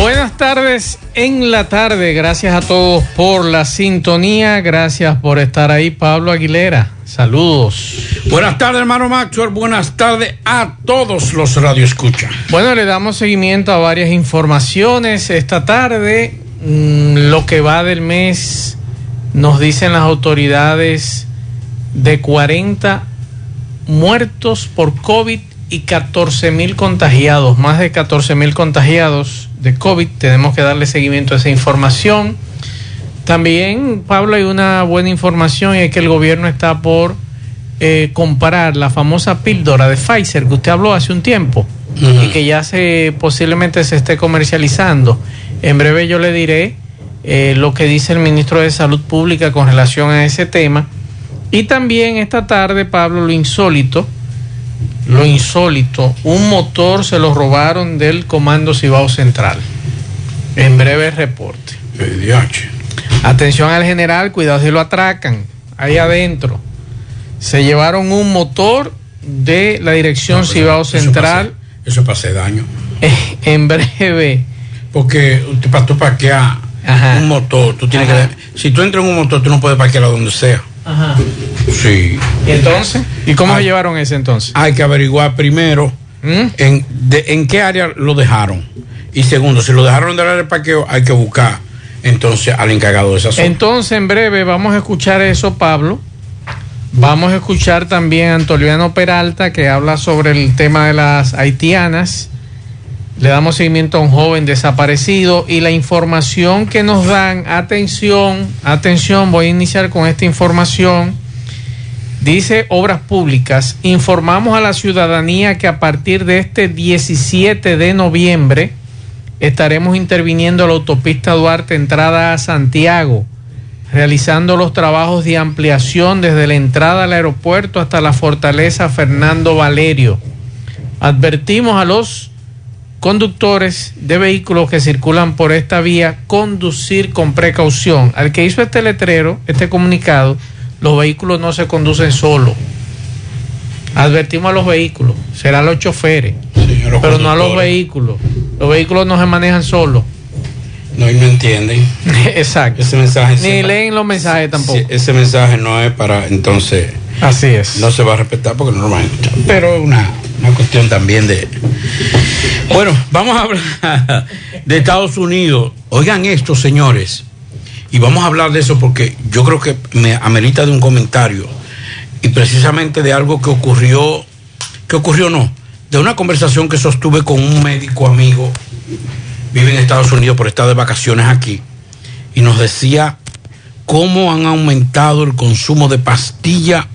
Buenas tardes en la tarde, gracias a todos por la sintonía, gracias por estar ahí. Pablo Aguilera, saludos. Buenas tardes, hermano Maxwell, buenas tardes a todos los radioescuchas. Bueno, le damos seguimiento a varias informaciones esta tarde. Lo que va del mes, nos dicen las autoridades, de 40 muertos por COVID y 14,000 contagiados, más de 14,000 contagiados de COVID. Tenemos que darle seguimiento a esa información. También, Pablo, hay una buena información, y es que el gobierno está por comprar la famosa píldora de Pfizer que usted habló hace un tiempo, uh-huh, y que ya posiblemente se esté comercializando. En breve yo le diré lo que dice el ministro de Salud Pública con relación a ese tema. Y también esta tarde, Pablo, lo insólito, un motor se lo robaron del Comando Cibao Central. En breve el reporte. Atención al general, cuidado si lo atracan ahí adentro. Se llevaron un motor de la Dirección Cibao Central. Eso pase daño. En breve. Porque para tú parquear un motor, tú tienes que... Si tú entras en un motor, tú no puedes parquearlo donde sea. Ajá. Sí. ¿Y entonces? ¿Y cómo se llevaron ese entonces? Hay que averiguar primero en qué área lo dejaron. Y segundo, si lo dejaron del área de parqueo, hay que buscar entonces al encargado de esa zona. Entonces, en breve vamos a escuchar eso, Pablo. Vamos a escuchar también a Antoliano Peralta, que habla sobre el tema de las haitianas. Le damos seguimiento a un joven desaparecido, y la información que nos dan, atención, voy a iniciar con esta información. Dice Obras Públicas: informamos a la ciudadanía que a partir de este 17 de noviembre estaremos interviniendo la autopista Duarte, entrada a Santiago, realizando los trabajos de ampliación desde la entrada al aeropuerto hasta la Fortaleza Fernando Valerio. Advertimos a los conductores de vehículos que circulan por esta vía conducir con precaución. Al que hizo este letrero, este comunicado, los vehículos no se conducen solos. Advertimos a los vehículos, será a los choferes, sí, a los, pero no a los vehículos. Los vehículos no se manejan solos. No, y no entienden. Exacto. Ese mensaje ni leen los mensajes tampoco. Sí, ese mensaje no es para, entonces. Así es. No se va a respetar porque no lo van a escuchar. Pero una cuestión también de... Bueno, vamos a hablar de Estados Unidos. Oigan esto, señores. Y vamos a hablar de eso porque yo creo que me amerita de un comentario. Y precisamente de algo que ocurrió... ¿Qué ocurrió? No. De una conversación que sostuve con un médico amigo. Vive en Estados Unidos, pero está de vacaciones aquí. Y nos decía cómo han aumentado el consumo de pastilla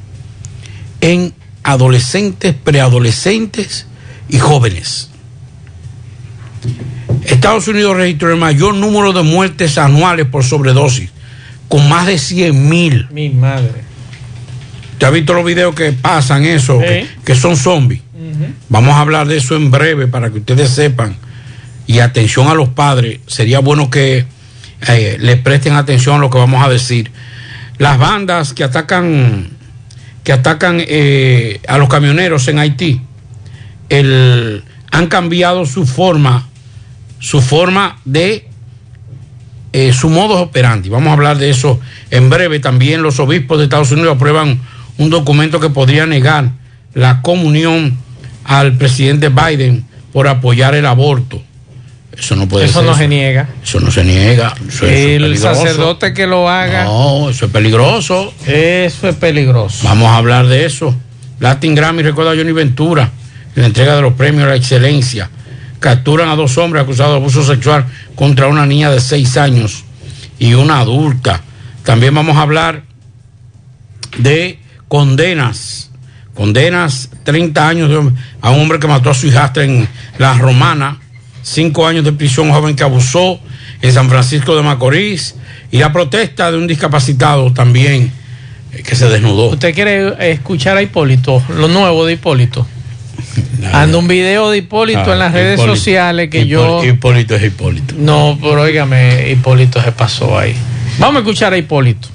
en adolescentes, preadolescentes y jóvenes. Estados Unidos registró el mayor número de muertes anuales por sobredosis, con más de 100,000. Mi madre. ¿Te has visto los videos que pasan eso? ¿Eh? Que son zombies. Uh-huh. Vamos a hablar de eso en breve para que ustedes sepan. Y atención a los padres, sería bueno que le presten atención a lo que vamos a decir. Las bandas que atacan a los camioneros en Haití, han cambiado su forma de su modus operandi. Vamos a hablar de eso en breve. También los obispos de Estados Unidos aprueban un documento que podría negar la comunión al presidente Biden por apoyar el aborto. Eso no puede ser. Eso no se niega. Eso no se niega. Eso es sacerdote que lo haga. No, eso es peligroso. Eso es peligroso. Vamos a hablar de eso. Latin Grammy recuerda a Johnny Ventura en la entrega de los premios a la excelencia. Capturan a 2 hombres acusados de abuso sexual contra una niña de 6 años y una adulta. También vamos a hablar de condenas. Condenas 30 años a un hombre que mató a su hijastra en La Romana, 5 años de prisión a un joven que abusó en San Francisco de Macorís, y la protesta de un discapacitado también que se desnudó. ¿Usted quiere escuchar a Hipólito, lo nuevo de Hipólito? Anda un video de Hipólito en las redes sociales que Hipólito es Hipólito. No, pero óigame, Hipólito se pasó ahí. Vamos a escuchar a Hipólito.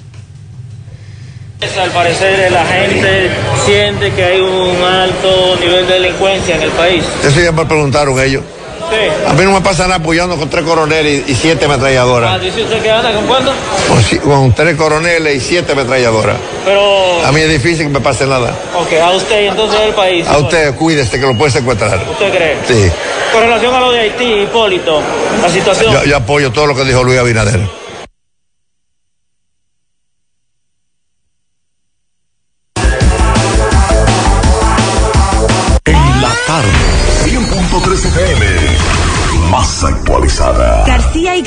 Al parecer la gente siente que hay un alto nivel de delincuencia en el país. Eso ya me preguntaron ellos. Sí. A mí no me pasa nada apoyando con 3 coroneles y 7 ametralladoras. Ah, ¿dice usted que anda con cuánto? Con 3 coroneles y 7 ametralladoras. Pero... a mí es difícil que me pase nada. Ok, a usted entonces del país. A usted, cuídese que lo puede secuestrar. ¿Usted cree? Sí. Con relación a lo de Haití, Hipólito, la situación... Yo apoyo todo lo que dijo Luis Abinader. Actualizada. García y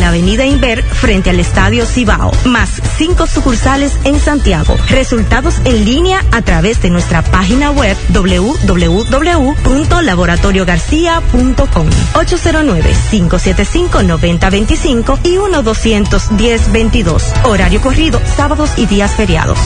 la avenida Inver frente al Estadio Cibao, más 5 sucursales en Santiago. Resultados en línea a través de nuestra página web www.laboratoriogarcia.com. 809-575-9025 y 1-210-22. Horario corrido, sábados y días feriados.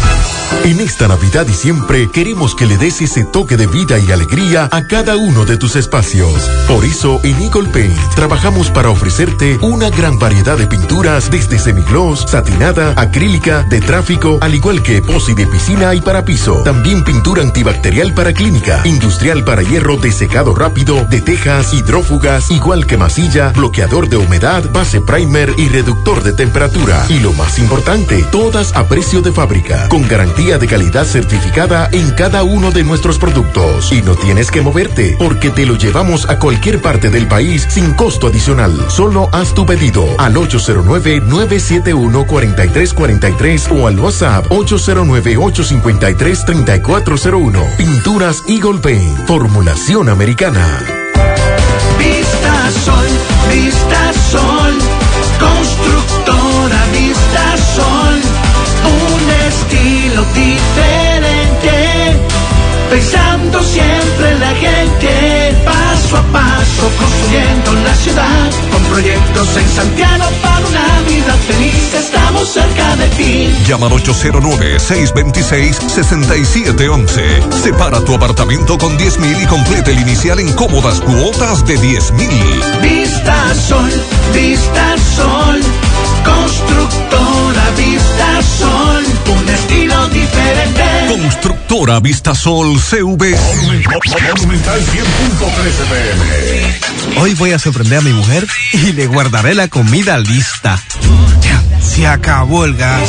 En esta Navidad y siempre queremos que le des ese toque de vida y alegría a cada uno de tus espacios. Por eso en Eagle Paint trabajamos para ofrecerte una gran variedad de pinturas desde semigloss, satinada, acrílica, de tráfico, al igual que epoxi de piscina y para piso. También pintura antibacterial para clínica, industrial para hierro de secado rápido, de tejas, hidrófugas, igual que masilla, bloqueador de humedad, base primer y reductor de temperatura. Y lo más importante, todas a precio de fábrica, con garantía de calidad certificada en cada uno de nuestros productos. Y no tienes que moverte, porque te lo llevamos a cualquier parte del país sin costo adicional. Solo haz tu pedido al 809-971-4343 o al WhatsApp 809-853-3401. Pinturas Eagle Paint, formulación americana. Vista Sol, Vista Sol, constructora Vista Sol, un estilo diferente, pensando siempre en la gente. Paso a paso construyendo la ciudad, con proyectos en Santiago para una vida feliz. Estamos cerca de ti. Llama al 809-626-6711. Separa tu apartamento con 10,000 y completa el inicial en cómodas cuotas de 10,000. Vista Sol, Vista Sol, constructora Vista Sol, un estilo diferente. Constructora Vista Sol CV. Monumental 10.13 pm. Hoy voy a sorprender a mi mujer y le guardaré la comida lista. Ya, se acabó el gas.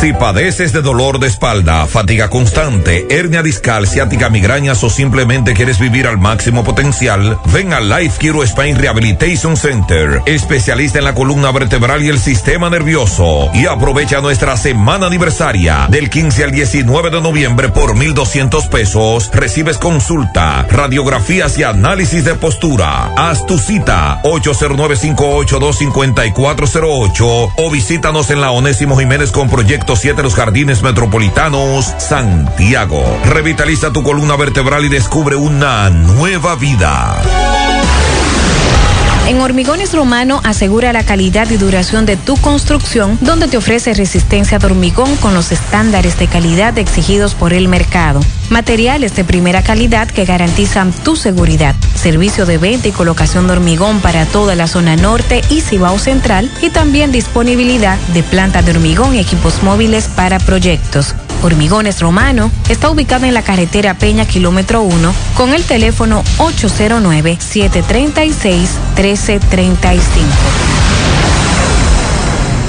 Si padeces de dolor de espalda, fatiga constante, hernia discal, ciática, migrañas o simplemente quieres vivir al máximo potencial, ven al Life Chiro Spine Rehabilitation Center, especialista en la columna vertebral y el sistema nervioso, y aprovecha nuestra semana aniversaria del 15 al 19 de noviembre por $1,200. Recibes consulta, radiografías y análisis de postura. Haz tu cita 809-582-5408 o visítanos en la Onésimo Jiménez con Proyecto 7, Los Jardines Metropolitanos, Santiago. Revitaliza tu columna vertebral y descubre una nueva vida. En Hormigones Romano asegura la calidad y duración de tu construcción, donde te ofrece resistencia de hormigón con los estándares de calidad exigidos por el mercado. Materiales de primera calidad que garantizan tu seguridad. Servicio de venta y colocación de hormigón para toda la zona norte y Cibao Central, y también disponibilidad de planta de hormigón y equipos móviles para proyectos. Hormigones Romano está ubicada en la carretera Peña kilómetro 1 con el teléfono 809-736-1335.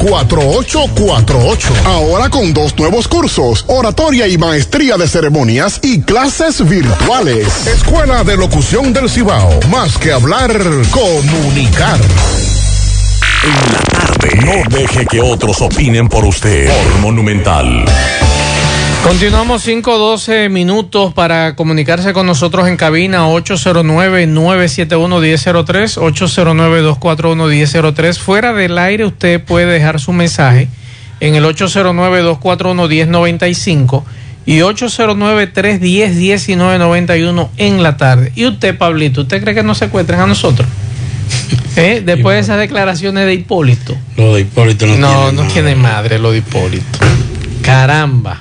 612-4848. Ahora con 2 nuevos cursos, oratoria y maestría de ceremonias y clases virtuales. Escuela de Locución del Cibao. Más que hablar, comunicar. En la tarde. No deje que otros opinen por usted. Por Monumental. Continuamos 5:12 minutos para comunicarse con nosotros en cabina. 809-971-1003. 809-241-1003. Fuera del aire usted puede dejar su mensaje en el 809-241-1095. Y 809-310-1991 en la tarde. Y usted, Pablito, ¿usted cree que nos secuestren a nosotros? Después de esas declaraciones de Hipólito. Lo de Hipólito no tiene madre, lo de Hipólito. Caramba.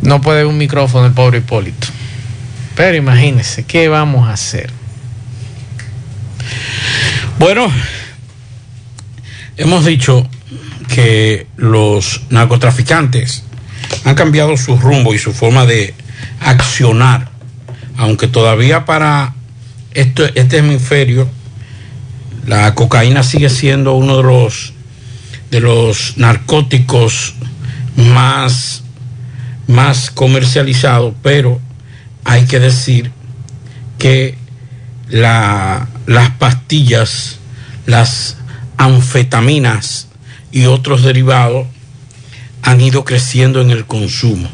No puede haber un micrófono el pobre Hipólito. Pero imagínense, ¿qué vamos a hacer? Bueno, hemos dicho que los narcotraficantes han cambiado su rumbo y su forma de accionar, aunque todavía para este hemisferio la cocaína sigue siendo uno de los narcóticos más comercializados, pero hay que decir que las pastillas, las anfetaminas y otros derivados han ido creciendo en el consumo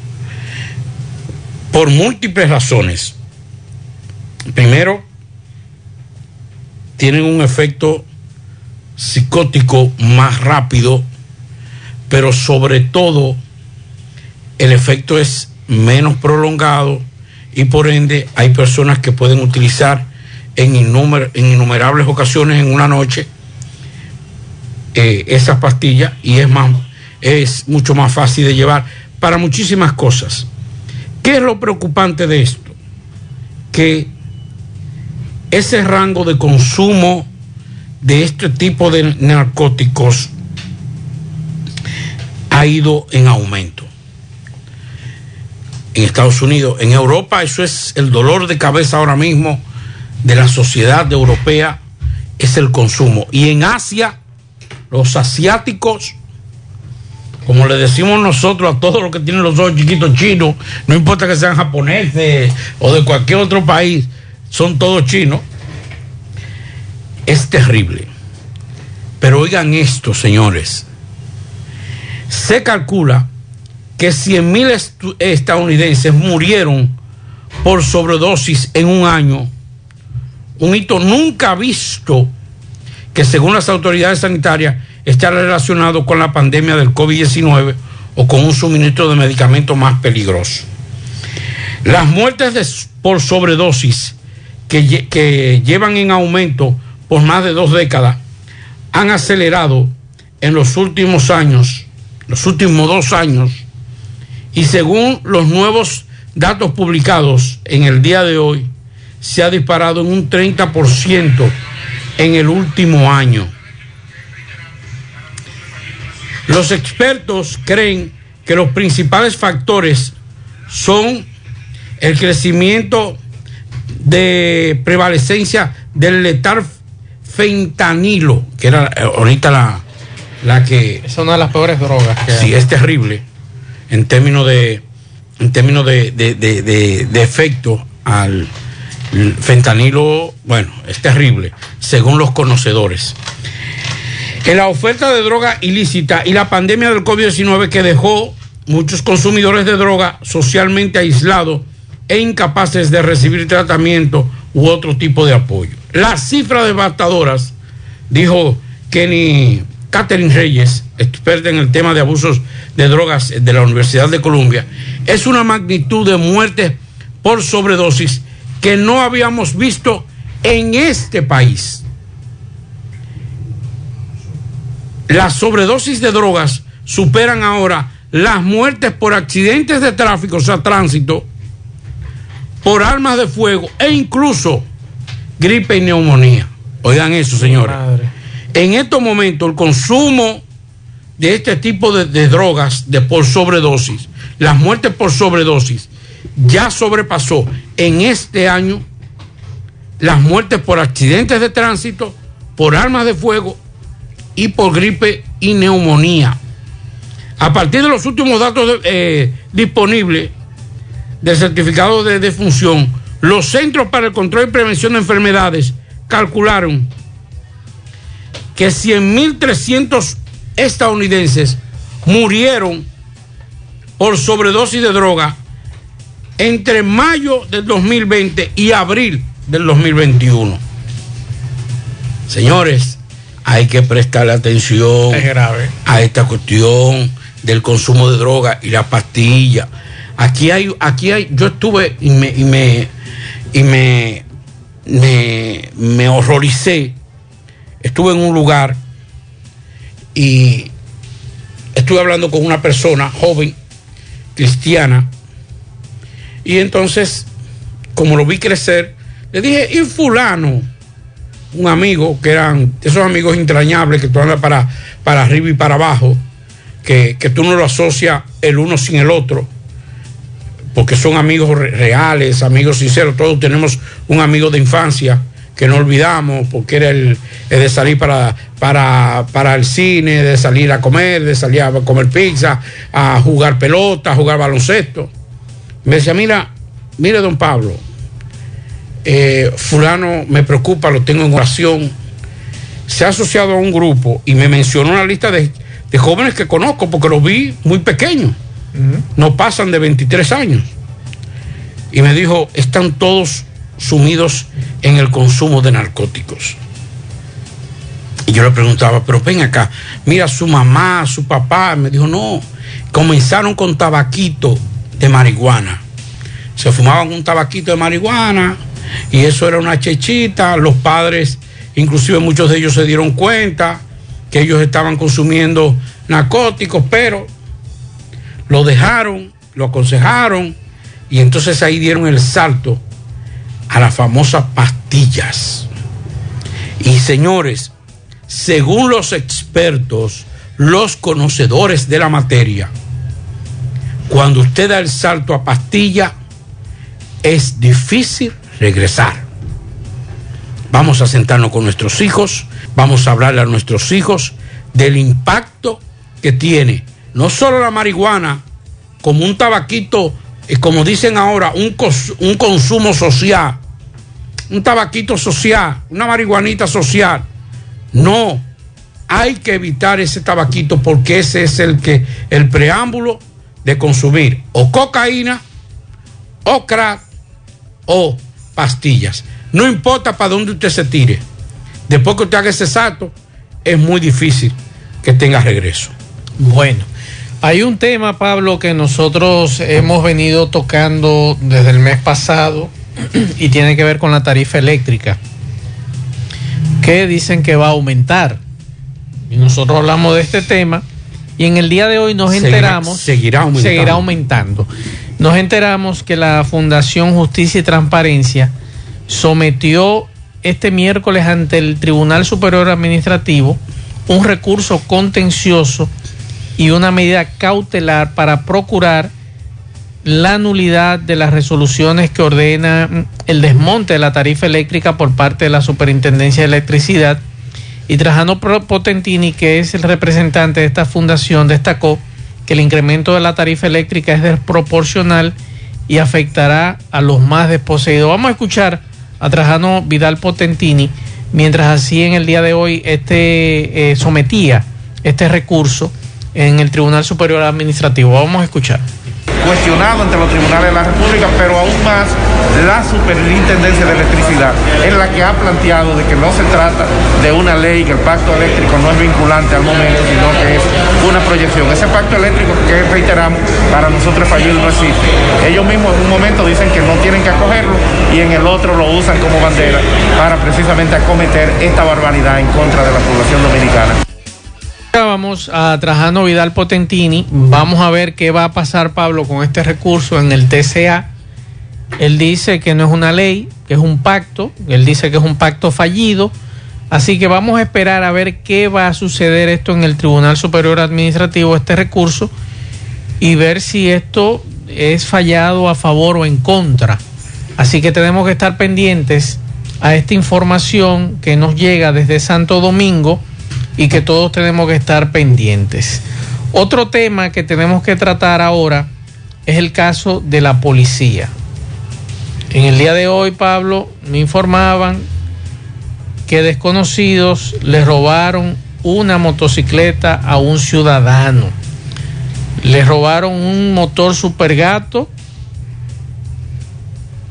por múltiples razones. Primero, tienen un efecto psicótico más rápido, pero sobre todo el efecto es menos prolongado y por ende hay personas que pueden utilizar en innumerables ocasiones en una noche esas pastillas, y es mucho más fácil de llevar para muchísimas cosas. ¿Qué es lo preocupante de esto? Que ese rango de consumo de este tipo de narcóticos ha ido en aumento. En Estados Unidos, en Europa, eso es el dolor de cabeza ahora mismo de la sociedad europea, es el consumo. Y en Asia, los asiáticos, como le decimos nosotros a todos los que tienen los ojos chiquitos chinos, no importa que sean japoneses o de cualquier otro país, son todos chinos. Es terrible. Pero oigan esto, señores. Se calcula que 100,000 estadounidenses murieron por sobredosis en un año. Un hito nunca visto que, según las autoridades sanitarias, está relacionado con la pandemia del COVID-19 o con un suministro de medicamentos más peligroso. Las muertes por sobredosis que llevan en aumento por más de 2 décadas han acelerado en los últimos dos años, y según los nuevos datos publicados en el día de hoy, se ha disparado en un 30% en el último año. Los expertos creen que los principales factores son el crecimiento de prevalecencia del letal fentanilo, que era ahorita la que... Es una de las peores drogas que hay. Sí, es terrible en términos de efecto El fentanilo, bueno, es terrible, según los conocedores. En la oferta de droga ilícita y la pandemia del COVID-19 que dejó muchos consumidores de droga socialmente aislados e incapaces de recibir tratamiento u otro tipo de apoyo. Las cifras devastadoras, dijo Kenny Catherine Reyes, experta en el tema de abusos de drogas de la Universidad de Columbia, es una magnitud de muertes por sobredosis que no habíamos visto en este país. Las sobredosis de drogas superan ahora las muertes por accidentes de tráfico, o sea, tránsito, por armas de fuego e incluso gripe y neumonía. Oigan eso, señores. Madre. En estos momentos, el consumo de este tipo de drogas de por sobredosis, las muertes por sobredosis, ya sobrepasó en este año las muertes por accidentes de tránsito, por armas de fuego y por gripe y neumonía. A partir de los últimos datos disponibles de certificados de defunción, los Centros para el Control y Prevención de Enfermedades calcularon que 100.300 estadounidenses murieron por sobredosis de droga entre mayo del 2020 y abril del 2021. Señores, hay que prestarle atención a esta cuestión del consumo de droga y la pastilla. Yo estuve y me horroricé. Estuve en un lugar y estuve hablando con una persona joven, cristiana, y entonces, como lo vi crecer, le dije, y fulano, un amigo, que eran esos amigos entrañables que tú andas para arriba y para abajo, que tú no lo asocias el uno sin el otro, porque son amigos reales, amigos sinceros. Todos tenemos un amigo de infancia que no olvidamos, porque era el de salir para el cine, de salir a comer pizza, a jugar pelota, a jugar baloncesto. Me decía, mire don Pablo, fulano me preocupa, lo tengo en oración. Se ha asociado a un grupo, y me mencionó una lista de jóvenes que conozco, porque los vi muy pequeños. Uh-huh. No pasan de 23 años. Y me dijo, están todos sumidos en el consumo de narcóticos. Y yo le preguntaba, pero ven acá, mira su mamá, su papá. Me dijo, no, comenzaron con tabaquito de marihuana. Se fumaban un tabaquito de marihuana y eso era una chechita. Los padres, inclusive muchos de ellos, se dieron cuenta que ellos estaban consumiendo narcóticos, pero lo dejaron, lo aconsejaron, y entonces ahí dieron el salto a las famosas pastillas. Y señores, según los expertos, los conocedores de la materia, cuando usted da el salto a pastilla, es difícil regresar. Vamos a sentarnos con nuestros hijos, vamos a hablarle a nuestros hijos del impacto que tiene no solo la marihuana como un tabaquito, como dicen ahora, un consumo social, un tabaquito social, una marihuanita social. No, hay que evitar ese tabaquito, porque ese es el preámbulo de consumir o cocaína, o crack, o pastillas. No importa para dónde usted se tire, después que usted haga ese salto, es muy difícil que tenga regreso. Bueno, hay un tema, Pablo, que nosotros hemos venido tocando desde el mes pasado y tiene que ver con la tarifa eléctrica, que dicen que va a aumentar. Y nosotros hablamos de este tema y en el día de hoy nos enteramos... Seguirá aumentando. Nos enteramos que la Fundación Justicia y Transparencia sometió este miércoles ante el Tribunal Superior Administrativo un recurso contencioso y una medida cautelar para procurar la nulidad de las resoluciones que ordenan el desmonte de la tarifa eléctrica por parte de la Superintendencia de Electricidad. Y Trajano Potentini, que es el representante de esta fundación, destacó que el incremento de la tarifa eléctrica es desproporcional y afectará a los más desposeídos. Vamos a escuchar a Trajano Vidal Potentini, mientras así en el día de hoy sometía este recurso en el Tribunal Superior Administrativo. Vamos a escuchar. Cuestionado ante los tribunales de la República, pero aún más la Superintendencia de Electricidad, en la que ha planteado de que no se trata de una ley, que el pacto eléctrico no es vinculante al momento, sino que es una proyección. Ese pacto eléctrico, que reiteramos, para nosotros fallido, no existe. Ellos mismos en un momento dicen que no tienen que acogerlo y en el otro lo usan como bandera para precisamente acometer esta barbaridad en contra de la población dominicana. Vamos a Trajano Vidal Potentini. Vamos a ver qué va a pasar, Pablo, con este recurso en el TCA. Él dice que no es una ley, que es un pacto. Él dice que es un pacto fallido. Así que vamos a esperar a ver qué va a suceder esto en el Tribunal Superior Administrativo, este recurso, y ver si esto es fallado a favor o en contra. Así que tenemos que estar pendientes a esta información que nos llega desde Santo Domingo y que todos tenemos que estar pendientes. Otro tema que tenemos que tratar ahora es el caso de la policía. En el día de hoy, Pablo, me informaban que desconocidos le robaron una motocicleta a un ciudadano. Le robaron un motor Supergato.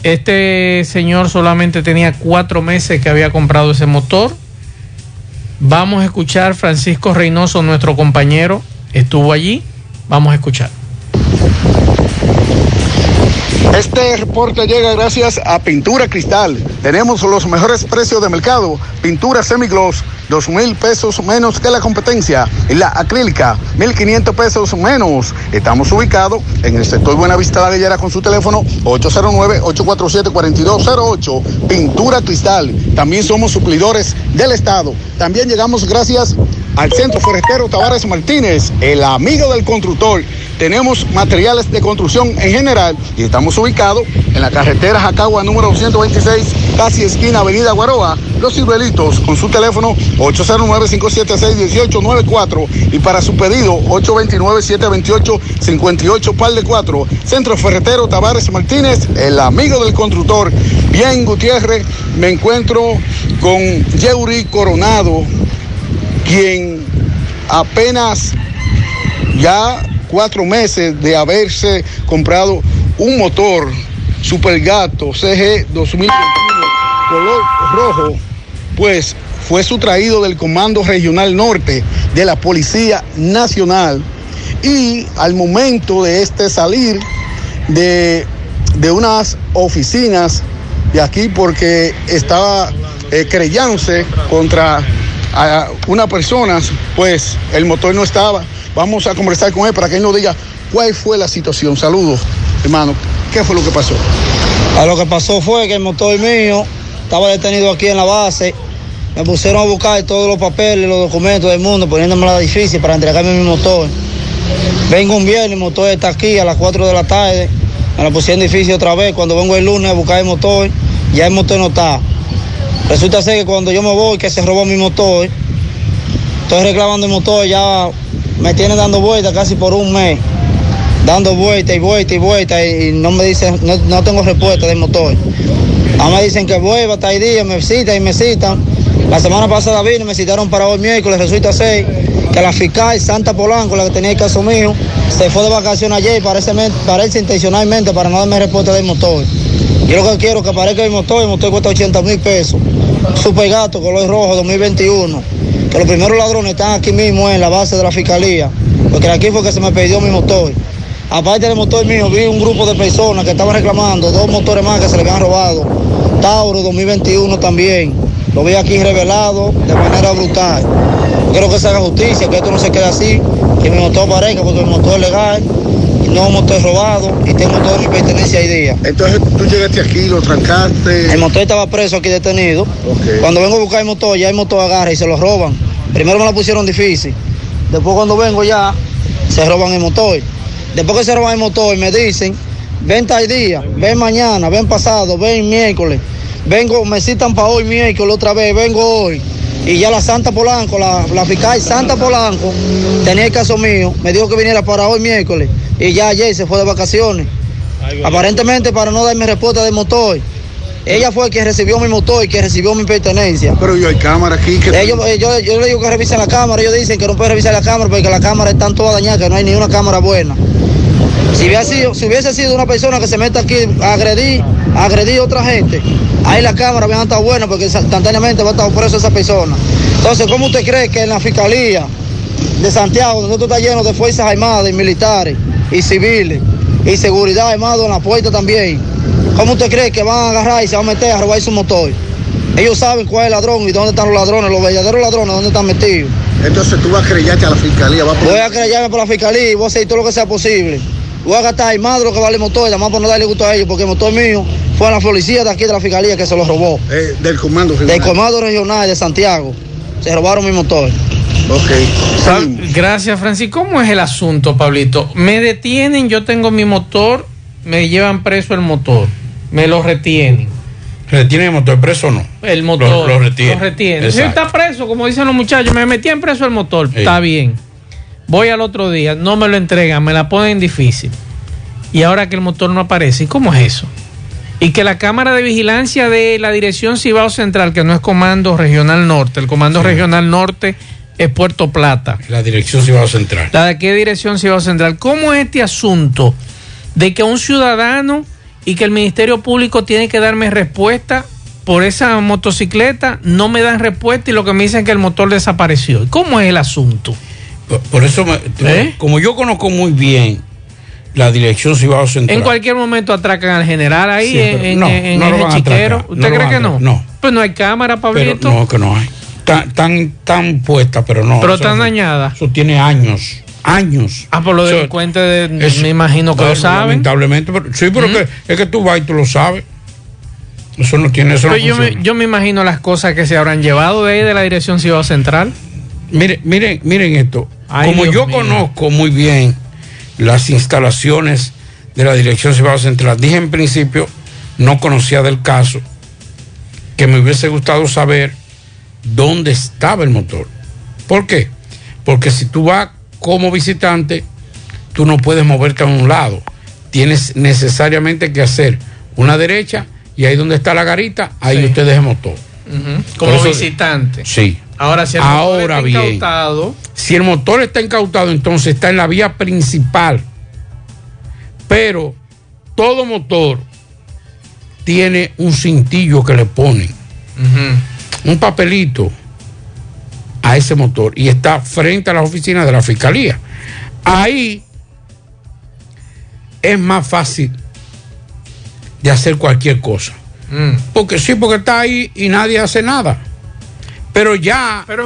Este señor solamente tenía 4 meses que había comprado ese motor. Vamos a escuchar. Francisco Reynoso, nuestro compañero, estuvo allí. Vamos a escuchar. Este reporte llega gracias a Pintura Cristal. Tenemos los mejores precios de mercado. Pintura semigloss, 2,000 pesos menos que la competencia. Y la acrílica, 1,500 pesos menos. Estamos ubicados en el sector Buenavista La Guillera con su teléfono 809-847-4208. Pintura Cristal. También somos suplidores del Estado. También llegamos gracias al Centro Forestero Tavares Martínez, el amigo del constructor. Tenemos materiales de construcción en general y estamos ubicados en la carretera Jacagua número 226, casi esquina Avenida Guaroa, Los Ciruelitos, con su teléfono 809-576-1894 y para su pedido 829-728-58 par de 4. Centro Ferretero Tavares Martínez, el amigo del constructor. Bien, Gutiérrez, me encuentro con Yeuri Coronado, quien apenas ya 4 meses de haberse comprado un motor Supergato CG 2021 color rojo, pues fue sustraído del Comando Regional Norte de la Policía Nacional, y al momento de salir de unas oficinas de aquí, porque estaba querellándose contra una persona, pues el motor no estaba. Vamos a conversar con él para que él nos diga cuál fue la situación. Saludos, hermano. ¿Qué fue lo que pasó? Lo que pasó fue que el motor mío estaba detenido aquí en la base. Me pusieron a buscar todos los papeles, los documentos del mundo, poniéndome la difícil para entregarme mi motor. Vengo un viernes, el motor está aquí a las 4 de la tarde. Me lo pusieron difícil otra vez. Cuando vengo el lunes a buscar el motor, ya el motor no está. Resulta ser que cuando yo me voy, que se robó mi motor, estoy reclamando el motor, ya me tienen dando vueltas casi por un mes, dando vueltas y vueltas y vueltas, y no me dicen, no tengo respuesta del motor. Ahora me dicen que vuelva hasta el día, me citan y me citan. La semana pasada vine, me citaron para hoy miércoles. Resulta ser que la fiscal Santa Polanco, la que tenía el caso mío, se fue de vacaciones ayer, parece intencionalmente para no darme respuesta del motor. Yo lo que quiero es que aparezca el motor cuesta 80,000 pesos. Supergato, color rojo, 2021. Que los primeros ladrones están aquí mismo en la base de la fiscalía. Porque aquí fue que se me perdió mi motor. Aparte del motor mío, vi un grupo de personas que estaban reclamando 2 motores más que se les han robado. Tauro, 2021 también. Lo vi aquí revelado de manera brutal. Quiero que se haga justicia, que esto no se quede así. Que mi motor aparezca, porque el motor es legal. No, motor robado y tengo toda mi pertenencia ahí día. Entonces tú llegaste aquí, lo trancaste. El motor estaba preso aquí detenido. Okay. Cuando vengo a buscar el motor, ya el motor agarra y se lo roban. Primero me lo pusieron difícil. Después cuando vengo ya, se roban el motor. Después que se roban el motor, me dicen, ven tal día, ven mañana, ven pasado, ven miércoles. Vengo, me citan para hoy miércoles otra vez, vengo hoy. Y ya la Santa Polanco, la fiscal Santa Polanco, tenía el caso mío, me dijo que viniera para hoy miércoles. Y ya ayer se fue de vacaciones. Aparentemente para no darme respuesta del motor. Ella fue quien recibió mi motor y quien recibió mi pertenencia. Pero yo hay cámara aquí que... Yo le digo que revisen la cámara, ellos dicen que no pueden revisar la cámara porque las cámaras están todas dañadas, que no hay ni una cámara buena. Si hubiese sido una persona que se meta aquí a agredir a otra gente, ahí la cámara hubiera estado buena porque instantáneamente va a estar preso esa persona. Entonces, ¿cómo usted cree que en la fiscalía de Santiago, donde esto está lleno de fuerzas armadas y militares y civiles y seguridad armada en la puerta también, cómo usted cree que van a agarrar y se van a meter a robar su motor? Ellos saben cuál es el ladrón y dónde están los ladrones, los verdaderos ladrones, dónde están metidos. Entonces tú vas a creyarte a la fiscalía. Voy a creyarme por la fiscalía y voy a hacer todo lo que sea posible. Voy a gastar armado lo que vale el motor, nada más para no darle gusto a ellos, porque el motor mío fue a la policía de aquí de la fiscalía que se lo robó. Del comando regional. Del comando regional de Santiago. Se robaron mi motor. Ok. Gracias, Francisco. ¿Cómo es el asunto, Pablito? Me detienen, yo tengo mi motor, me llevan preso el motor, me lo retienen. ¿Retienen el motor preso o no? El motor. Lo retienen. Lo retienen. Si está preso, como dicen los muchachos, me metían preso el motor. Sí. Está bien. Voy al otro día, no me lo entregan, me la ponen difícil. Y ahora que el motor no aparece, ¿y cómo es eso? Y que la cámara de vigilancia de la Dirección Cibao Central, que no es Comando Regional Norte, el Comando Regional Norte es Puerto Plata. La Dirección Cibao Central. ¿La de qué Dirección Cibao Central? ¿Cómo es este asunto de que un ciudadano y que el Ministerio Público tiene que darme respuesta por esa motocicleta, no me dan respuesta y lo que me dicen es que el motor desapareció? ¿Cómo es el asunto? Por eso, como yo conozco muy bien la Dirección Cibao Central. En cualquier momento atracan al general ahí, sí, en el chiquero. ¿Usted cree que no? No. Pues no hay cámara, Pablito. Pero no, que no hay. Tan puesta, pero no. Pero tan dañada. Eso tiene años. Años. Ah, por lo delincuentes, me imagino que lo saben. Lamentablemente, pero, sí, pero es que tú vas y tú lo sabes. Eso no tiene eso. Pero yo me imagino las cosas que se habrán llevado de ahí de la Dirección Cibao Central. Miren esto. Ay, como Dios yo mío. Conozco muy bien las instalaciones de la Dirección Cibao Central, dije en principio, no conocía del caso, que me hubiese gustado saber dónde estaba el motor. ¿Por qué? Porque si tú vas como visitante, tú no puedes moverte a un lado. Tienes necesariamente que hacer una derecha y ahí donde está la garita, ahí usted deja el motor. Como eso, visitante. Sí. Ahora, si el motor está incautado. Si el motor está incautado, entonces está en la vía principal. Pero todo motor tiene un cintillo que le ponen, un papelito a ese motor, y está frente a las oficinas de la fiscalía. Ahí es más fácil de hacer cualquier cosa. Porque está ahí y nadie hace nada. Pero es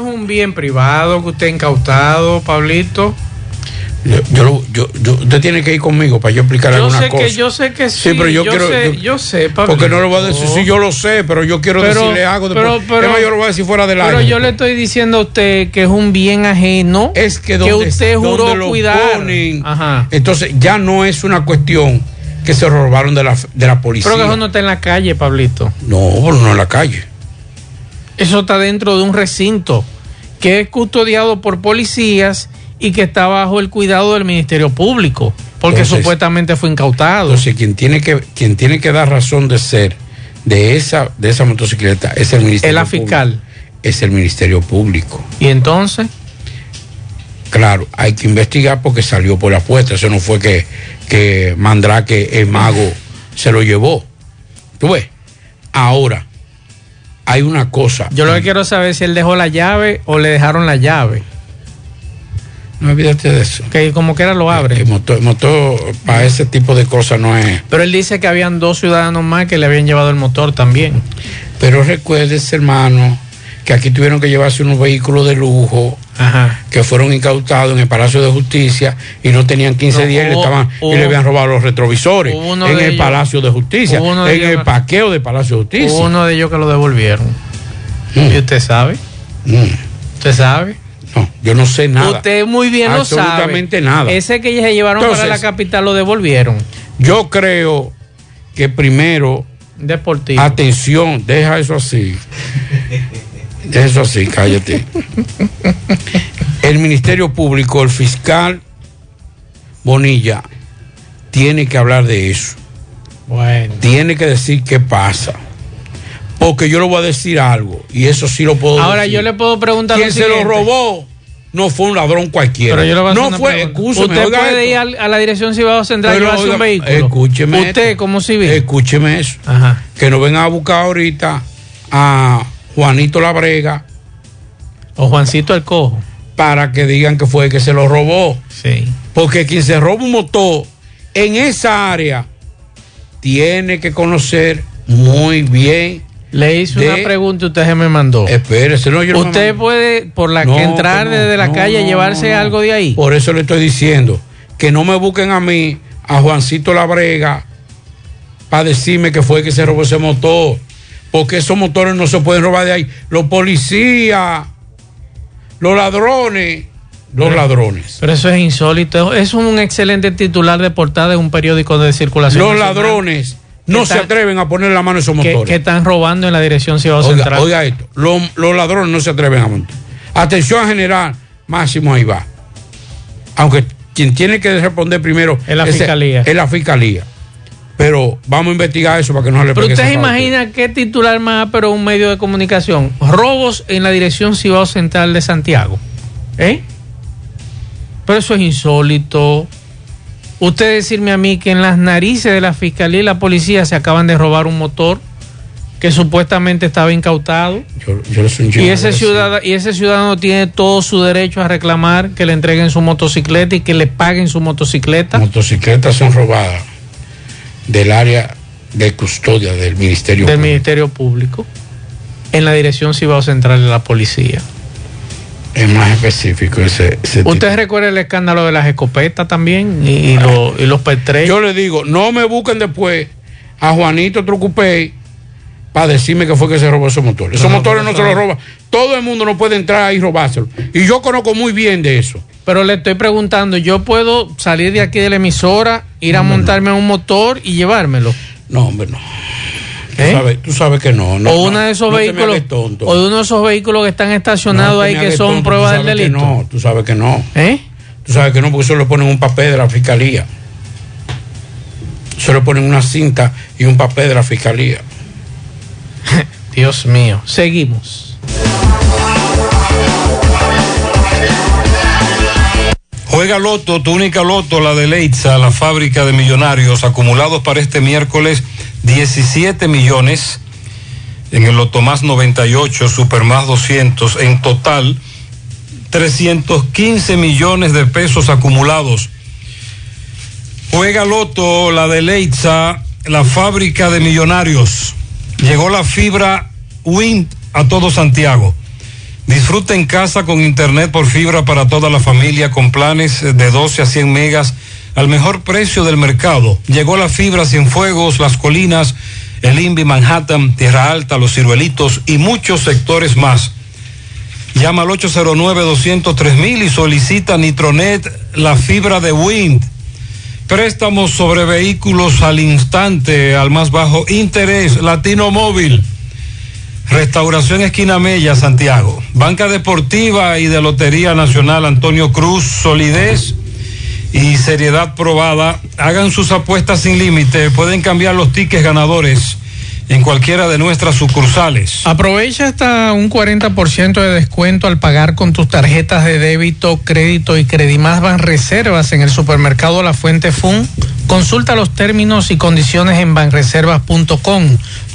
un bien privado que usted ha incautado, Pablito. Usted tiene que ir conmigo para yo explicar alguna cosa. Yo sé que sí. Sí, pero yo sé, Pablito. Porque no lo voy a decir. Sí, yo lo sé, pero yo quiero decirle algo. Después, yo lo voy a decir fuera del aire. Pero yo le estoy diciendo a usted que es un bien ajeno. Es que usted juró cuidar. Entonces, ya no es una cuestión que se robaron de la policía. Pero que eso no está en la calle, Pablito. No en la calle. Eso está dentro de un recinto que es custodiado por policías y que está bajo el cuidado del Ministerio Público, porque supuestamente fue incautado. Entonces, quien tiene que dar razón de ser de esa motocicleta es el Ministerio Público. Es la fiscal. Es el Ministerio Público. ¿Y entonces? Claro, hay que investigar porque salió por la puerta. Eso no fue que Mandrake, el mago, se lo llevó. ¿Tú ves? Ahora, hay una cosa. Yo lo que quiero saber es si él dejó la llave o le dejaron la llave. No olvídate de eso. Que como quiera lo abre. El motor para ese tipo de cosas no es. Pero él dice que habían dos ciudadanos más que le habían llevado el motor también. Pero recuérdese, hermano, que aquí tuvieron que llevarse unos vehículos de lujo que fueron incautados en el Palacio de Justicia y no tenían 15 días y le habían robado los retrovisores en el Palacio de Justicia, en el parqueo del Palacio de Justicia. Uno de ellos que lo devolvieron. ¿Y usted sabe? ¿Usted sabe? No, yo no sé nada. Usted muy bien lo sabe. Absolutamente nada. Ese que se llevaron para la capital lo devolvieron. Yo creo que primero... Deportivo. Atención, deja eso así. Eso sí, cállate. El Ministerio Público, el fiscal Bonilla, tiene que hablar de eso. Bueno. Tiene que decir qué pasa. Porque yo le voy a decir algo, y eso sí lo puedo ahora decir. Yo le puedo preguntar ¿quién se lo robó? No fue un ladrón cualquiera. Pero yo le voy a hacer no fue, escúcheme. Usted puede ir a la Dirección Cibao Central y llevarse un vehículo. Escúcheme. Usted, esto, como civil. Escúcheme eso. Ajá. Que no vengan a buscar ahorita a Juanito La Brega. O Juancito el Cojo. Para que digan que fue el que se lo robó. Sí. Porque quien se roba un motor en esa área tiene que conocer muy bien. Le hice una pregunta, usted se me mandó. Espérese, no, yo usted no puede, por la no, que entrar no, desde la no, calle, no, llevarse no, algo de ahí. Por eso le estoy diciendo que no me busquen a mí, a Juancito La Brega, para decirme que fue el que se robó ese motor. Porque esos motores no se pueden robar de ahí. Los policías, los ladrones, los ladrones. Pero eso es insólito. Es un excelente titular de portada de un periódico de circulación. Los ladrones no se atreven a poner la mano a esos motores. Que están robando en la Dirección Cibao Central. Oiga esto, los ladrones no se atreven a montar. Atención general, Máximo ahí va. Aunque quien tiene que responder primero es la fiscalía. Es la fiscalía. Pero vamos a investigar eso para que no se le pegue. Pero usted imagina qué titular más, pero un medio de comunicación. Robos en la Dirección Cibao Central de Santiago. ¿Eh? Pero eso es insólito. Usted decirme a mí que en las narices de la fiscalía y la policía se acaban de robar un motor que supuestamente estaba incautado. Yo y ese ciudadano tiene todo su derecho a reclamar que le entreguen su motocicleta y que le paguen su motocicleta. Motocicletas son robadas del área de custodia del Ministerio Público. Del Ministerio Público, en la Dirección Cibao Central de la Policía. Es más específico ese ¿usted tipo? Recuerda el escándalo de las escopetas también y los pertrechos. Yo le digo, no me busquen después a Juanito Trucupey para decirme que fue que se robó esos motores. Esos motores no se los roban. Todo el mundo no puede entrar ahí y robárselo. Y yo conozco muy bien de eso. Pero le estoy preguntando, ¿yo puedo salir de aquí de la emisora, ir a montarme a un motor y llevármelo? No, hombre, no. ¿Eh? Tú sabes que no. O uno de esos vehículos que están estacionados ahí que son tonto, pruebas del delito. No, tú sabes que no. ¿Eh? Tú sabes que no, porque eso le ponen un papel de la fiscalía. Eso le ponen una cinta y un papel de la fiscalía. Dios mío. Seguimos. Juega Loto, tu única Loto, la de Leitza, la fábrica de millonarios, acumulados para este miércoles 17 millones, en el Lotomás 98, Supermás 200, en total 315 millones de pesos acumulados. Juega Loto, la de Leitza, la fábrica de millonarios. Llegó la fibra Wind a todo Santiago. Disfruta en casa con internet por fibra para toda la familia con planes de 12 a 100 megas al mejor precio del mercado. Llegó la fibra Cienfuegos, Las Colinas, el Invi, Manhattan, Tierra Alta, Los Ciruelitos y muchos sectores más. Llama al 809-203.000 y solicita Nitronet, la fibra de Wind. Préstamos sobre vehículos al instante, al más bajo interés. Latino Móvil. Restauración Esquina Mella, Santiago. Banca Deportiva y de Lotería Nacional Antonio Cruz. Solidez y seriedad probada. Hagan sus apuestas sin límite. Pueden cambiar los tickets ganadores en cualquiera de nuestras sucursales. Aprovecha hasta un 40% de descuento al pagar con tus tarjetas de débito, crédito y Credimás Banreservas en el supermercado La Fuente Fun. Consulta los términos y condiciones en banreservas.com.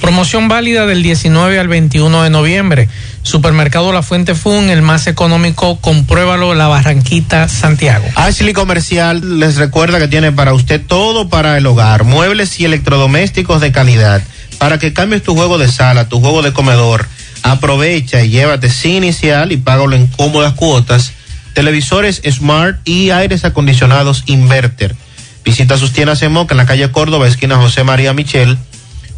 Promoción válida del 19 al 21 de noviembre. Supermercado La Fuente Fun, el más económico. Compruébalo, La Barranquita, Santiago. Ashley Comercial les recuerda que tiene para usted todo para el hogar, muebles y electrodomésticos de calidad. Para que cambies tu juego de sala, tu juego de comedor, aprovecha y llévate sin inicial y págalo en cómodas cuotas, televisores Smart y aires acondicionados Inverter. Visita sus tiendas en Moca, en la calle Córdoba, esquina José María Michel,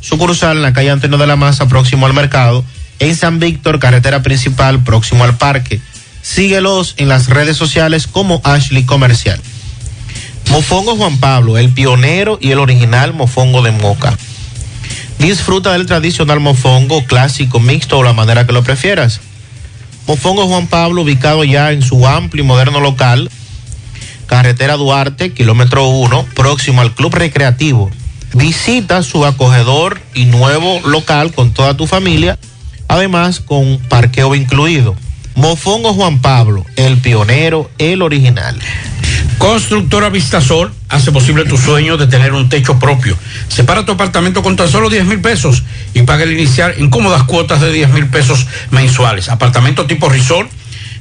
sucursal en la calle Antonio de la Maza, próximo al mercado, en San Víctor, carretera principal, próximo al parque. Síguelos en las redes sociales como Ashley Comercial. Mofongo Juan Pablo, el pionero y el original mofongo de Moca. Disfruta del tradicional mofongo, clásico, mixto o la manera que lo prefieras. Mofongo Juan Pablo, ubicado ya en su amplio y moderno local, carretera Duarte, kilómetro 1, próximo al Club Recreativo. Visita su acogedor y nuevo local con toda tu familia, además con parqueo incluido. Mofongo Juan Pablo, el pionero, el original. Constructora Vista Sol hace posible tu sueño de tener un techo propio. Separa tu apartamento con tan solo 10 mil pesos y paga el inicial en cómodas cuotas de 10 mil pesos mensuales. Apartamento tipo resort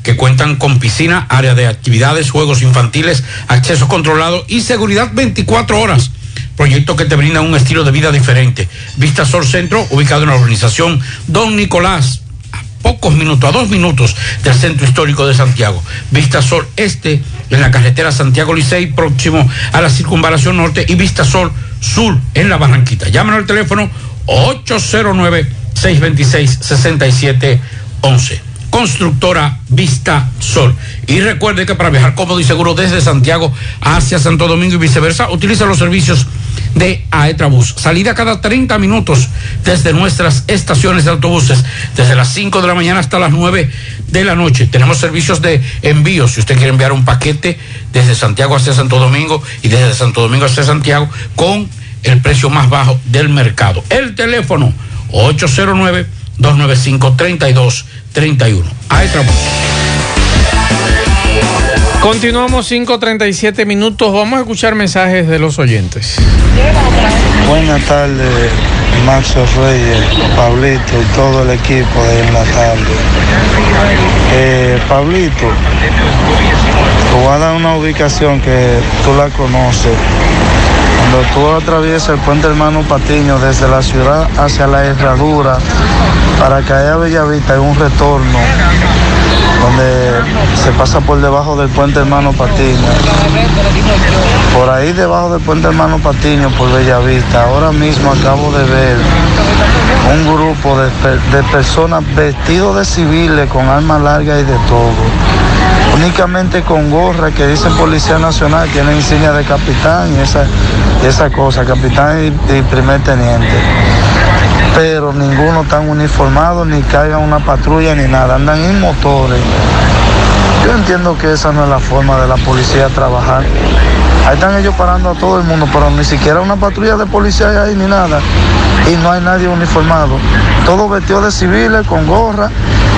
que cuentan con piscina, área de actividades, juegos infantiles, acceso controlado y seguridad 24 horas. Proyecto que te brinda un estilo de vida diferente. Vista Sol Centro, ubicado en la urbanización Don Nicolás, a pocos minutos, a 2 minutos del centro histórico de Santiago. Vista Sol Este, en la carretera Santiago Licey, próximo a la circunvalación norte, y Vista Sol Sur, en la Barranquita. Llámanos al teléfono 809-626-6711. Constructora Vista Sol. Y recuerde que para viajar cómodo y seguro desde Santiago hacia Santo Domingo y viceversa, utiliza los servicios de Aetrabús. Salida cada 30 minutos desde nuestras estaciones de autobuses, desde las 5 de la mañana hasta las 9 de la noche. Tenemos servicios de envío. Si usted quiere enviar un paquete desde Santiago hacia Santo Domingo y desde Santo Domingo hacia Santiago, con el precio más bajo del mercado. El teléfono 809-295-3231. Aetrabús. Continuamos, 5:37 minutos. Vamos a escuchar mensajes de los oyentes. Buenas tardes, Maxo Reyes, Pablito y todo el equipo de En la Tarde. Pablito, te voy a dar una ubicación que tú la conoces. Cuando tú atraviesas el puente Hermano Patiño desde la ciudad hacia la Herradura, para caer a Bellavista, hay un retorno donde se pasa por debajo del puente Hermano Patiño. Por ahí debajo del puente Hermano Patiño, por Bellavista, ahora mismo acabo de ver un grupo de personas vestidos de civiles con armas largas y de todo. Únicamente con gorra que dicen Policía Nacional, tienen insignia de capitán y esa cosa, capitán y primer teniente. Pero ninguno tan uniformado, ni cargan una patrulla ni nada, andan en motores. Yo entiendo que esa no es la forma de la policía trabajar. Ahí están ellos parando a todo el mundo, pero ni siquiera una patrulla de policía hay ahí ni nada. Y no hay nadie uniformado. Todos vestidos de civiles, con gorra,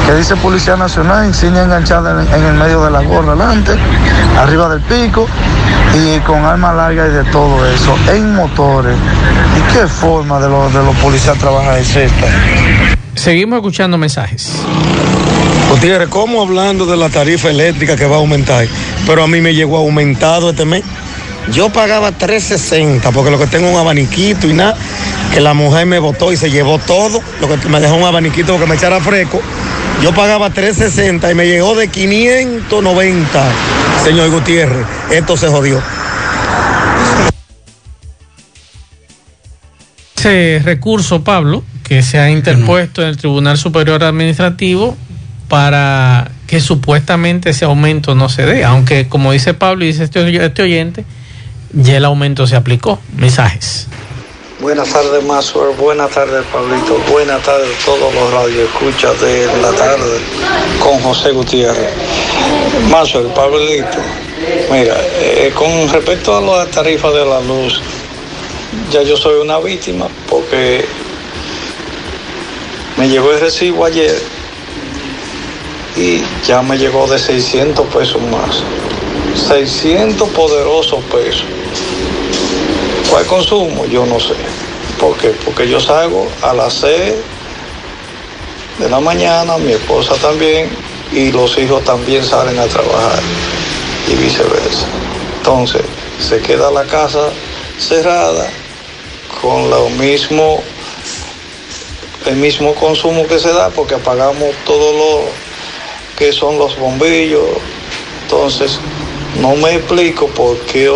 que dice Policía Nacional, insignia enganchada en el medio de la gorra delante, arriba del pico, y con arma larga y de todo eso, en motores. ¿Y qué forma de los policías trabajar es esta? Seguimos escuchando mensajes. Gutiérrez, ¿cómo hablando de la tarifa eléctrica que va a aumentar? Pero a mí me llegó aumentado este mes. Yo pagaba $3.60 porque lo que tengo es un abaniquito y nada, que la mujer me botó y se llevó todo, lo que me dejó un abaniquito porque me echara fresco. Yo pagaba $3.60 y me llegó de $590. Señor Gutiérrez, esto se jodió. Ese recurso, Pablo, que se ha interpuesto en el Tribunal Superior Administrativo para que supuestamente ese aumento no se dé, aunque como dice Pablo y dice este oyente, ya el aumento se aplicó. Mensajes. Buenas tardes, Masur. Buenas tardes, Pablito. Buenas tardes a todos los radioescuchas de La Tarde con José Gutiérrez. Masur, Pablito, mira, con respecto a las tarifas de la luz, ya yo soy una víctima porque me llegó el recibo ayer y ya me llegó de 600 pesos más. 600 poderosos pesos. ¿Cuál consumo? Yo no sé. ¿Por qué? Porque yo salgo a las 6 de la mañana, mi esposa también, y los hijos también salen a trabajar y viceversa. Entonces, se queda la casa cerrada con el mismo consumo que se da porque apagamos todo lo que son los bombillos. Entonces, no me explico por qué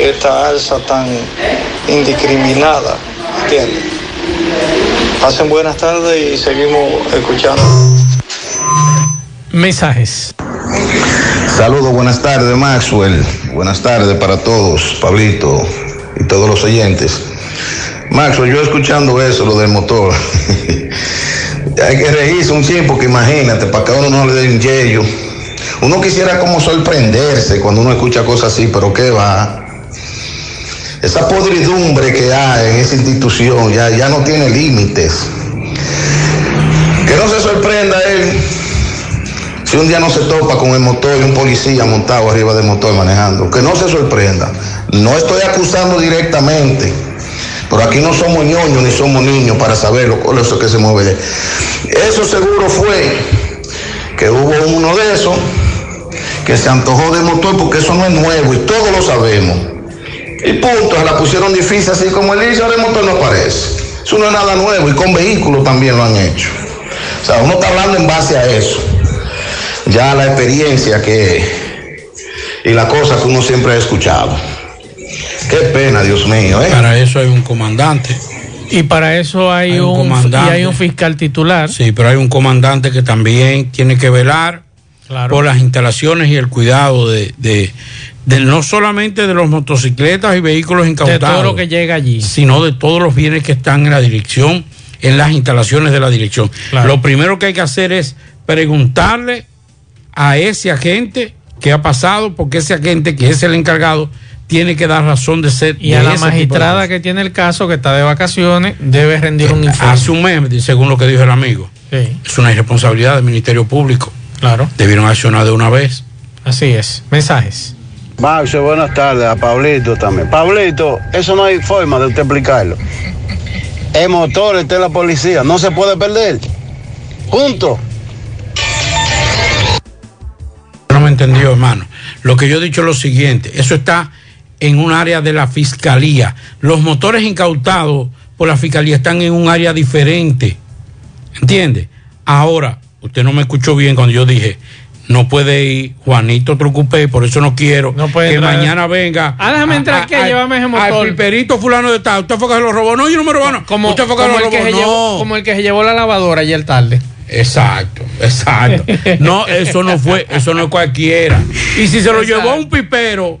esta alza tan indiscriminada, ¿entiendes? Pasen buenas tardes y seguimos escuchando. Mensajes. Saludos, buenas tardes, Maxwell. Buenas tardes para todos, Pablito y todos los oyentes. Maxwell, yo escuchando eso, lo del motor, hay que reírse un tiempo, porque imagínate, para cada uno no le dé un yello. Uno quisiera como sorprenderse cuando uno escucha cosas así, pero qué va. Esa podridumbre que hay en esa institución ya no tiene límites. Que no se sorprenda él si un día no se topa con el motor y un policía montado arriba del motor manejando. Que no se sorprenda. No estoy acusando directamente, pero aquí no somos ñoños ni somos niños para saber lo que se mueve. Eso seguro fue que hubo uno de esos que se antojó de motor, porque eso no es nuevo y todos lo sabemos. Y punto, se la pusieron difícil así como él dice, ahora el motor no aparece. Eso no es nada nuevo y con vehículos también lo han hecho. O sea, uno está hablando en base a eso. Ya la experiencia que y la cosa que uno siempre ha escuchado. Qué pena, Dios mío, ¿eh? Para eso hay un comandante. Y para eso hay un fiscal titular. Sí, pero hay un comandante que también tiene que velar, claro, por las instalaciones y el cuidado de no solamente de los motocicletas y vehículos incautados, de todo lo que llega allí, sino de todos los bienes que están en la dirección, en las instalaciones de la dirección. Claro. Lo primero que hay que hacer es preguntarle a ese agente qué ha pasado, porque ese agente que es el encargado tiene que dar razón de ser. Y a la magistrada que tiene el caso, que está de vacaciones, debe rendir un informe. Hace un mes, según lo que dijo el amigo. Sí. Es una irresponsabilidad del Ministerio Público. Claro. Debieron accionar de una vez. Así es. Mensajes. Max, buenas tardes. A Pablito también. Pablito, eso no hay forma de usted explicarlo. El motor está en la policía. No se puede perder. Punto. No me entendió, hermano. Lo que yo he dicho es lo siguiente. Eso está en un área de la fiscalía. Los motores incautados por la fiscalía están en un área diferente, ¿entiende? Ahora, usted no me escuchó bien cuando yo dije, no puede ir Juanito Trucupé, por eso no quiero que entrar. Mañana venga. Ah, déjame entrar, que llévame ese motor. Al piperito fulano de tal, usted fue que se lo robó. No, yo no me robó, no. Usted fue que lo robó, que se no. Llevó, como el que se llevó la lavadora ayer tarde. Exacto. No, eso no fue, eso no es cualquiera. Y si se lo llevó un pipero,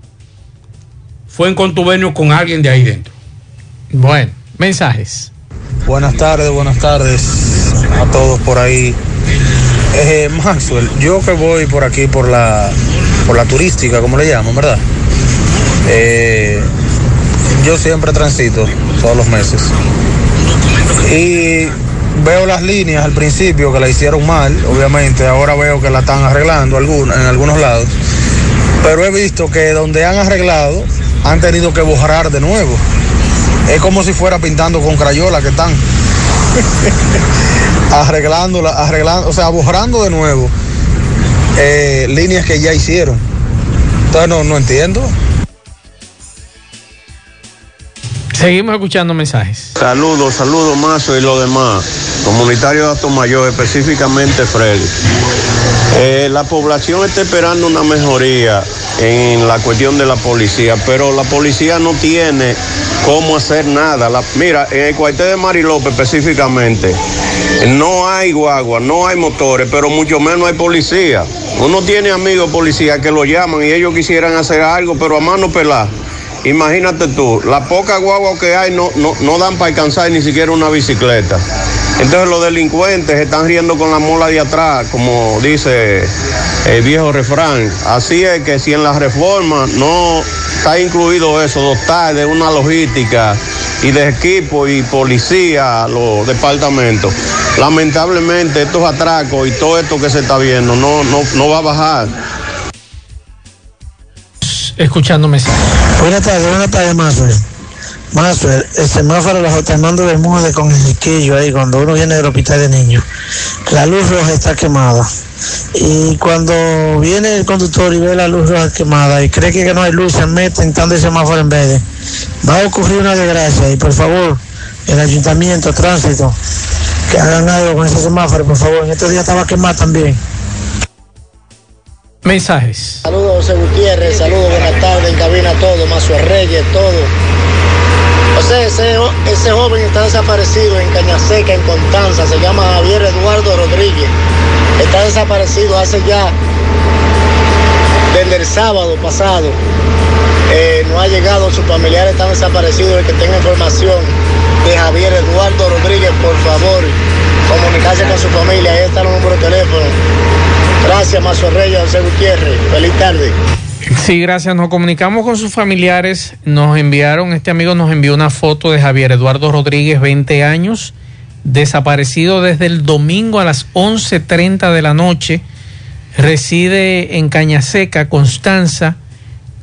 fue en contubernio con alguien de ahí dentro. Bueno, mensajes. Buenas tardes a todos por ahí. Maxwell, yo que voy por aquí por la turística, como le llaman, ¿verdad? Yo siempre transito todos los meses. Y veo las líneas al principio que la hicieron mal, obviamente. Ahora veo que la están arreglando en algunos lados. Pero he visto que donde han arreglado han tenido que borrar de nuevo. Es como si fuera pintando con crayola que están arreglando, o sea, borrando de nuevo líneas que ya hicieron. Entonces no entiendo. Seguimos escuchando mensajes. Saludos más y lo demás. Comunitario de Atomayor, específicamente Freddy. La población está esperando una mejoría en la cuestión de la policía, pero la policía no tiene cómo hacer nada. Mira, en el cuartel de Mari López específicamente, no hay guagua, no hay motores, pero mucho menos hay policía. Uno tiene amigos policías que lo llaman y ellos quisieran hacer algo, pero a mano pelada. Imagínate tú, las pocas guaguas que hay no dan para alcanzar ni siquiera una bicicleta. Entonces los delincuentes están riendo con la mola de atrás, como dice el viejo refrán. Así es que si en la reforma no está incluido eso, dotar de una logística y de equipo y policía, los departamentos, lamentablemente estos atracos y todo esto que se está viendo no va a bajar. Escuchando mensajes. Buenas tardes, Maxwell, el semáforo de los J. Armando Bermúdez con el Quisqueya ahí, cuando uno viene del hospital de niños, la luz roja está quemada. Y cuando viene el conductor y ve la luz roja quemada y cree que no hay luz, se mete entrando el semáforo en verde. Va a ocurrir una desgracia y por favor, el ayuntamiento, tránsito, que hagan algo con ese semáforo, por favor. En estos días estaba quemado también. Mensajes. Saludos, José Gutiérrez, saludos, buenas tardes, en cabina todo, Mazo Reyes, todo. José, ese joven está desaparecido en Cañaseca, en Constanza, se llama Javier Eduardo Rodríguez. Está desaparecido hace ya, desde el sábado pasado. No ha llegado, sus familiares están desaparecidos. El que tenga información de Javier Eduardo Rodríguez, por favor, comunicarse con su familia, ahí está el número de teléfono. Gracias, Mazo Reyes, José Gutiérrez. Feliz tarde. Sí, gracias. Nos comunicamos con sus familiares. Este amigo nos envió una foto de Javier Eduardo Rodríguez, 20 años, desaparecido desde el domingo a las 11:30 de la noche. Reside en Cañaseca, Constanza.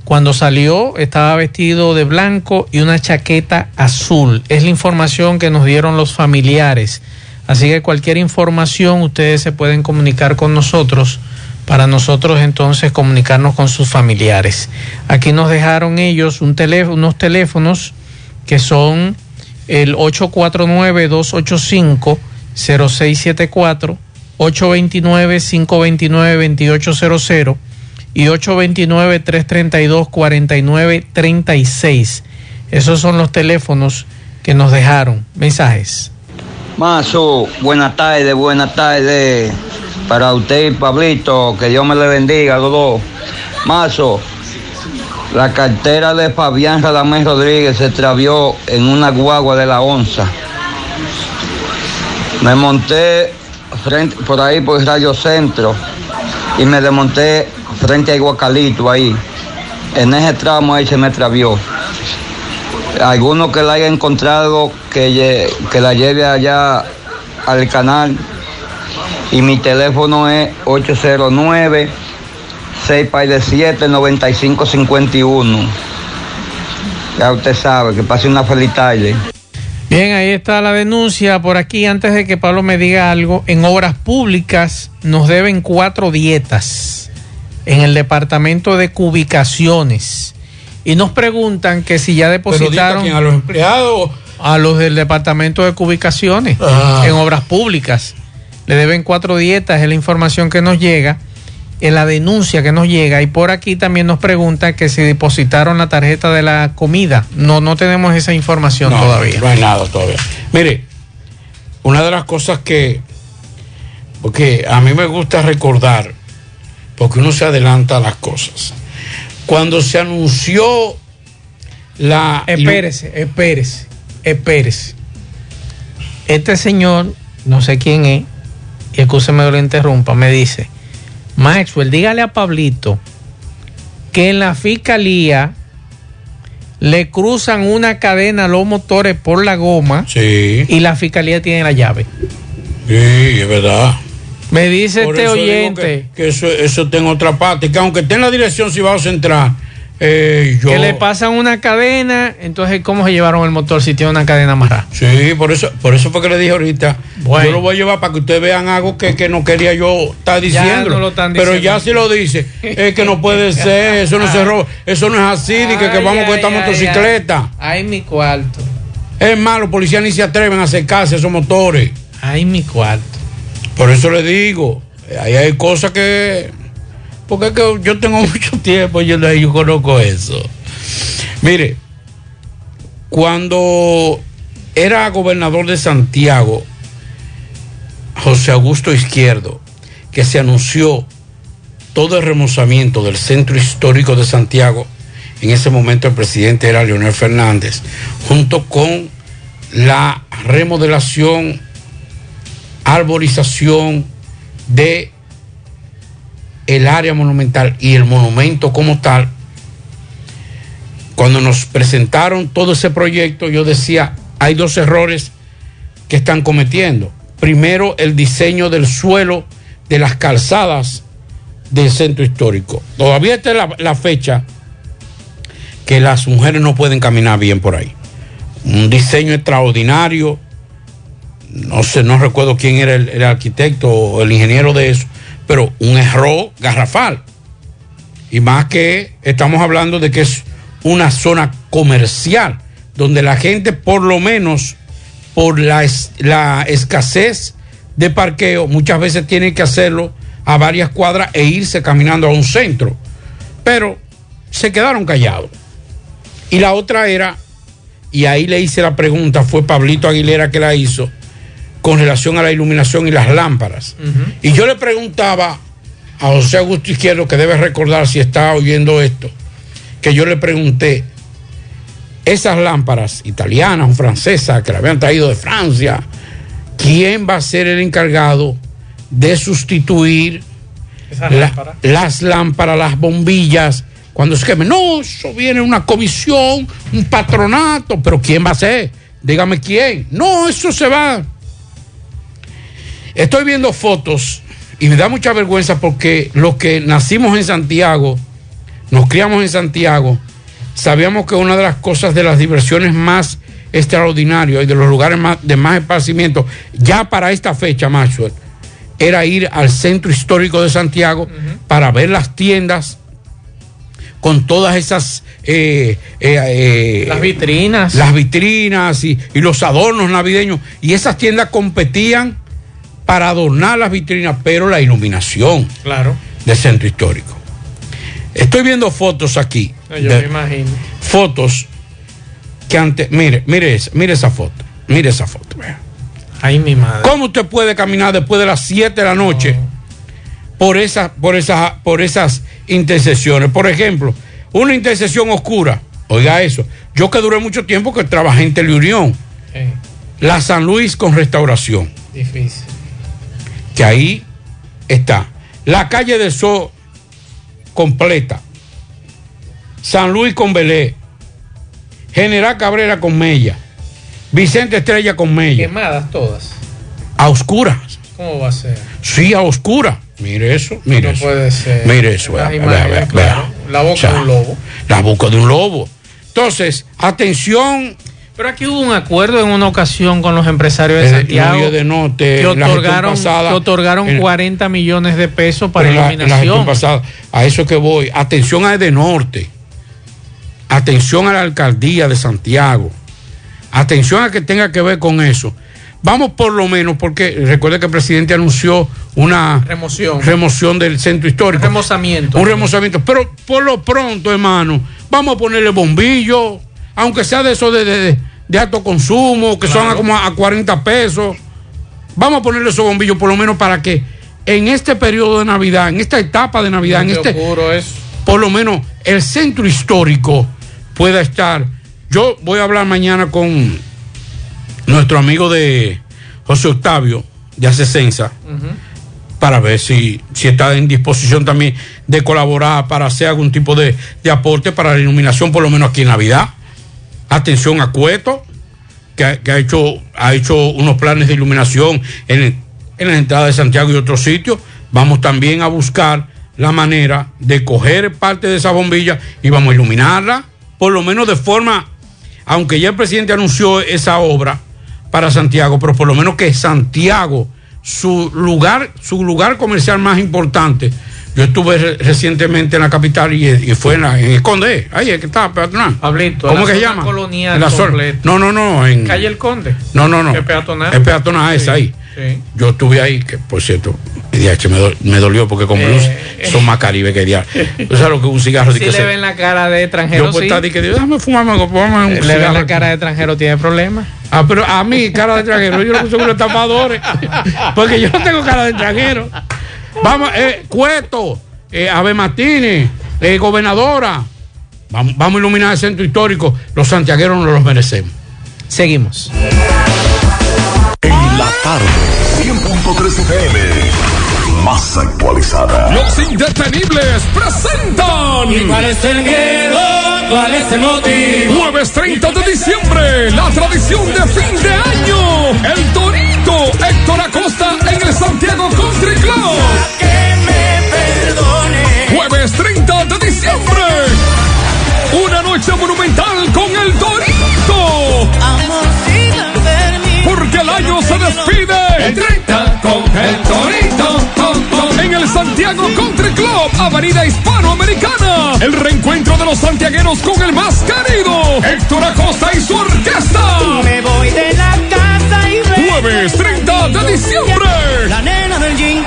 Cuando salió estaba vestido de blanco y una chaqueta azul. Es la información que nos dieron los familiares. Así que cualquier información ustedes se pueden comunicar con nosotros para nosotros entonces comunicarnos con sus familiares. Aquí nos dejaron ellos unos teléfonos que son el 849-285-0674, 829-529-2800 y 829-332-4936. Esos son los teléfonos que nos dejaron. Mensajes. Mazo, buenas tardes para usted y Pablito, que Dios me le bendiga a los dos. Mazo, la cartera de Fabián Radamés Rodríguez se extravió en una guagua de la Onza. Me monté por ahí por el Radio Centro y me desmonté frente a Iguacalito ahí. En ese tramo ahí se me extravió. Alguno que la haya encontrado, que la lleve allá al canal. Y mi teléfono es 809-697-9551. Ya usted sabe, que pase una feliz tarde. Bien, ahí está la denuncia. Por aquí, antes de que Pablo me diga algo, en obras públicas nos deben 4 dietas en el departamento de cubicaciones. Y nos preguntan que si ya depositaron. ¿A los empleados? A los del departamento de cubicaciones, en obras públicas. Le deben 4 dietas, es la información que nos llega, es la denuncia que nos llega. Y por aquí también nos preguntan que si depositaron la tarjeta de la comida. No tenemos esa información todavía. No hay nada todavía. Mire, una de las cosas porque a mí me gusta recordar, porque uno se adelanta a las cosas. Cuando se anunció la... Espérese. Este señor, no sé quién es, y excúseme que lo interrumpa, me dice: Maxwell, dígale a Pablito que en la fiscalía le cruzan una cadena a los motores por la goma, sí, y la fiscalía tiene la llave. Sí, es verdad. Me dice por este oyente que eso está en otra parte, que aunque esté en la dirección Cibao Central, que le pasan una cadena. Entonces, ¿cómo se llevaron el motor si tiene una cadena amarrada? Sí, por eso fue que le dije ahorita, bueno, yo lo voy a llevar para que ustedes vean algo que no quería yo estar diciendo, ya no diciendo, pero ya si lo dice, es que no puede ser, eso no se roba, eso no es así, de que vamos con esta motocicleta. Ay, mi cuarto. Es más, los policías ni se atreven a acercarse a esos motores. Ay, mi cuarto. Por eso le digo, ahí hay cosas que... Porque es que yo tengo mucho tiempo, yo conozco eso. Mire, cuando era gobernador de Santiago, José Augusto Izquierdo, que se anunció todo el remozamiento del centro histórico de Santiago, en ese momento el presidente era Leonel Fernández, junto con la remodelación, arborización de el área monumental y el monumento como tal. Cuando nos presentaron todo ese proyecto, yo decía, hay 2 errores que están cometiendo. Primero, el diseño del suelo de las calzadas del centro histórico. Todavía está la fecha que las mujeres no pueden caminar bien por ahí. Un diseño extraordinario. No recuerdo quién era el arquitecto o el ingeniero de eso, pero un error garrafal. Y más que estamos hablando de que es una zona comercial, donde la gente, por lo menos por la escasez de parqueo, muchas veces tiene que hacerlo a varias cuadras e irse caminando a un centro. Pero se quedaron callados. Y la otra era, y ahí le hice la pregunta, fue Pablito Aguilera que la hizo, con relación a la iluminación y las lámparas. Uh-huh. Y yo le preguntaba a José Augusto Izquierdo, que debe recordar si está oyendo esto, que yo le pregunté, esas lámparas italianas o francesas que la habían traído de Francia, ¿quién va a ser el encargado de sustituir las lámparas, las bombillas, Cuando se queme, no, eso viene una comisión, un patronato, pero ¿quién va a ser? Dígame quién. No, eso se va. Estoy viendo fotos y me da mucha vergüenza porque los que nacimos en Santiago, nos criamos en Santiago, sabíamos que una de las cosas, de las diversiones más extraordinarias y de los lugares más, de más esparcimiento, ya para esta fecha, Maxwell, era ir al centro histórico de Santiago para ver las tiendas con todas esas las vitrinas. Las vitrinas y los adornos navideños. Y esas tiendas competían para adornar las vitrinas, pero la iluminación, claro, del centro histórico. Estoy viendo fotos aquí. No, yo me imagino. Fotos que antes. Mire esa foto. Mire esa foto. Vea. Ay, mi madre. ¿Cómo usted puede caminar después de las 7 de la noche? No. Por esas intersecciones. Por ejemplo, una intersección oscura. Oiga eso. Yo que duré mucho tiempo que trabajé en Teleunión. Okay. La San Luis con Restauración. Difícil. Que ahí está. La calle del Sol completa. San Luis con Belé. General Cabrera con Mella. Vicente Estrella con Mella. Quemadas todas. A oscuras. ¿Cómo va a ser? Sí, a oscuras. Mire eso, mire eso. No puede ser. Mire eso, vea, claro. La boca, o sea, de un lobo. La boca de un lobo. Entonces, atención. Pero aquí hubo un acuerdo en una ocasión con los empresarios de Santiago de Norte, que otorgaron 40 millones de pesos para iluminación. A eso que voy. Atención a Edenorte. Atención a la alcaldía de Santiago. Atención a que tenga que ver con eso. Vamos por lo menos, porque recuerde que el presidente anunció una remoción del centro histórico. Un remozamiento. Pero por lo pronto, hermano, vamos a ponerle bombillo, aunque sea de eso de alto consumo, que claro, son como a 40 pesos. Vamos a ponerle esos bombillos, por lo menos para que en este periodo de Navidad, en esta etapa de Navidad, en este, por lo menos el centro histórico pueda estar. Yo voy a hablar mañana con nuestro amigo de José Octavio de Acesenza, para ver si está en disposición también de colaborar para hacer algún tipo de aporte para la iluminación, por lo menos aquí en Navidad. Atención a Cueto, que ha hecho unos planes de iluminación en las entradas de Santiago y otros sitios. Vamos también a buscar la manera de coger parte de esa bombilla y vamos a iluminarla, por lo menos de forma, aunque ya el presidente anunció esa obra para Santiago, pero por lo menos que Santiago, su lugar comercial más importante. Yo estuve recientemente en la capital y fue en Esconde. Ahí es que está peatonal. Pablito, ¿cómo que se llama? Colonial, en la zona. No. En calle El Conde. No. Es peatonal. Es peatonal, sí, es ahí. Sí. Yo estuve ahí, que por cierto, me dolió porque como luz son más caribe que diario. O sea, lo que un cigarro. Si le ven la cara de extranjero. Yo puedo estar que digo, déjame fumarme un cigarro. Le ven la cara de extranjero, tiene problemas. Ah, pero a mí, cara de extranjero, yo no uso unos tapadores. Porque yo no tengo cara de extranjero. Vamos, Cueto, Ave Martínez, Gobernadora. Vamos a iluminar el centro histórico. Los santiagueros no los merecemos. Seguimos. En la tarde, 100.3 FM, más actualizada. Los Indetenibles presentan. ¿Y cuál es el miedo? ¿Cuál es el motivo? Jueves 30 de diciembre, la tradición de fin de año. El Torito, Héctor Acosta en el Santiago Country Club. Que me perdone. Jueves 30 de diciembre, una noche monumental con el Torito. Amorcito. Porque el año se despide el 30 con el Torito, en el Santiago Country Club, Avenida Hispanoamericana. El reencuentro de los santiagueros con el más querido, Héctor Acosta y su orquesta. Me voy de la casa y Jueves 30 de diciembre. La nena del jean.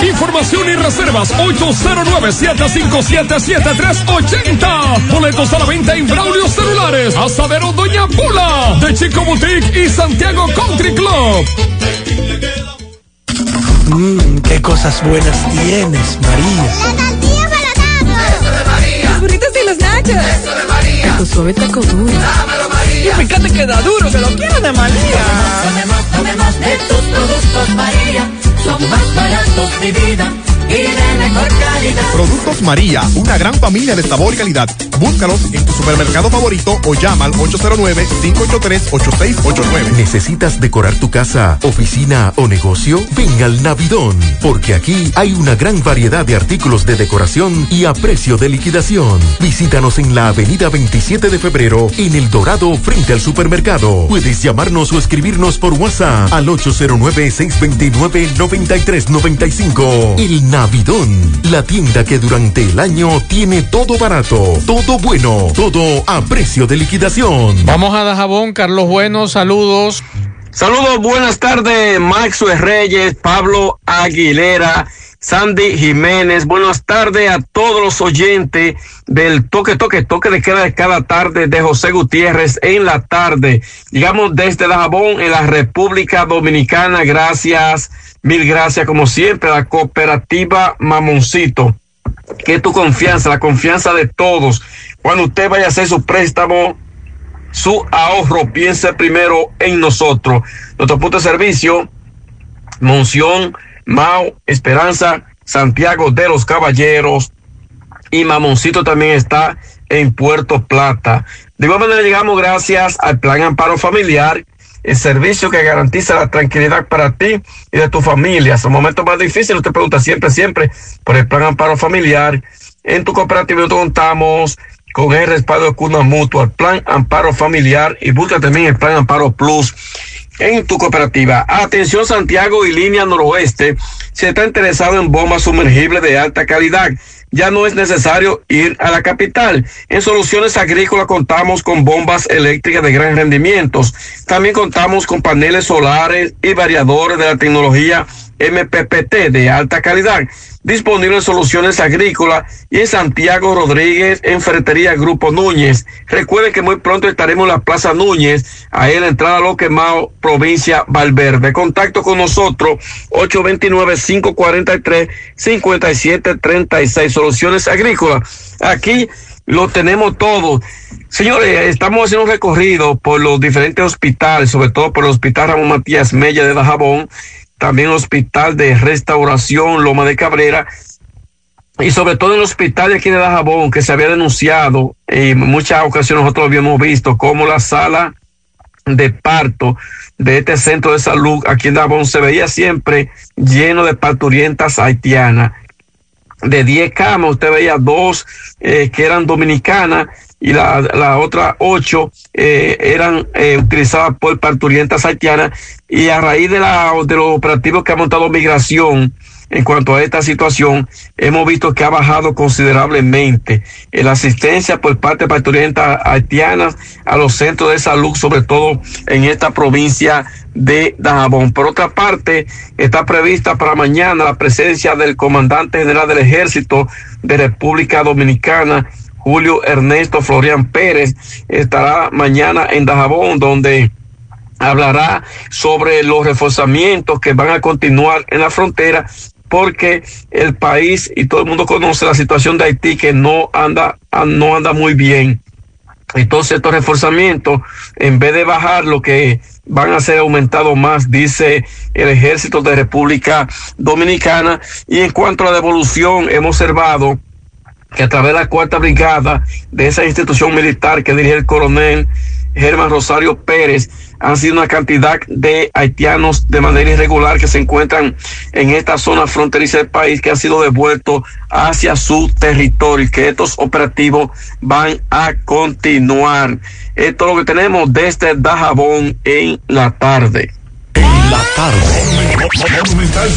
Información y reservas 809-757-7380. Boletos a la venta en Braulio Celulares, Asadero Doña Pula, de Chico Boutique y Santiago Country Club. Qué cosas buenas tienes, María. La tortilla para tacos. Eso de María. Los burritos y los nachos. Eso de María. Tu suave taco duro. Dámelo, María. Y picante queda duro, que lo quiero de María. Tomemos de tus productos, María. Son más baratos, mi vida. y de mejor calidad. Productos María, una gran familia de sabor y calidad. Búscalos en tu supermercado favorito o llama al 809-583-8689. ¿Necesitas decorar tu casa, oficina o negocio? Ven al Navidón, porque aquí hay una gran variedad de artículos de decoración y a precio de liquidación. Visítanos en la avenida 27 de febrero, en El Dorado, frente al supermercado. Puedes llamarnos o escribirnos por WhatsApp al 809-629-9395. El Navidón, la tienda que durante el año tiene todo barato, todo bueno, todo a precio de liquidación. Vamos a Dajabón, Carlos Bueno, saludos. Saludos, buenas tardes, Maxwell Reyes, Pablo Aguilera, Sandy Jiménez. Buenas tardes a todos los oyentes del toque de queda de cada tarde de José Gutiérrez en la tarde. Llegamos desde Dajabón en la República Dominicana. Gracias, mil gracias como siempre a la cooperativa Mamoncito, que tu confianza, la confianza de todos. Cuando usted vaya a hacer su préstamo, su ahorro, piense primero en nosotros. Nuestro punto de servicio: Monción, Mao, Esperanza, Santiago de los Caballeros, y Mamoncito también está en Puerto Plata. De igual manera llegamos gracias al Plan Amparo Familiar, el servicio que garantiza la tranquilidad para ti y de tu familia. En los momentos más difíciles, usted pregunta siempre por el Plan Amparo Familiar. En tu cooperativa nosotros contamos con el respaldo de Cuna Mutua, Plan Amparo Familiar, y busca también el Plan Amparo Plus en tu cooperativa. Atención Santiago y Línea Noroeste, si está interesado en bombas sumergibles de alta calidad, ya no es necesario ir a la capital. En Soluciones Agrícolas contamos con bombas eléctricas de gran rendimiento. También contamos con paneles solares y variadores de la tecnología MPPT de alta calidad. Disponible en Soluciones Agrícolas y en Santiago Rodríguez, en Ferretería Grupo Núñez. Recuerden que muy pronto estaremos en la Plaza Núñez, ahí en la entrada a Lo Quemado, provincia Valverde. Contacto con nosotros, 829-543-5736. Soluciones Agrícolas. Aquí lo tenemos todo. Señores, estamos haciendo un recorrido por los diferentes hospitales, sobre todo por el Hospital Ramón Matías Mella de Dajabón, también Hospital de Restauración Loma de Cabrera, y sobre todo en el hospital de aquí de Dajabón, que se había denunciado. En muchas ocasiones nosotros habíamos visto cómo la sala de parto de este centro de salud aquí en Dajabón se veía siempre lleno de parturientas haitianas. De 10 camas, usted veía 2 que eran dominicanas, y la otra 8 eran utilizadas por parturientas haitianas. Y a raíz de los operativos que ha montado Migración en cuanto a esta situación, hemos visto que ha bajado considerablemente la asistencia por parte de parturientas haitianas a los centros de salud, sobre todo en esta provincia de Dajabón. Por otra parte, está prevista para mañana la presencia del comandante general del Ejército de República Dominicana, Julio Ernesto Florian Pérez. Estará mañana en Dajabón, donde hablará sobre los reforzamientos que van a continuar en la frontera, porque el país y todo el mundo conoce la situación de Haití, que no anda muy bien. Entonces estos reforzamientos, en vez de bajar, lo que van a ser aumentados más, dice el Ejército de República Dominicana. Y en cuanto a la devolución, hemos observado que a través de la cuarta brigada de esa institución militar que dirige el coronel Germán Rosario Pérez, han sido una cantidad de haitianos de manera irregular que se encuentran en esta zona fronteriza del país, que han sido devueltos hacia su territorio, y que estos operativos van a continuar. Esto es lo que tenemos desde Dajabón en la tarde. En la tarde. Monumental 100.13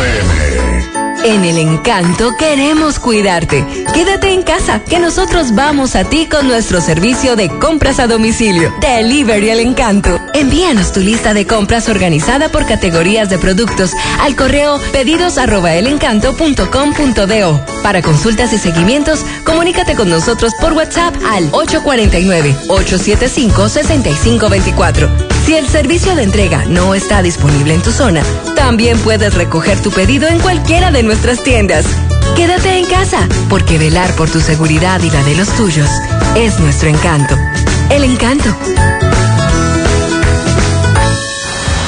pm. En El Encanto queremos cuidarte. Quédate en casa, que nosotros vamos a ti con nuestro servicio de compras a domicilio, Delivery El Encanto. Envíanos tu lista de compras organizada por categorías de productos al correo pedidos@elencanto.com.do. Para consultas y seguimientos, comunícate con nosotros por WhatsApp al 849-875-6524. Si el servicio de entrega no está disponible en tu zona, también puedes recoger tu pedido en cualquiera de nuestras tiendas. Quédate en casa, porque velar por tu seguridad y la de los tuyos es nuestro encanto. El Encanto.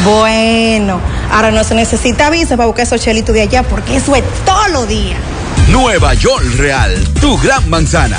Bueno, Ahora no se necesita visa para buscar esos chelitos de allá, porque eso es todo lo día. Nueva York Real, tu gran manzana.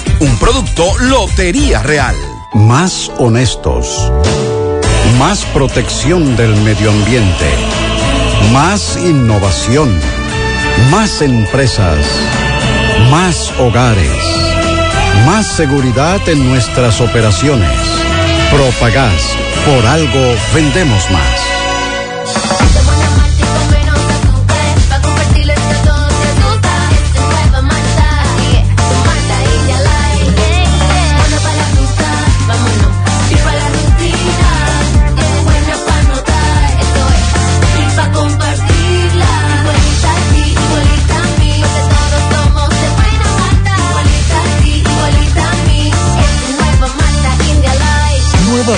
Un producto Lotería Real. Más honestos. Más protección del medio ambiente. Más innovación. Más empresas. Más hogares. Más seguridad en nuestras operaciones. Propagás. Por algo vendemos más.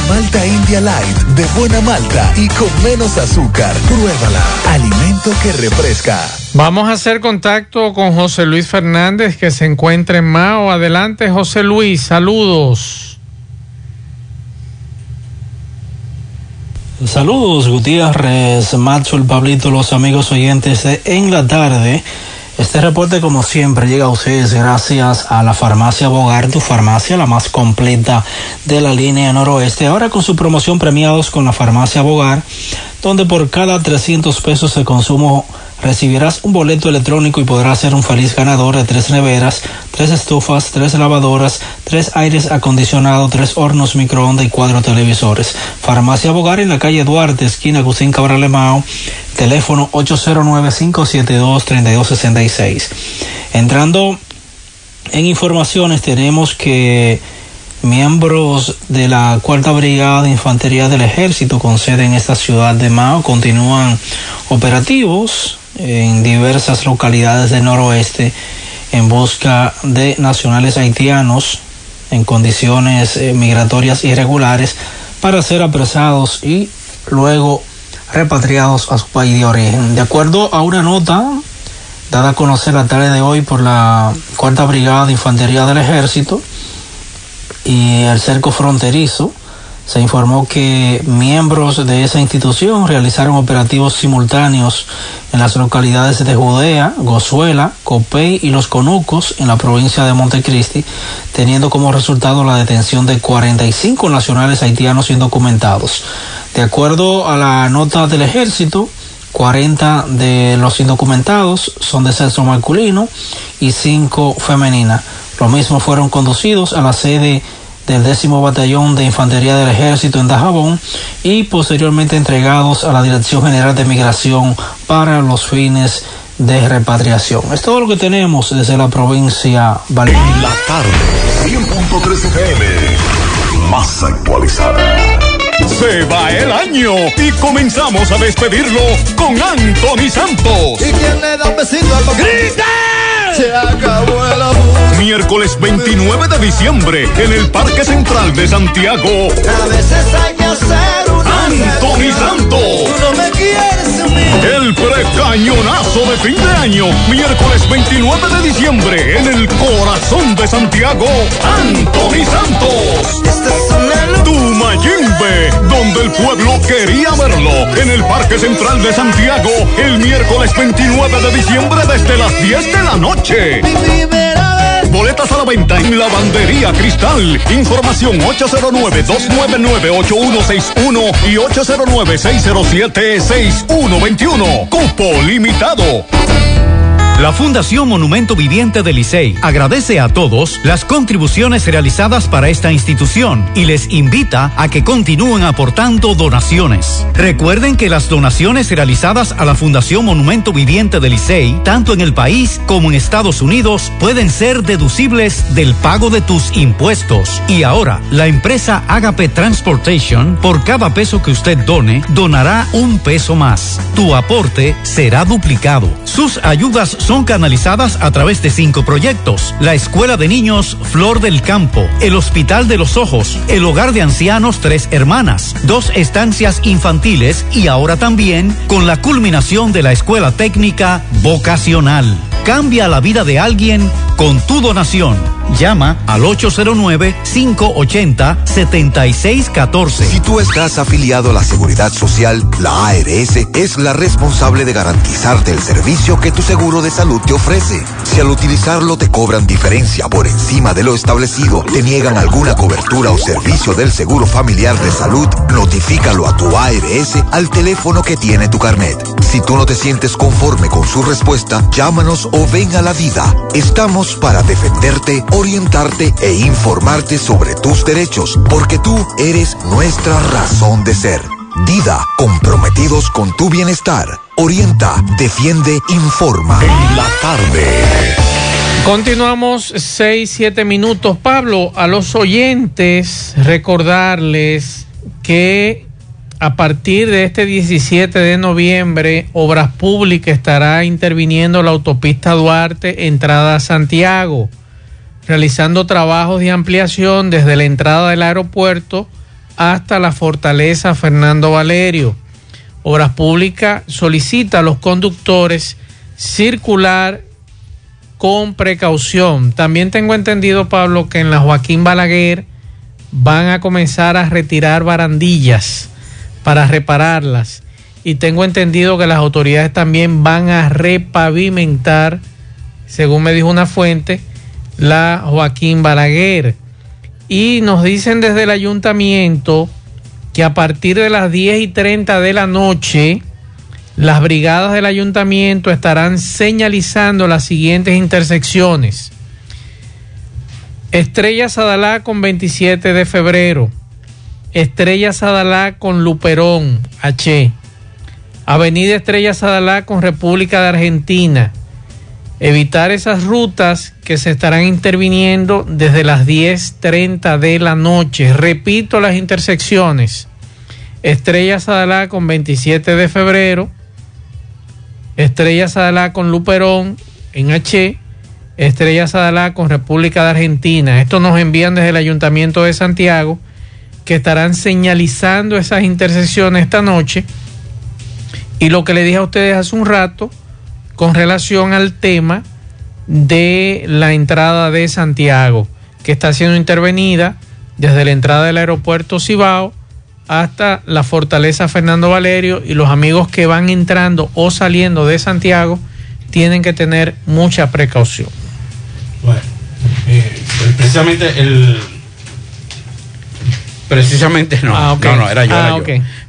Malta India Light, de buena malta y con menos azúcar. Pruébala. Alimento que refresca. Vamos a hacer contacto con José Luis Fernández, que se encuentra en Mao. Adelante, José Luis, saludos. Saludos, Gutiérrez, Maxwell, Pablito, los amigos oyentes de En la Tarde. Este reporte, como siempre, llega a ustedes gracias a la farmacia Bogart, tu farmacia, la más completa de la línea noroeste. Ahora con su promoción Premiados con la farmacia Bogart, donde por cada 300 pesos de consumo recibirás un boleto electrónico y podrás ser un feliz ganador de 3 neveras, 3 estufas, 3 lavadoras, 3 aires acondicionados, 3 hornos microondas y 4 televisores. Farmacia Bogart en la calle Duarte, esquina Agustín Cabral Emao, teléfono 809-572-3266. Entrando en informaciones, tenemos que miembros de la Cuarta Brigada de Infantería del Ejército con sede en esta ciudad de Mao continúan operativos en diversas localidades del noroeste en busca de nacionales haitianos en condiciones migratorias irregulares para ser apresados y luego repatriados a su país de origen. De acuerdo a una nota dada a conocer la tarde de hoy por la Cuarta Brigada de Infantería del Ejército y el Cerco Fronterizo, se informó que miembros de esa institución realizaron operativos simultáneos en las localidades de Judea, Gozuela, Copey y Los Conucos en la provincia de Montecristi, teniendo como resultado la detención de 45 nacionales haitianos indocumentados. De acuerdo a la nota del ejército, 40 de los indocumentados son de sexo masculino y 5 femeninas. Los mismos fueron conducidos a la sede del 10º Batallón de Infantería del Ejército en Dajabón y posteriormente entregados a la Dirección General de Migración para los fines de repatriación. Es todo lo que tenemos desde la provincia Valeria. En la tarde, 100.3 FM, más actualizada. Se va el año y comenzamos a despedirlo con Anthony Santos. ¿Y quién le da un besito al bocón? ¡Grita! Se acabó el amor. Miércoles 29 de diciembre en el Parque Central de Santiago. A veces hay que hacer una Anthony Santos. Tú no me quieres a mí. El precañonazo de fin de año. Miércoles 29 de diciembre en el corazón de Santiago. Anthony Santos. Esta es una luz. Tu Mayimbe, donde el pueblo quería verlo, en el Parque Central de Santiago, el miércoles 29 de diciembre desde las 10 de la noche. Boletas a la venta en Lavandería Cristal. Información 809-299-8161 y 809-607-6121. Cupo limitado. La Fundación Monumento Viviente del Licey agradece a todos las contribuciones realizadas para esta institución y les invita a que continúen aportando donaciones. Recuerden que las donaciones realizadas a la Fundación Monumento Viviente del Licey, tanto en el país como en Estados Unidos, pueden ser deducibles del pago de tus impuestos. Y ahora, la empresa Agape Transportation, por cada peso que usted done, donará un peso más. Tu aporte será duplicado. Sus ayudas son canalizadas a través de 5 proyectos: la Escuela de Niños Flor del Campo, el Hospital de los Ojos, el Hogar de Ancianos Tres Hermanas, 2 estancias infantiles y ahora también con la culminación de la Escuela Técnica Vocacional. Cambia la vida de alguien con tu donación. Llama al 809-580-7614. Si tú estás afiliado a la Seguridad Social, la ARS es la responsable de garantizarte el servicio que tu seguro de salud te ofrece. Si al utilizarlo te cobran diferencia por encima de lo establecido, te niegan alguna cobertura o servicio del seguro familiar de salud, notifícalo a tu ARS al teléfono que tiene tu carnet. Si tú no te sientes conforme con su respuesta, llámanos o ven a la vida. Estamos para defenderte, orientarte e informarte sobre tus derechos, porque tú eres nuestra razón de ser. DIDA, comprometidos con tu bienestar. Orienta, defiende, informa. En la tarde. Continuamos 6-7 minutos. Pablo, a los oyentes recordarles que a partir de este 17 de noviembre, Obras Públicas estará interviniendo la autopista Duarte, entrada a Santiago, realizando trabajos de ampliación desde la entrada del aeropuerto hasta la Fortaleza Fernando Valerio. Obras Públicas solicita a los conductores circular con precaución. También tengo entendido, Pablo, que en la Joaquín Balaguer van a comenzar a retirar barandillas para repararlas. Y tengo entendido que las autoridades también van a repavimentar, según me dijo una fuente, la Joaquín Balaguer. Y nos dicen desde el ayuntamiento que a partir de las 10:30 de la noche, las brigadas del ayuntamiento estarán señalizando las siguientes intersecciones: Estrella Sadalá con 27 de febrero, Estrella Sadalá con Luperón, H, Avenida Estrella Sadalá con República de Argentina. Evitar esas rutas que se estarán interviniendo desde las 10:30 de la noche. Repito las intersecciones: Estrella Sadalá con 27 de febrero, Estrella Sadalá con Luperón en H, Estrella Sadalá con República de Argentina. Esto nos envían desde el Ayuntamiento de Santiago, que estarán señalizando esas intersecciones esta noche. Y lo que le dije a ustedes hace un rato con relación al tema de la entrada de Santiago, que está siendo intervenida desde la entrada del aeropuerto Cibao hasta la Fortaleza Fernando Valerio, y los amigos que van entrando o saliendo de Santiago tienen que tener mucha precaución. Bueno, precisamente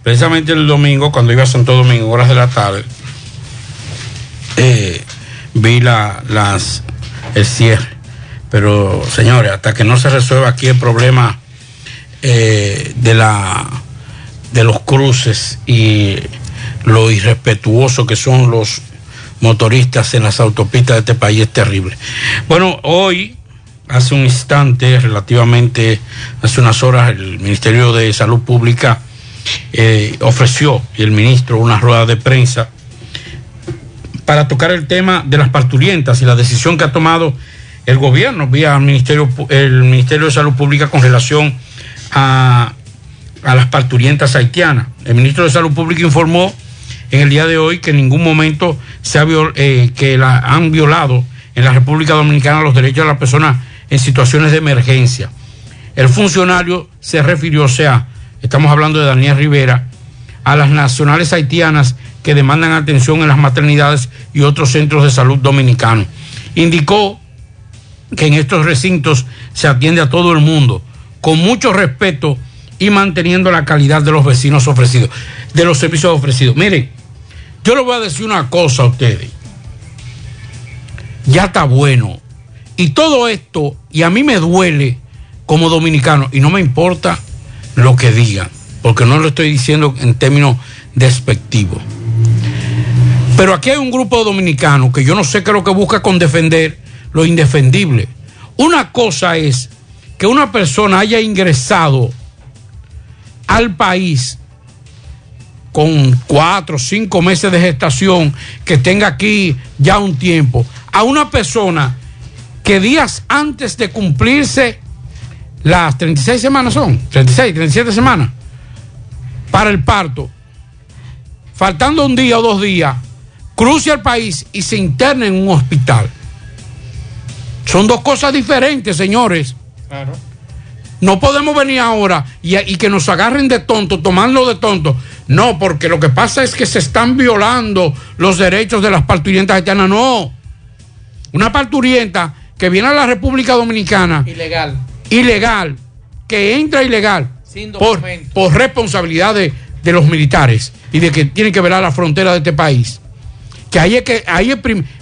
precisamente el domingo, cuando iba a Santo Domingo, horas de la tarde, vi el cierre. Pero señores, hasta que no se resuelva aquí el problema de los cruces y lo irrespetuoso que son los motoristas en las autopistas de este país, es terrible. Bueno, hoy, hace un instante, relativamente hace unas horas, el Ministerio de Salud Pública ofreció, y el ministro, una rueda de prensa para tocar el tema de las parturientas y la decisión que ha tomado el gobierno vía el Ministerio de Salud Pública con relación a las parturientas haitianas. El ministro de Salud Pública informó en el día de hoy que en ningún momento han violado en la República Dominicana los derechos de las personas en situaciones de emergencia. El funcionario se refirió, estamos hablando de Daniel Rivera, a las nacionales haitianas que demandan atención en las maternidades y otros centros de salud dominicanos. Indicó que en estos recintos se atiende a todo el mundo, con mucho respeto y manteniendo la calidad de los vecinos ofrecidos, de los servicios ofrecidos. Miren, yo les voy a decir una cosa a ustedes. ya está bueno. Y todo esto, y a mí me duele como dominicano, y no me importa lo que digan, porque no lo estoy diciendo en términos despectivos. Pero aquí hay un grupo de dominicanos que yo no sé qué es lo que busca con defender lo indefendible. Una cosa es que una persona haya ingresado al país con 4 o 5 meses de gestación, que tenga aquí ya un tiempo, a una persona que días antes de cumplirse las 36 semanas son, 36, 37 semanas para el parto, faltando un día o 2 días, cruce al país y se interne en un hospital. Son 2 cosas diferentes, señores. Claro. No podemos venir ahora y que nos agarren de tonto, tomarlo de tonto. No, porque lo que pasa es que se están violando los derechos de las parturientas haitianas. No. Una parturienta que viene a la República Dominicana. Ilegal. Ilegal. Que entra ilegal. Sin documento. Por responsabilidad de los militares y de que tienen que velar la frontera de este país. Que ahí es que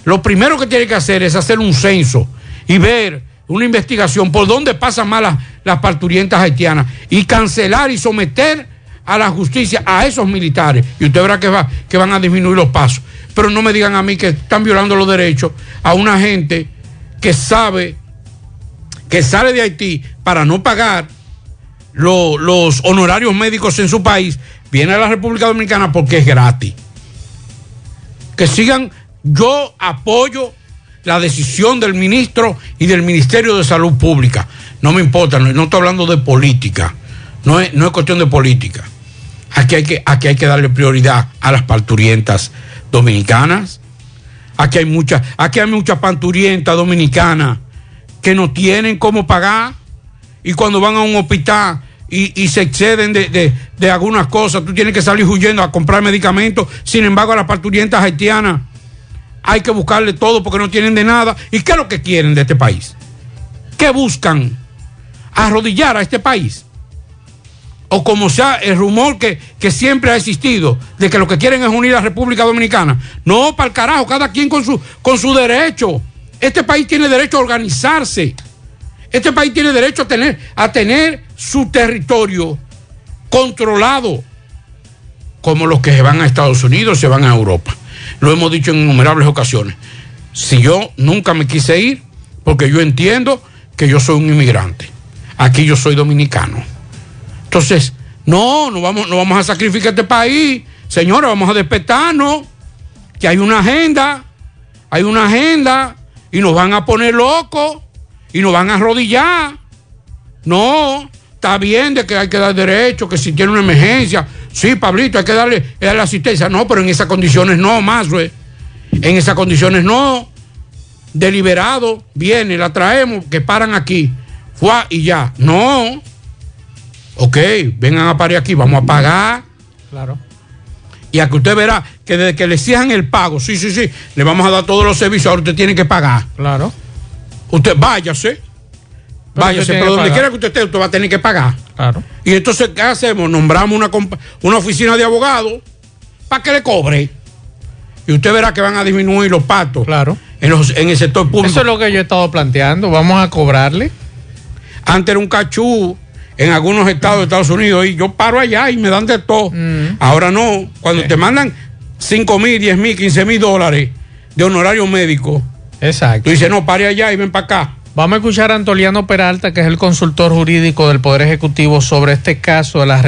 lo primero que tiene que hacer es hacer un censo y ver una investigación por dónde pasan más las parturientas haitianas y cancelar y someter a la justicia a esos militares, y usted verá que van a disminuir los pasos. Pero no me digan a mí que están violando los derechos a una gente que sabe que sale de Haití para no pagar los honorarios médicos en su país, viene a la República Dominicana porque es gratis. Que sigan, yo apoyo la decisión del ministro y del Ministerio de Salud Pública. No me importa, no estoy hablando de política. No es cuestión de política. Aquí hay que darle prioridad a las parturientas dominicanas. Aquí hay muchas parturientas dominicanas que no tienen cómo pagar, y cuando van a un hospital y se exceden de algunas cosas, tú tienes que salir huyendo a comprar medicamentos. Sin embargo, a las parturientas haitianas hay que buscarle todo porque no tienen de nada. ¿Y qué es lo que quieren de este país? ¿Qué buscan? ¿Arrodillar a este país? O como sea el rumor que siempre ha existido de que lo que quieren es unir a la República Dominicana. No, para el carajo, cada quien con su derecho. Este país tiene derecho a organizarse. Este país tiene derecho a tener su territorio controlado, como los que se van a Estados Unidos, se van a Europa. Lo hemos dicho en innumerables ocasiones. Si yo nunca me quise ir, porque yo entiendo que yo soy un inmigrante. Aquí yo soy dominicano. Entonces, no vamos a sacrificar este país. Señores, vamos a despertarnos, que hay una agenda, y nos van a poner locos, y nos van a arrodillar. No, está bien de que hay que dar derecho, que si tiene una emergencia, sí, Pablito, hay que darle asistencia. No, pero en esas condiciones no, más, güey. En esas condiciones no. Deliberado, viene, la traemos, que paran aquí. Fuá y ya. No. Ok, vengan a parir aquí, vamos a pagar. Claro. Y aquí usted verá que desde que le exijan el pago, sí, le vamos a dar todos los servicios, ahora usted tiene que pagar. Claro. Usted váyase, pero donde quiera que usted esté, usted va a tener que pagar. Claro. Y entonces, ¿qué hacemos? Nombramos una oficina de abogados para que le cobre. Y usted verá que van a disminuir los pactos. Claro. En el sector público. Eso es lo que yo he estado planteando. Vamos a cobrarle. Antes era un cachú en algunos estados de Estados Unidos, y yo paro allá y me dan de todo. Ahora no. Cuando te mandan 5,000, 10,000, 15,000 dólares de honorario médico. Exacto. Tú dices, no, pare allá y ven para acá. Vamos a escuchar a Antoliano Peralta, que es el consultor jurídico del Poder Ejecutivo, sobre este caso de las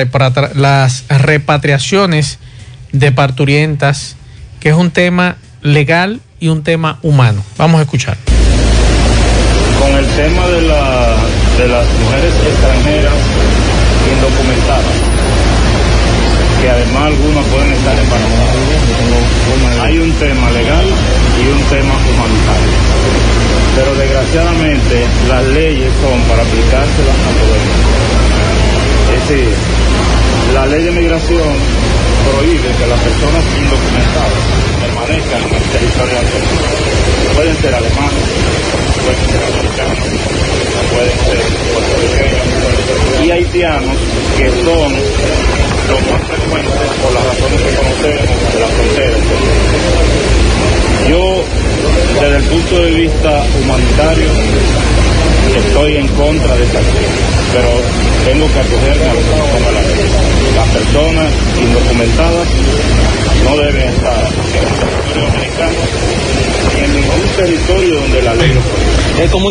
repatriaciones de parturientas, que es un tema legal y un tema humano. Vamos a escuchar. Con el tema de las mujeres extranjeras indocumentadas, que además algunas pueden estar embarazadas, hay un tema legal y un tema humanitario. Pero desgraciadamente las leyes son para aplicárselas a todos. Es decir, la ley de migración prohíbe que las personas indocumentadas permanezcan en el territorio argentino. Pueden ser alemanes, pueden ser americanos, pueden ser puertorriqueños y haitianos, que son los más frecuentes por las razones que conocemos de la frontera. Yo Desde el punto de vista humanitario, estoy en contra de esa acción, pero tengo que acogerme a lo que nos toma la ley. Las personas indocumentadas no deben estar en el territorio dominicano ni en ningún territorio donde la ley lo prohíbe.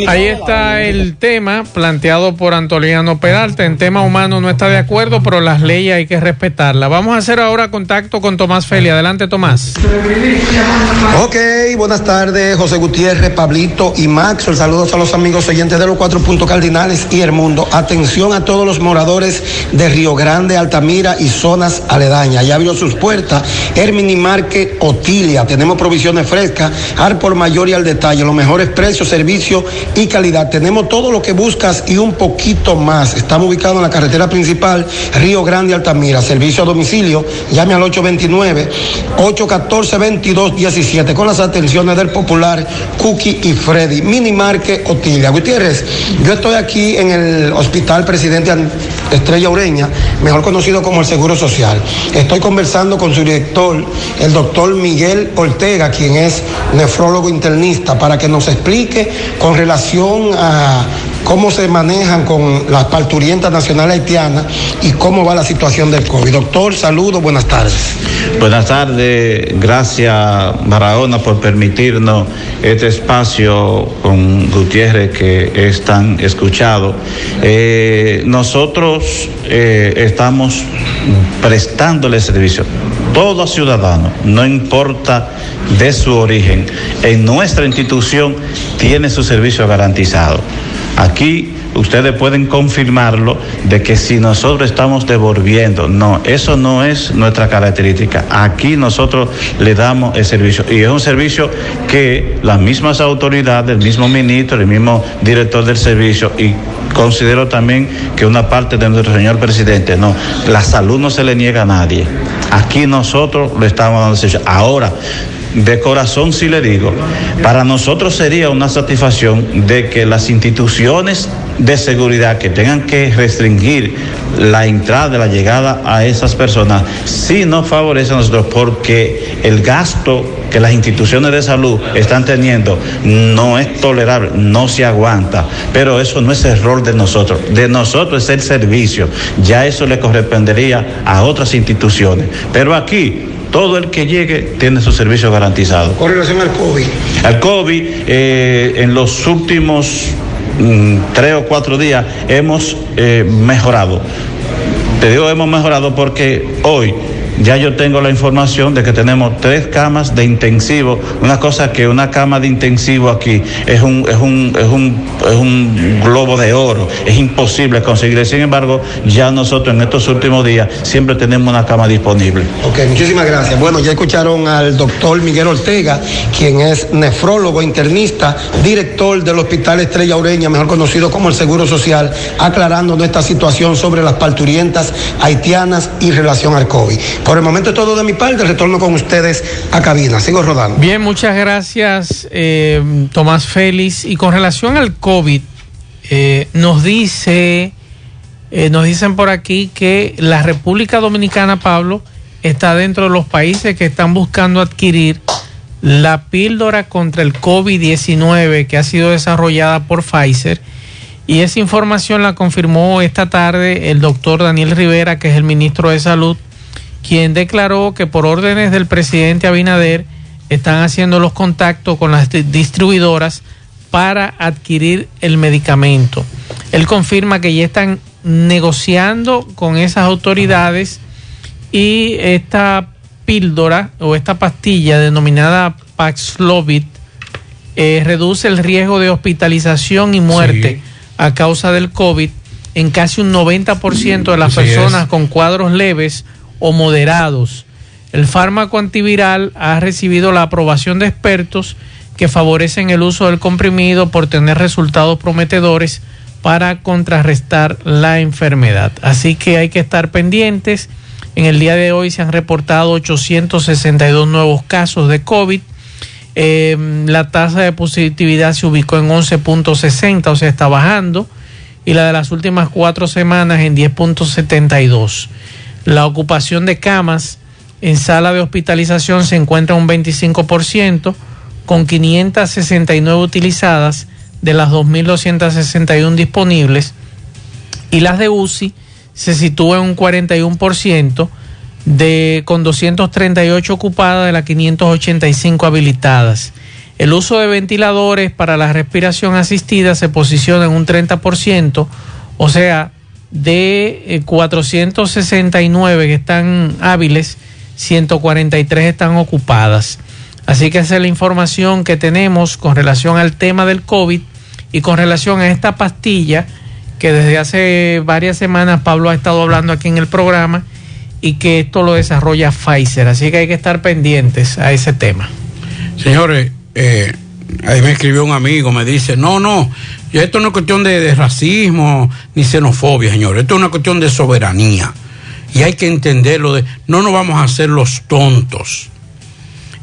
Ahí está el tema planteado por Antoliano Peralta. En tema humano no está de acuerdo, pero las leyes hay que respetarlas. Vamos a hacer ahora contacto con Tomás Feli. Adelante, Tomás. Ok, buenas tardes, José Gutiérrez, Pablito y Max. El saludo a los amigos oyentes de los 4 puntos cardinales y el mundo. Atención a todos los moradores de Río Grande, Altamira y zonas aledañas. Ya abrió sus puertas el minimarket Otilia. Tenemos provisiones frescas, al por mayor y al detalle, los mejores precios, servicio y calidad. Tenemos todo lo que buscas y un poquito más. Estamos ubicados en la carretera principal Río Grande, Altamira. Servicio a domicilio, llame al 829-814-2217 con las atenciones del popular Cookie y Freddy. Minimarket Otilia. Gutiérrez, yo estoy aquí en el Hospital Presidente Estrella Ureña, mejor conocido como el Seguro Social. Estoy conversando con su director, el doctor Miguel Ortega, quien es nefrólogo internista, para que nos explique con relación a cómo se manejan con las parturientas nacionales haitianas y cómo va la situación del COVID. Doctor, saludos, buenas tardes. Buenas tardes, gracias Barahona por permitirnos este espacio con Gutiérrez, que es tan escuchado. Nosotros estamos prestándole servicio. Todo ciudadano, no importa de su origen, en nuestra institución tiene su servicio garantizado. Aquí ustedes pueden confirmarlo de que si nosotros estamos devolviendo, no, eso no es nuestra característica. Aquí nosotros le damos el servicio, y es un servicio que las mismas autoridades, el mismo ministro, el mismo director del servicio, y considero también que una parte de nuestro señor presidente, no, la salud no se le niega a nadie. Aquí nosotros le estamos dando el servicio. Ahora, de corazón sí le digo, para nosotros sería una satisfacción de que las instituciones de seguridad que tengan que restringir la entrada, la llegada a esas personas, sí nos favorece a nosotros, porque el gasto que las instituciones de salud están teniendo no es tolerable, no se aguanta, pero eso no es error de nosotros es el servicio, ya eso le correspondería a otras instituciones, pero aquí todo el que llegue tiene su servicio garantizado. Con relación al COVID. Al COVID, en los últimos 3 o 4 días hemos mejorado. Te digo hemos mejorado porque hoy ya yo tengo la información de que tenemos 3 camas de intensivo. Una cosa que una cama de intensivo aquí es un globo de oro, es imposible conseguir. Sin embargo, ya nosotros en estos últimos días siempre tenemos una cama disponible. Ok, muchísimas gracias. Bueno, ya escucharon al doctor Miguel Ortega, quien es nefrólogo internista, director del Hospital Estrella Ureña, mejor conocido como el Seguro Social, aclarando nuestra situación sobre las parturientas haitianas y relación al COVID. Por el momento es todo de mi parte, retorno con ustedes a cabina, sigo rodando. Bien, muchas gracias Tomás Félix, y con relación al COVID, nos dicen por aquí que la República Dominicana, Pablo, está dentro de los países que están buscando adquirir la píldora contra el COVID-19 que ha sido desarrollada por Pfizer, y esa información la confirmó esta tarde el doctor Daniel Rivera, que es el ministro de Salud, quien declaró que por órdenes del presidente Abinader están haciendo los contactos con las distribuidoras para adquirir el medicamento. Él confirma que ya están negociando con esas autoridades, y esta píldora o esta pastilla denominada Paxlovid reduce el riesgo de hospitalización y muerte a causa del COVID en casi un 90% de las personas con cuadros leves o moderados. El fármaco antiviral ha recibido la aprobación de expertos que favorecen el uso del comprimido por tener resultados prometedores para contrarrestar la enfermedad. Así que hay que estar pendientes. En el día de hoy se han reportado 862 nuevos casos de COVID. La tasa de positividad se ubicó en 11.60, o sea, está bajando, y la de las últimas 4 semanas en 10.72. La ocupación de camas en sala de hospitalización se encuentra un 25%, con 569 utilizadas de las 2.261 disponibles, y las de UCI se sitúa en un 41% con 238 ocupadas de las 585 habilitadas. El uso de ventiladores para la respiración asistida se posiciona en un 30%, o sea, de 469 que están hábiles, 143 están ocupadas. Así que esa es la información que tenemos con relación al tema del COVID y con relación a esta pastilla que desde hace varias semanas Pablo ha estado hablando aquí en el programa, y que esto lo desarrolla Pfizer. Así que hay que estar pendientes a ese tema. Señores, ahí me escribió un amigo, me dice, no, esto no es cuestión de racismo ni xenofobia, señores. Esto es una cuestión de soberanía. Y hay que entenderlo, no nos vamos a hacer los tontos.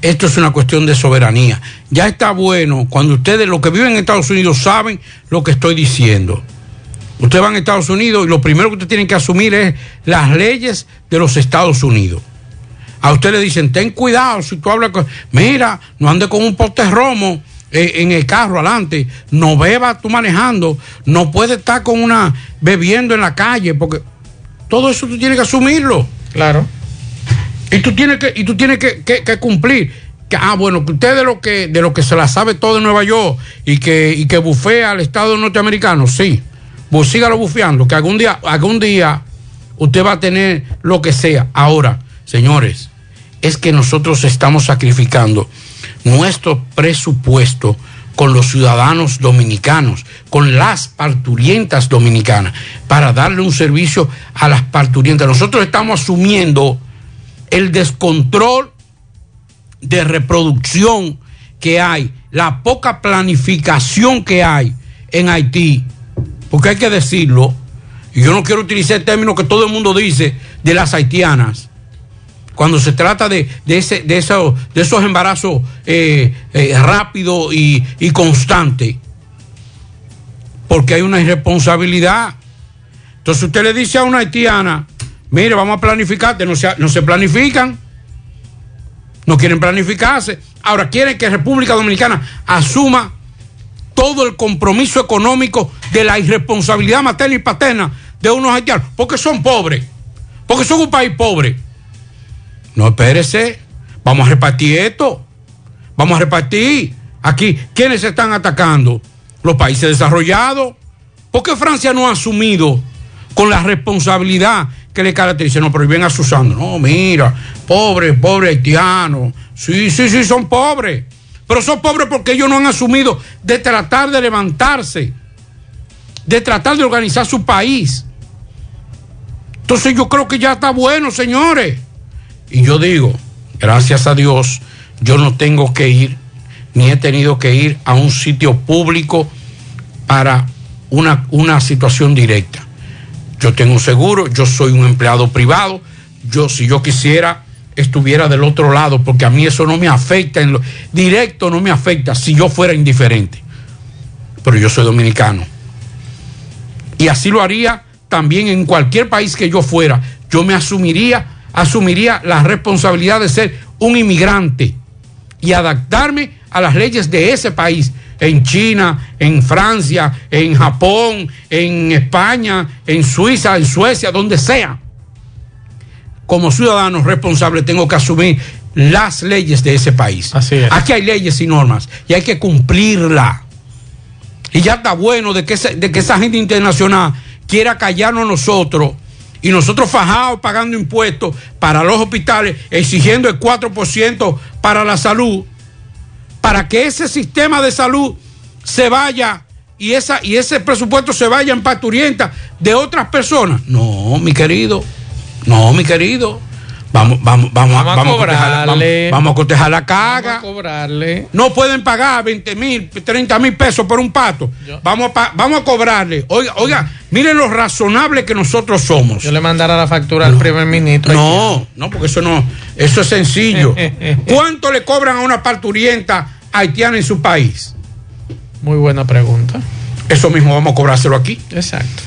Esto es una cuestión de soberanía. Ya está bueno cuando ustedes, los que viven en Estados Unidos, saben lo que estoy diciendo. Ustedes van a Estados Unidos y lo primero que ustedes tienen que asumir es las leyes de los Estados Unidos. A ustedes le dicen, ten cuidado si tú hablas con... Mira, no andes con un pote de romo en el carro adelante, no bebas tú manejando, no puedes estar con una bebiendo en la calle, porque todo eso tú tienes que asumirlo. Claro. Y tú tienes que cumplir. Bueno, que usted de lo que se la sabe todo en Nueva York y que bufea al Estado norteamericano, sí. Pues sígalo bufeando, que algún día usted va a tener lo que sea. Ahora, señores, es que nosotros estamos sacrificando nuestro presupuesto con los ciudadanos dominicanos, con las parturientas dominicanas, para darle un servicio a las parturientas. Nosotros estamos asumiendo el descontrol de reproducción que hay, la poca planificación que hay en Haití, porque hay que decirlo, y yo no quiero utilizar el término que todo el mundo dice de las haitianas, cuando se trata de esos embarazos rápidos y constantes, porque hay una irresponsabilidad. Entonces usted le dice a una haitiana, mire, vamos a planificarte, no se planifican, no quieren planificarse. Ahora quieren que República Dominicana asuma todo el compromiso económico de la irresponsabilidad materna y paterna de unos haitianos, porque son pobres, porque son un país pobre. No, espérese, vamos a repartir esto, vamos a repartir. Aquí, ¿quiénes están atacando? Los países desarrollados. ¿Por qué Francia no ha asumido con la responsabilidad que le caracteriza? No, pero vienen asusando. No, mira, pobre haitiano. Sí, son pobres. Pero son pobres porque ellos no han asumido de tratar de levantarse, de tratar de organizar su país. Entonces yo creo que ya está bueno, señores. Y yo digo, gracias a Dios, yo no tengo que ir, ni he tenido que ir a un sitio público para una situación directa. Yo tengo un seguro, yo soy un empleado privado, si yo quisiera, estuviera del otro lado, porque a mí eso no me afecta, directo no me afecta, si yo fuera indiferente. Pero yo soy dominicano. Y así lo haría también en cualquier país que yo fuera. Yo me asumiría la responsabilidad de ser un inmigrante y adaptarme a las leyes de ese país, en China, en Francia, en Japón, en España, en Suiza, en Suecia, donde sea. Como ciudadano responsable tengo que asumir las leyes de ese país. Así es. Aquí hay leyes y normas y hay que cumplirla. Y ya está bueno de que esa gente internacional quiera callarnos a nosotros. Y nosotros fajados pagando impuestos para los hospitales, exigiendo el 4% para la salud, para que ese sistema de salud se vaya y ese presupuesto se vaya en parturienta de otras personas. No, mi querido. Vamos a cotejar la carga. Vamos a cobrarle. No pueden pagar 20,000, 30,000 pesos por un pato. Vamos a cobrarle. Oiga, miren lo razonable que nosotros somos. Yo le mandaré la factura al primer ministro. No, porque eso es sencillo. ¿Cuánto le cobran a una parturienta haitiana en su país? Muy buena pregunta. Eso mismo vamos a cobrárselo aquí. Exacto.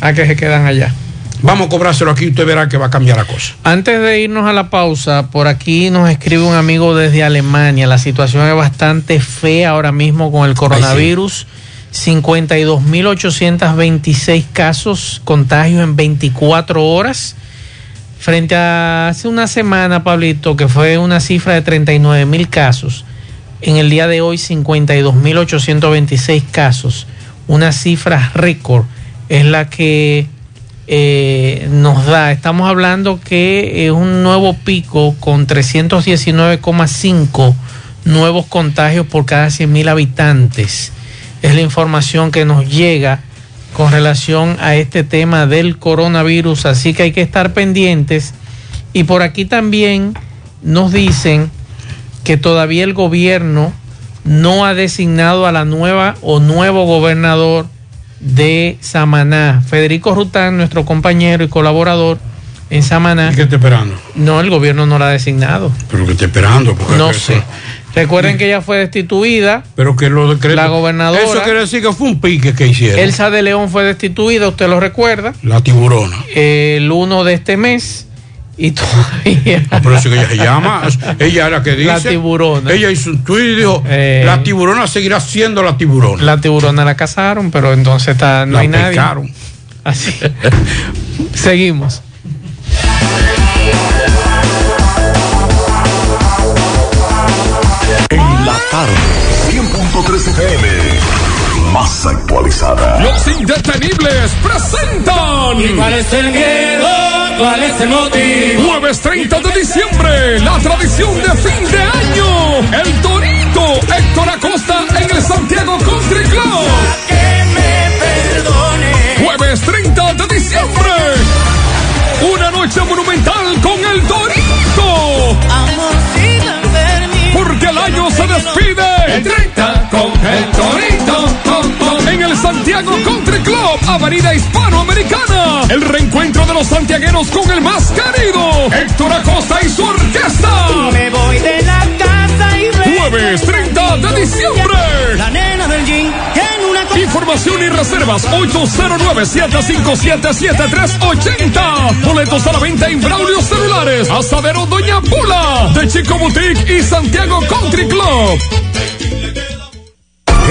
¿A qué se quedan allá? Vamos a cobrárselo aquí y usted verá que va a cambiar la cosa. Antes de irnos a la pausa, por aquí nos escribe un amigo desde Alemania. La situación es bastante fea ahora mismo con el coronavirus. 52.826 casos, contagios en 24 horas. Frente a hace una semana, Pablito, que fue una cifra de 39.000 casos. En el día de hoy, 52.826 casos. Una cifra récord es la que nos da. Estamos hablando que es un nuevo pico con 319,5 nuevos contagios por cada 100.000 habitantes. Es la información que nos llega con relación a este tema del coronavirus, así que hay que estar pendientes. Y por aquí también nos dicen que todavía el gobierno no ha designado a la nueva o nuevo gobernador de Samaná. Federico Rután, nuestro compañero y colaborador en Samaná. ¿Y qué está esperando? No, el gobierno no la ha designado. ¿Pero qué está esperando? No sé. Recuerden que ella fue destituida. Pero que lo decretó. La gobernadora. Eso quiere decir que fue un pique que hicieron. Elsa de León fue destituida, usted lo recuerda. La tiburona. El 1 de este mes. Y todavía. No, pero eso que ella se llama. Ella es la que dice. La tiburona. Ella hizo un tuit y dijo: la tiburona seguirá siendo la tiburona. La tiburona la cazaron, pero entonces está, no la hay pescaron. Nadie. Así. Seguimos. En la tarde, 100.3 FM, más actualizada. Los Indetenibles presentan. ¿Y cuál es el miedo? ¿Cuál es el motivo? Jueves 30 de diciembre, la tradición de fin de año. El Torito, Héctor Acosta en el Santiago Country Club. Que me perdone. Jueves 30 de diciembre, una noche monumental con el Torito. Amorcito. Porque el año se despide el 30 con el Torito en el Santiago Country Club, Avenida Hispanoamericana. El reencuentro de los santiagueros con el más querido, Héctor Acosta y su orquesta. Me voy de la casa y Jueves 30 de diciembre. La nena del jean. Información y reservas 809-757-7380. Boletos a la venta en Braulio Celulares, Asadero Doña Pula, de Chico Boutique y Santiago Country Club.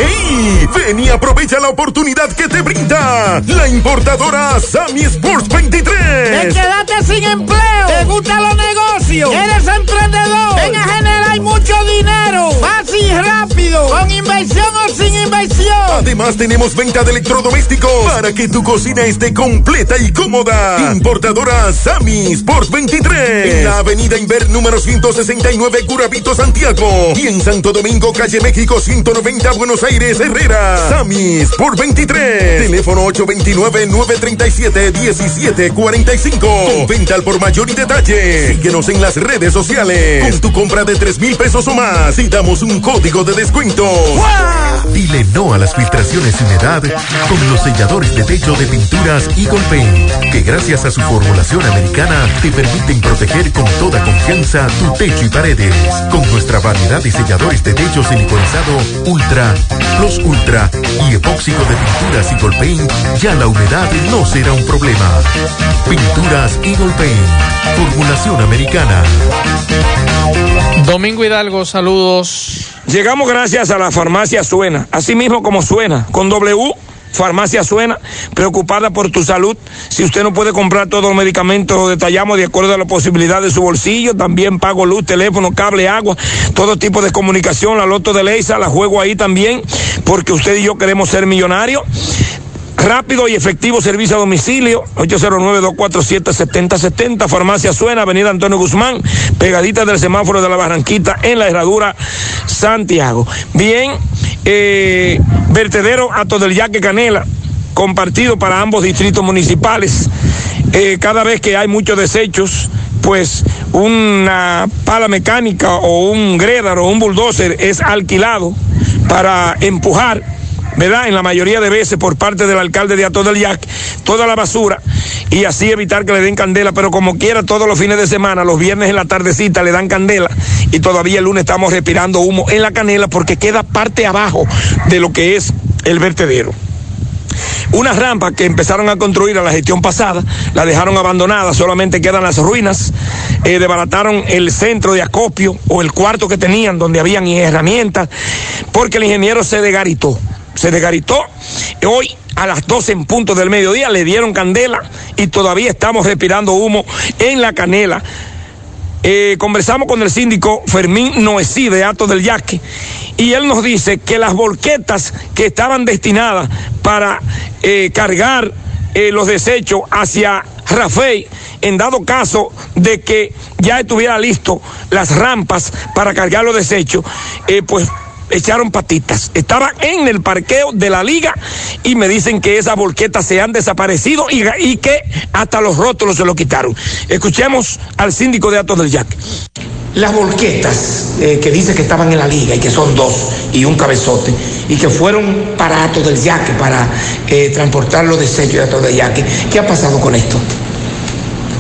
¡Hey! Ven y aprovecha la oportunidad que te brinda la importadora Sammy Sports 23. Te quedaste sin empleo. Te gustan los negocios. Eres emprendedor. Ven a generar mucho dinero. Fácil y rápido. Con inversión o sin inversión. Además, tenemos venta de electrodomésticos para que tu cocina esté completa y cómoda. Importadora Sammy Sports 23. En la avenida Inver número 169, Curavito, Santiago. Y en Santo Domingo, calle México 190, Buenos Aires, Herrera. Samis por 23. Teléfono 829-937-1745. Con venta al por mayor y detalle. Síguenos en las redes sociales. Con tu compra de 3,000 pesos o más y damos un código de descuento. ¡Wow! Dile no a las filtraciones sin humedad con los selladores de techo de pinturas Eagle Paint, que gracias a su formulación americana te permiten proteger con toda confianza tu techo y paredes. Con nuestra variedad de selladores de techo siliconizado Ultra, los Ultra y epóxico de pinturas Eagle Paint, ya la humedad no será un problema. Pinturas Eagle Paint, formulación americana. Domingo Hidalgo, saludos. Llegamos gracias a la farmacia Suena, así mismo como suena, con W. Farmacia Suena, preocupada por tu salud. Si usted no puede comprar todos los medicamentos, lo detallamos de acuerdo a la posibilidad de su bolsillo. También pago luz, teléfono, cable, agua, todo tipo de comunicación. La loto de Leisa la juego ahí también, porque usted y yo queremos ser millonarios. Rápido y efectivo servicio a domicilio, 809-247-7070. Farmacia Suena, Avenida Antonio Guzmán, pegadita del semáforo de la Barranquita, en la Herradura, Santiago. Bien, vertedero Ato del Yaque Canela, compartido para ambos distritos municipales. Cada vez que hay muchos desechos, pues una pala mecánica o un grédaro o un bulldozer es alquilado para empujar, ¿verdad? En la mayoría de veces por parte del alcalde de Ato del Yaque, toda la basura, y así evitar que le den candela, pero como quiera todos los fines de semana, los viernes en la tardecita le dan candela y todavía el lunes estamos respirando humo en la canela porque queda parte abajo de lo que es el vertedero. Una rampa que empezaron a construir a la gestión pasada, la dejaron abandonada, solamente quedan las ruinas. Desbarataron el centro de acopio o el cuarto que tenían donde habían herramientas, porque el ingeniero se desgaritó. Hoy a las 12 en punto del mediodía le dieron candela y todavía estamos respirando humo en la canela. Conversamos con el síndico Fermín Noesí de Atos del Yaqui y él nos dice que las volquetas que estaban destinadas para cargar los desechos hacia Rafael, en dado caso de que ya estuviera listo las rampas para cargar los desechos, pues echaron patitas. Estaban en el parqueo de la liga y me dicen que esas volquetas se han desaparecido y que hasta los rótulos se lo quitaron. Escuchemos al síndico de Atos del Yaque. Las volquetas que dice que estaban en la liga y que son dos y un cabezote y que fueron para Atos del Yaque para transportar los desechos de Atos del Yaque, ¿qué ha pasado con esto?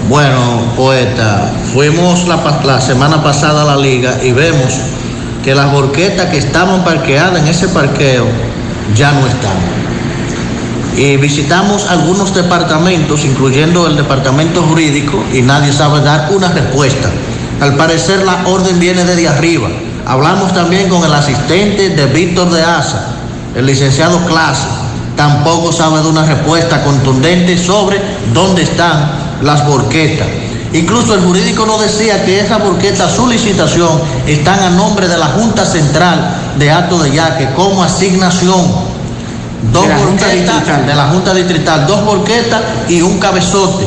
Bueno, poeta, fuimos la semana pasada a la liga y vemos que las volquetas que estaban parqueadas en ese parqueo ya no están. Y visitamos algunos departamentos, incluyendo el departamento jurídico, y nadie sabe dar una respuesta. Al parecer la orden viene desde arriba. Hablamos también con el asistente de Víctor de Asa, el licenciado Clase. Tampoco sabe de una respuesta contundente sobre dónde están las volquetas. Incluso el jurídico nos decía que esas volquetas, su licitación, están a nombre de la Junta Central de Atos del Yaque como asignación. Dos volquetas de la Junta Distrital, dos volquetas y un cabezote.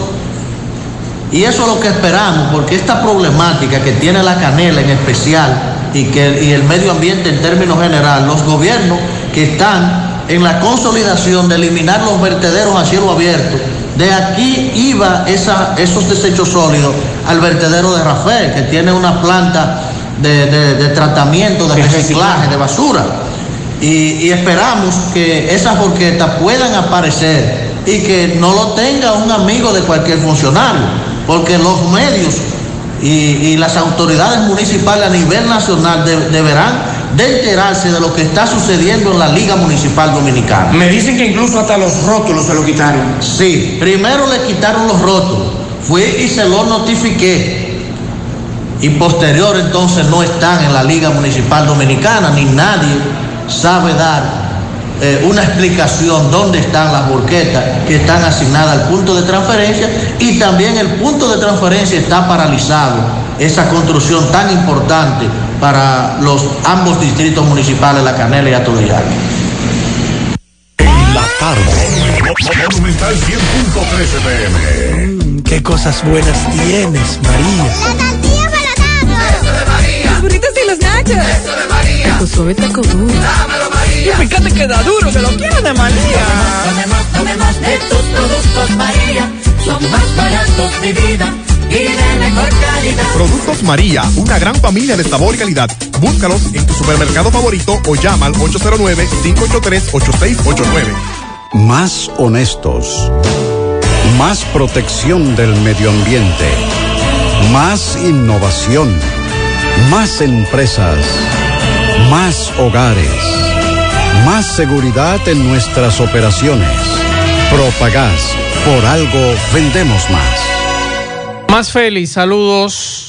Y eso es lo que esperamos, porque esta problemática que tiene la canela en especial y el medio ambiente en términos general, los gobiernos que están en la consolidación de eliminar los vertederos a cielo abierto. De aquí iba esos desechos sólidos al vertedero de Rafael, que tiene una planta de tratamiento, de reciclaje, de basura. Y esperamos que esas volquetas puedan aparecer y que no lo tenga un amigo de cualquier funcionario, porque los medios y las autoridades municipales a nivel nacional deberán de enterarse de lo que está sucediendo en la Liga Municipal Dominicana. Me dicen que incluso hasta los rótulos se lo quitaron. Sí, primero le quitaron los rótulos, fui y se lo notifiqué. Y posterior entonces no están en la Liga Municipal Dominicana, ni nadie sabe dar una explicación dónde están las volquetas que están asignadas al punto de transferencia, y también el punto de transferencia está paralizado, esa construcción tan importante para ambos distritos municipales, La Canela y Atos del Yaque. En la tarde, Monumental 100.13 pm. Qué cosas buenas tienes, María. La tortilla para nada. Eso de María. Los burritos y los nachos. Eso de María. Tu suave taco duro. Dámelo, María. Y fíjate que da duro, se lo quiero de María. Tomemos de tus productos, María. Son más baratos, mi vida. Y de mejor calidad. Productos María, una gran familia de sabor y calidad. Búscalos en tu supermercado favorito o llama al 809-583-8689. Más honestos. Más protección del medio ambiente. Más innovación. Más empresas. Más hogares. Más seguridad en nuestras operaciones. Propagás. Por algo vendemos más. Más feliz, saludos.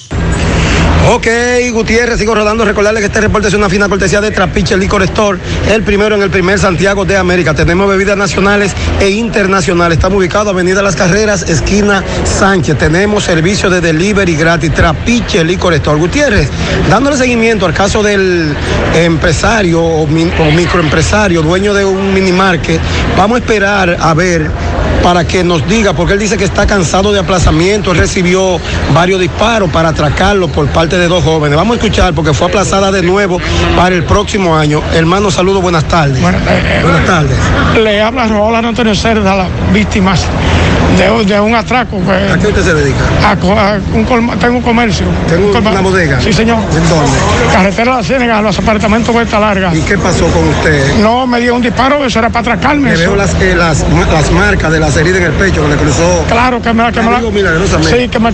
Ok, Gutiérrez, sigo rodando. Recordarles que este reporte es una fina cortesía de Trapiche Liquor Store, el primero en el primer Santiago de América. Tenemos bebidas nacionales e internacionales. Estamos ubicados Avenida Las Carreras, esquina Sánchez. Tenemos servicio de delivery gratis. Trapiche Liquor Store. Gutiérrez, dándole seguimiento al caso del empresario o microempresario, dueño de un minimarket. Vamos a esperar a ver para que nos diga, porque él dice que está cansado de aplazamiento. Él recibió varios disparos para atracarlo por parte de dos jóvenes. Vamos a escuchar porque fue aplazada de nuevo para el próximo año. Hermano, saludos, buenas tardes. Buenas tardes. Le habla Rolando Antonio Cerda a las víctimas de un atraco. Pues, ¿a qué usted se dedica? Tengo un comercio. ¿Tengo una bodega? Sí, señor. ¿En dónde? Carretera de Ciénaga, los apartamentos Vuelta Larga. ¿Y qué pasó con usted? No, me dio un disparo, eso era para atracarme. Le veo las marcas de las heridas en el pecho que le cruzó. Claro, que me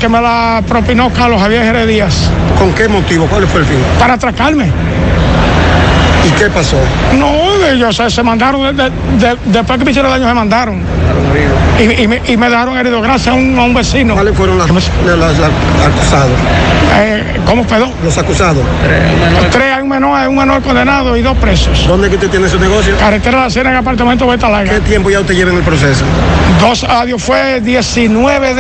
la propinó Carlos Javier Heredías. ¿Con qué motivo? ¿Cuál fue el fin? Para atracarme. ¿Y ¿Qué pasó? No, ellos se mandaron, después que me hicieron daño se mandaron. Y me dejaron herido gracias a un vecino. ¿Cuáles fueron los acusados? ¿Cómo, perdón? Los acusados. Tres, un menor condenado y dos presos. ¿Dónde es que usted tiene su negocio? Carretera de la Sierra, en apartamento Veta Larga. ¿Qué tiempo ya usted lleva en el proceso? Dios fue 19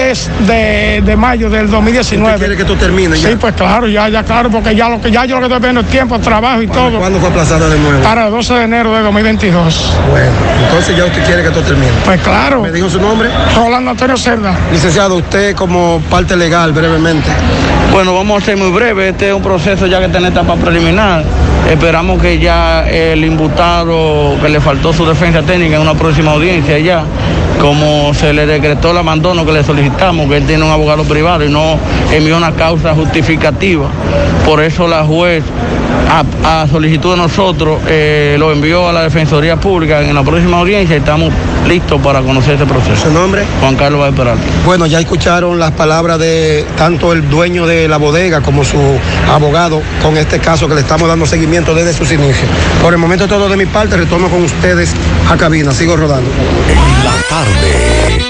de mayo del 2019. ¿Usted quiere que esto termine ya? Sí, pues claro, ya claro, porque yo lo que estoy viendo es tiempo, trabajo y todo. ¿Cuándo fue aplazada de nuevo? Para el 12 de enero de 2022. Bueno, entonces ya usted quiere que esto termine. Pues claro. ¿Me dijo su nombre? Rolando Antonio Cerda. Licenciado, usted como parte legal, brevemente. Bueno, vamos a ser muy breve. Este es un proceso ya que está en etapa preliminar. Esperamos que ya el imputado, que le faltó su defensa técnica en una próxima audiencia ya, como se le decretó el abandono que le solicitamos, que él tiene un abogado privado y no envió una causa justificativa. Por eso la juez, a solicitud de nosotros, lo envió a la Defensoría Pública. En la próxima audiencia estamos listos para conocer este proceso. ¿Su nombre? Juan Carlos Vázquez Peralta. Bueno, ya escucharon las palabras de tanto el dueño de la bodega como su abogado con este caso que le estamos dando seguimiento desde sus inicios. Por el momento todo de mi parte, retorno con ustedes a cabina. Sigo rodando. En la tarde.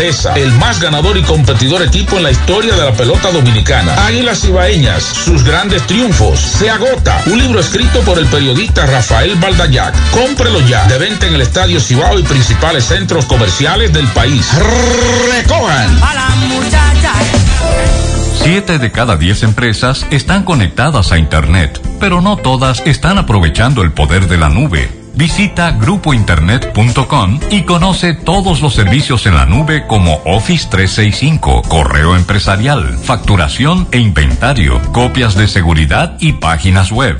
El más ganador y competidor equipo en la historia de la pelota dominicana. Águilas Cibaeñas, sus grandes triunfos. Se agota. Un libro escrito por el periodista Rafael Baldayac. Cómprelo ya. De venta en el Estadio Cibao y principales centros comerciales del país. Recojan. 7 de cada 10 empresas están conectadas a Internet, pero no todas están aprovechando el poder de la nube. Visita grupointernet.com y conoce todos los servicios en la nube como Office 365, correo empresarial, facturación e inventario, copias de seguridad y páginas web.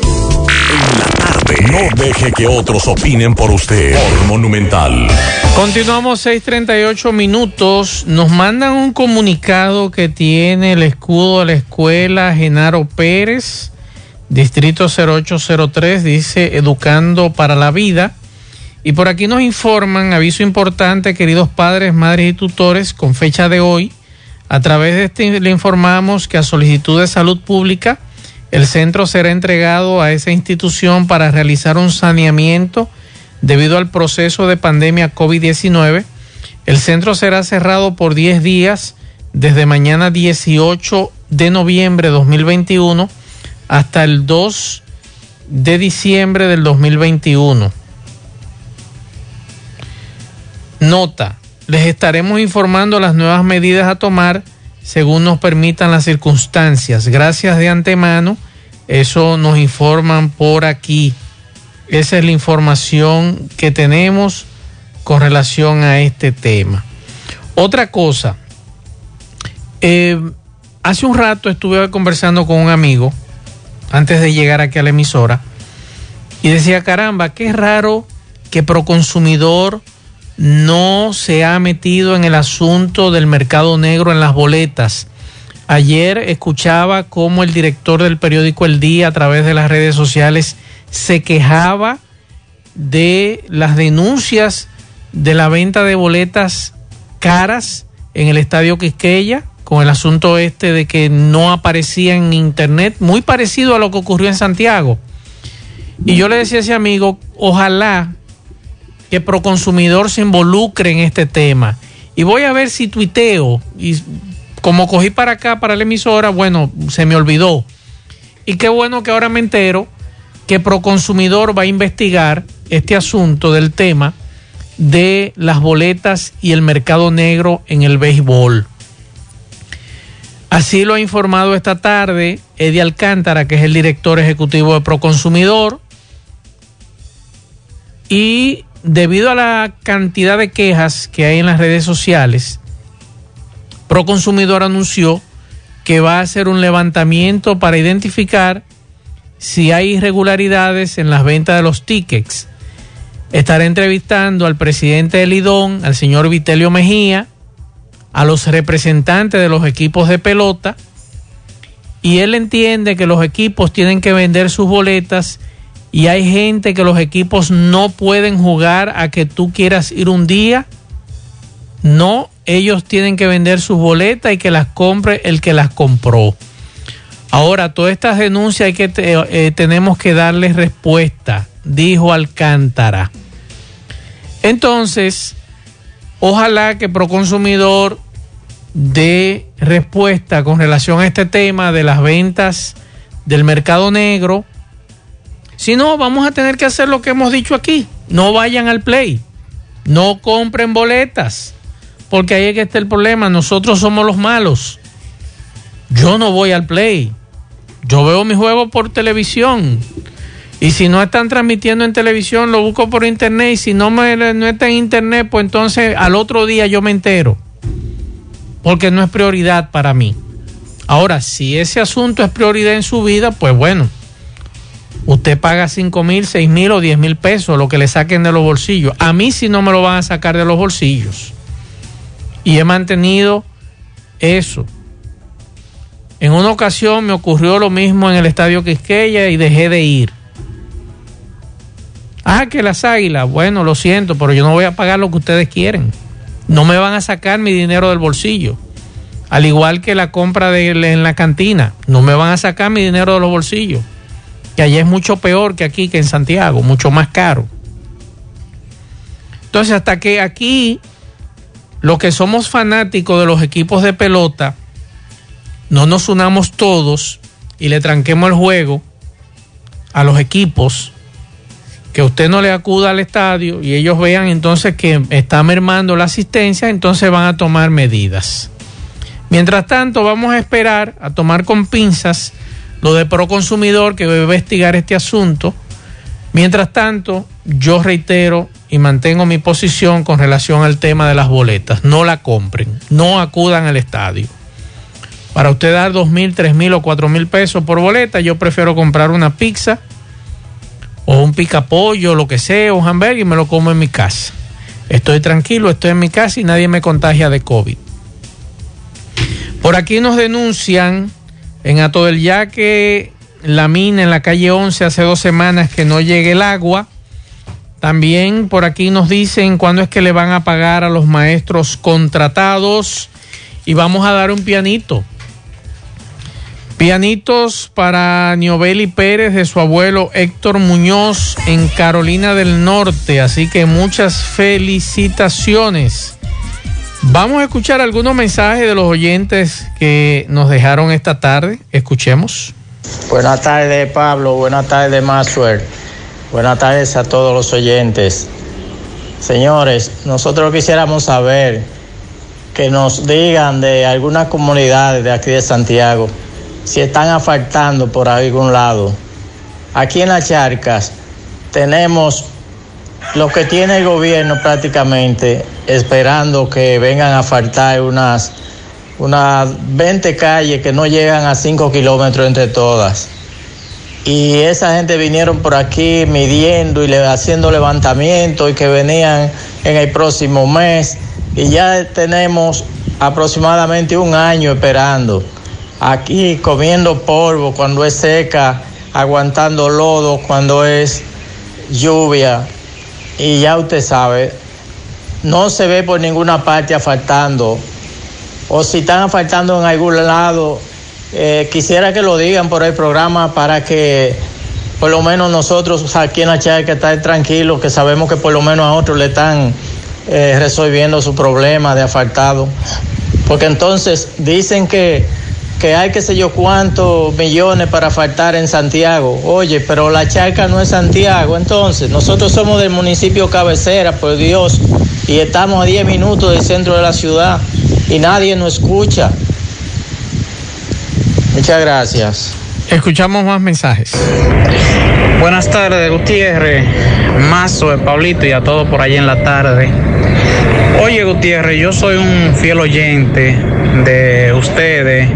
En la tarde. No deje que otros opinen por usted. Por Monumental. Continuamos 6:38 minutos. Nos mandan un comunicado que tiene el escudo de la escuela Genaro Pérez, distrito 0803, dice Educando para la Vida. Y por aquí nos informan, aviso importante, queridos padres, madres y tutores, con fecha de hoy. A través de este le informamos que a solicitud de salud pública, el centro será entregado a esa institución para realizar un saneamiento debido al proceso de pandemia COVID-19. El centro será cerrado por 10 días desde mañana 18 de noviembre de 2021 hasta el 2 de diciembre del 2021. Nota, les estaremos informando las nuevas medidas a tomar según nos permitan las circunstancias. Gracias de antemano, eso nos informan por aquí. Esa es la información que tenemos con relación a este tema. Otra cosa, hace un rato estuve conversando con un amigo, antes de llegar aquí a la emisora, y decía, caramba, qué raro que Proconsumidor no se ha metido en el asunto del mercado negro en las boletas. Ayer escuchaba cómo el director del periódico El Día, a través de las redes sociales, se quejaba de las denuncias de la venta de boletas caras en el estadio Quisqueya, con el asunto este de que no aparecía en internet, muy parecido a lo que ocurrió en Santiago. Y yo le decía a ese amigo, ojalá que Proconsumidor se involucre en este tema. Y voy a ver si tuiteo. Y como cogí para acá, para la emisora, bueno, se me olvidó. Y qué bueno que ahora me entero que Proconsumidor va a investigar este asunto del tema de las boletas y el mercado negro en el béisbol. Así lo ha informado esta tarde Eddie Alcántara, que es el director ejecutivo de Proconsumidor, y debido a la cantidad de quejas que hay en las redes sociales, Proconsumidor anunció que va a hacer un levantamiento para identificar si hay irregularidades en las ventas de los tickets. Estará entrevistando al presidente del IDOM, al señor Vitelio Mejía, a los representantes de los equipos de pelota, y él entiende que los equipos tienen que vender sus boletas y hay gente que los equipos no pueden jugar a que tú quieras ir un día. No, ellos tienen que vender sus boletas y que las compre el que las compró. Ahora, todas estas denuncias hay que tenemos que darles respuesta, dijo Alcántara. Entonces, ojalá que Proconsumidor dé respuesta con relación a este tema de las ventas del mercado negro. Si no, vamos a tener que hacer lo que hemos dicho aquí. No vayan al play. No compren boletas. Porque ahí es que está el problema. Nosotros somos los malos. Yo no voy al play. Yo veo mi juego por televisión. Y si no están transmitiendo en televisión, lo busco por internet. Y si no está en internet, pues entonces al otro día yo me entero. Porque no es prioridad para mí. Ahora, si ese asunto es prioridad en su vida, pues bueno. Usted paga 5,000, 6,000 o 10,000 pesos, lo que le saquen de los bolsillos. A mí sí no me lo van a sacar de los bolsillos. Y he mantenido eso. En una ocasión me ocurrió lo mismo en el estadio Quisqueya y dejé de ir. Ah, que las Águilas, bueno, lo siento, pero yo no voy a pagar lo que ustedes quieren. No me van a sacar mi dinero del bolsillo. Al igual que la compra en la cantina, no me van a sacar mi dinero de los bolsillos. Que allá es mucho peor que aquí, que en Santiago, mucho más caro. Entonces, hasta que aquí, los que somos fanáticos de los equipos de pelota, no nos unamos todos y le tranquemos el juego a los equipos, que usted no le acuda al estadio y ellos vean entonces que está mermando la asistencia, entonces van a tomar medidas. Mientras tanto, vamos a esperar a tomar con pinzas lo de Proconsumidor, que va a investigar este asunto. Mientras tanto, yo reitero y mantengo mi posición con relación al tema de las boletas. No la compren, no acudan al estadio. Para usted dar 2,000, 3,000 o 4,000 pesos por boleta, yo prefiero comprar una pizza o un picapollo, lo que sea, un hamburger, y me lo como en mi casa. Estoy tranquilo, estoy en mi casa y nadie me contagia de COVID. Por aquí nos denuncian en Ato del Yaque, la mina en la calle 11, hace 2 semanas que no llegue el agua. También por aquí nos dicen cuándo es que le van a pagar a los maestros contratados, y vamos a dar un pianito. Pianitos para Niobeli Pérez de su abuelo Héctor Muñoz en Carolina del Norte. Así que muchas felicitaciones. Vamos a escuchar algunos mensajes de los oyentes que nos dejaron esta tarde. Escuchemos. Buenas tardes, Pablo. Buenas tardes, Maxwell. Buenas tardes a todos los oyentes. Señores, nosotros quisiéramos saber que nos digan de algunas comunidades de aquí de Santiago, si están asfaltando por algún lado. Aquí en las Charcas tenemos lo que tiene el gobierno prácticamente, esperando que vengan a asfaltar unas 20 calles que no llegan a 5 kilómetros entre todas. Y esa gente vinieron por aquí midiendo y haciendo levantamiento y que venían en el próximo mes. Y ya tenemos aproximadamente 1 año esperando. Aquí comiendo polvo cuando es seca, aguantando lodo cuando es lluvia, y ya usted sabe, no se ve por ninguna parte asfaltando, o si están asfaltando en algún lado, quisiera que lo digan por el programa para que por lo menos nosotros aquí en la Charca estar tranquilos, que sabemos que por lo menos a otros le están resolviendo su problema de asfaltado, porque entonces dicen que que hay qué sé yo cuántos millones para faltar en Santiago. Oye, pero la charca no es Santiago, entonces nosotros somos del municipio cabecera, por Dios, y estamos a 10 minutos del centro de la ciudad y nadie nos escucha. Muchas gracias. Escuchamos más mensajes. Buenas tardes, Gutiérrez, Mazo, Pablito y a todos por allá en la tarde. Oye, Gutiérrez, yo soy un fiel oyente de ustedes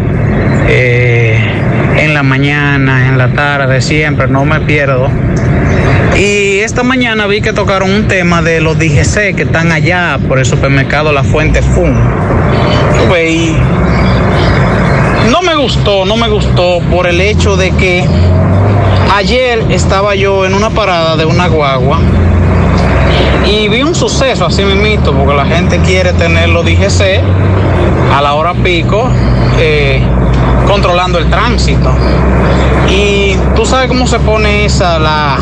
en la mañana, en la tarde, siempre, no me pierdo. Y esta mañana vi que tocaron un tema de los DGC que están allá por el supermercado La Fuente Fun. Pues, y no me gustó por el hecho de que ayer estaba yo en una parada de una guagua y vi un suceso así mismito, porque la gente quiere tener los DGC a la hora pico controlando el tránsito. Y tú sabes cómo se pone esa, la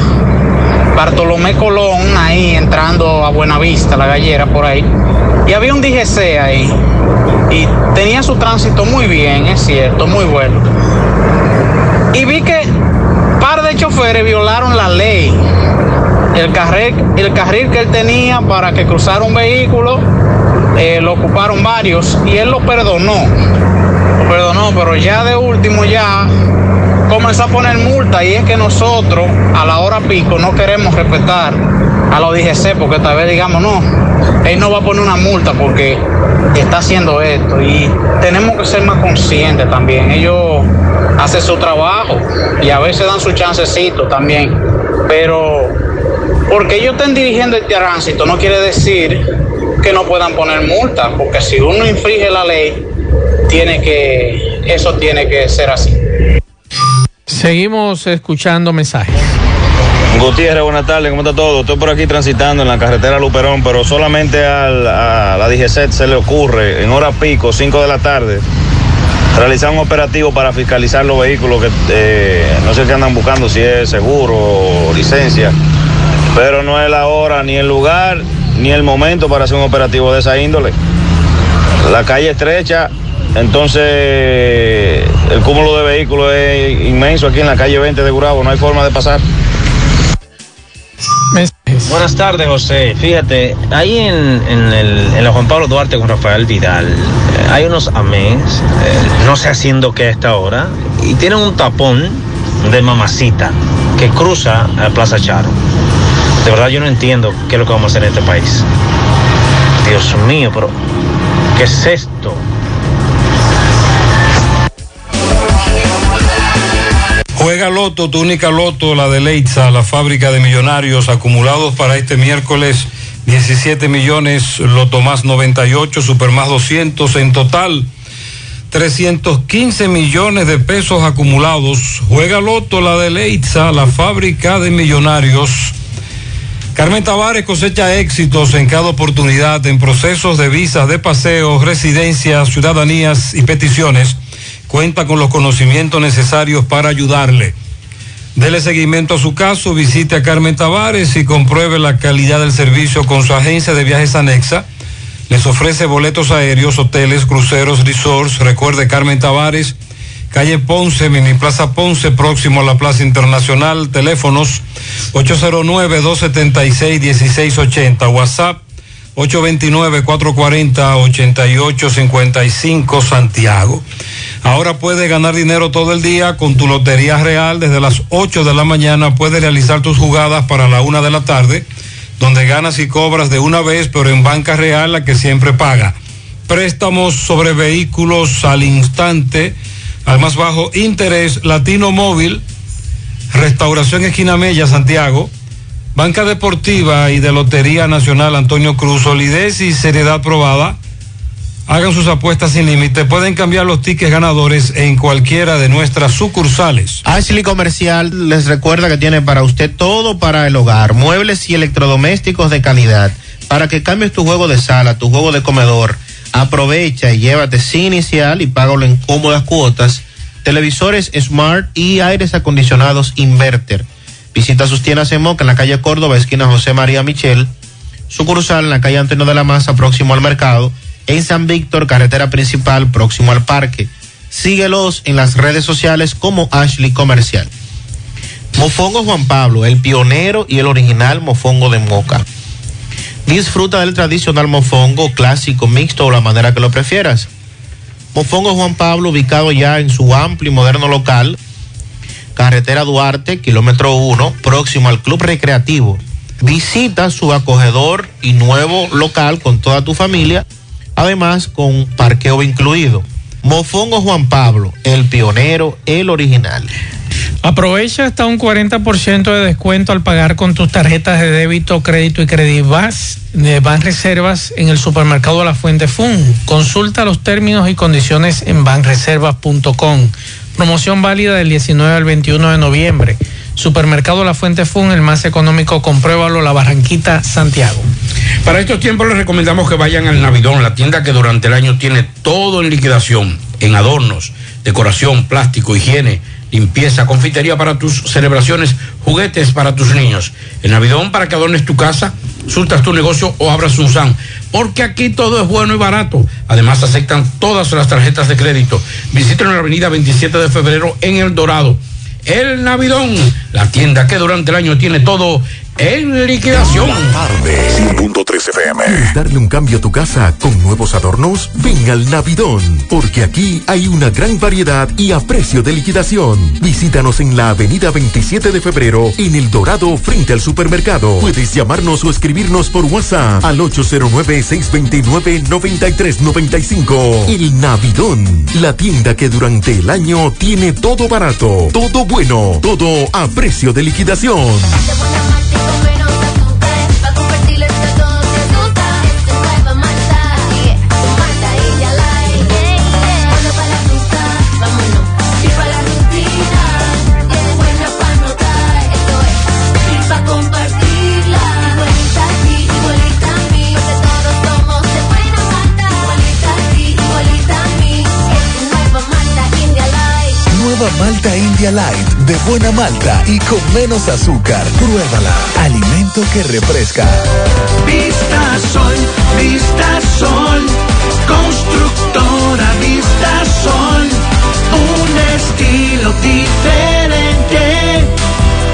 Bartolomé Colón, ahí entrando a Buenavista, la Gallera, por ahí. Y había un DGC ahí y tenía su tránsito muy bien, es cierto, muy bueno. Y vi que par de choferes violaron la ley. El carril que él tenía para que cruzara un vehículo, lo ocuparon varios y él lo perdonó, pero ya de último ya comenzó a poner multa. Y es que nosotros a la hora pico no queremos respetar a los DGC, porque tal vez digamos no, él no va a poner una multa porque está haciendo esto, y tenemos que ser más conscientes también. Ellos hacen su trabajo y a veces dan su chancecito también, pero porque ellos estén dirigiendo el tránsito no quiere decir que no puedan poner multa, porque si uno infringe la ley, eso tiene que ser así. Seguimos escuchando mensajes. Gutiérrez, buenas tardes, ¿cómo está todo? Estoy por aquí transitando en la carretera Luperón, pero solamente a la DGCET se le ocurre, en hora pico, 5 de la tarde, realizar un operativo para fiscalizar los vehículos que no sé qué andan buscando, si es seguro o licencia, pero no es la hora, ni el lugar, ni el momento para hacer un operativo de esa índole. La calle estrecha, entonces el cúmulo de vehículos es inmenso aquí en la calle 20 de Gurabo, no hay forma de pasar. Buenas tardes, José. Fíjate, ahí en la Juan Pablo Duarte con Rafael Vidal, hay unos amens, no sé haciendo qué a esta hora, y tienen un tapón de mamacita que cruza a Plaza Charo. De verdad yo no entiendo qué es lo que vamos a hacer en este país. Dios mío, pero ¿qué es esto? Juega Loto, tu única Loto, la de Leitza, la fábrica de millonarios, acumulados para este miércoles 17 millones, Loto más 98, Super más 200, en total 315 millones de pesos acumulados. Juega Loto, la de Leitza, la fábrica de millonarios. Carmen Tavares cosecha éxitos en cada oportunidad en procesos de visas, de paseos, residencias, ciudadanías y peticiones. Cuenta con los conocimientos necesarios para ayudarle. Dele seguimiento a su caso, visite a Carmen Tavares y compruebe la calidad del servicio con su agencia de viajes anexa. Les ofrece boletos aéreos, hoteles, cruceros, resorts. Recuerde, Carmen Tavares, calle Ponce, Mini Plaza Ponce, próximo a la Plaza Internacional. Teléfonos 809-276-1680, WhatsApp 829-440-8855, Santiago. Ahora puedes ganar dinero todo el día con tu Lotería Real. Desde las 8 de la mañana puedes realizar tus jugadas para la 1 de la tarde, donde ganas y cobras de una vez, pero en Banca Real, la que siempre paga. Préstamos sobre vehículos al instante, al más bajo interés. Latino Móvil, Restauración Esquina Mella, Santiago, Banca Deportiva y de Lotería Nacional Antonio Cruz. Solidez y seriedad probada. Hagan sus apuestas sin límite. Pueden cambiar los tickets ganadores en cualquiera de nuestras sucursales. Ashley Comercial les recuerda que tiene para usted todo para el hogar, muebles y electrodomésticos de calidad, para que cambies tu juego de sala, tu juego de comedor. Aprovecha y llévate sin inicial y págalo en cómodas cuotas. Televisores Smart y aires acondicionados Inverter. Visita sus tiendas en Moca, en la calle Córdoba, esquina José María Michel. Sucursal en la calle Antonio de la Maza, próximo al mercado. En San Víctor, carretera principal, próximo al parque. Síguelos en las redes sociales como Ashley Comercial. Mofongo Juan Pablo, el pionero y el original mofongo de moca. Disfruta del tradicional mofongo, clásico, mixto o la manera que lo prefieras. Mofongo Juan Pablo, ubicado ya en su amplio y moderno local, carretera Duarte, kilómetro 1, próximo al Club Recreativo. Visita su acogedor y nuevo local con toda tu familia, además con parqueo incluido. Mofongo Juan Pablo, el pionero, el original. Aprovecha hasta un 40% de descuento al pagar con tus tarjetas de débito, crédito y Credivas de Banreservas en el supermercado La Fuente Fun. Consulta los términos y condiciones en banreservas.com. Promoción válida del 19 al 21 de noviembre. Supermercado La Fuente Fun, el más económico, compruébalo, La Barranquita, Santiago. Para estos tiempos les recomendamos que vayan al Navidón, la tienda que durante el año tiene todo en liquidación, en adornos, decoración, plástico, higiene, limpieza, confitería para tus celebraciones, juguetes para tus niños. En Navidón, para que adornes tu casa, surtas tu negocio o abras un SAN, porque aquí todo es bueno y barato. Además, aceptan todas las tarjetas de crédito. Visiten la avenida 27 de febrero en El Dorado. El Navidón, la tienda que durante el año tiene todo en liquidación. Tarde, 100.3 FM. Darle un cambio a tu casa con nuevos adornos, ven al Navidón, porque aquí hay una gran variedad y a precio de liquidación. Visítanos en la avenida 27 de febrero, en El Dorado, frente al supermercado. Puedes llamarnos o escribirnos por WhatsApp al 809-629-9395. El Navidón, la tienda que durante el año tiene todo barato, todo bueno, todo a precio de liquidación. Malta India Light, de buena malta y con menos azúcar. Pruébala. Alimento que refresca. Vista Sol, Vista Sol. Constructora Vista Sol. Un estilo diferente.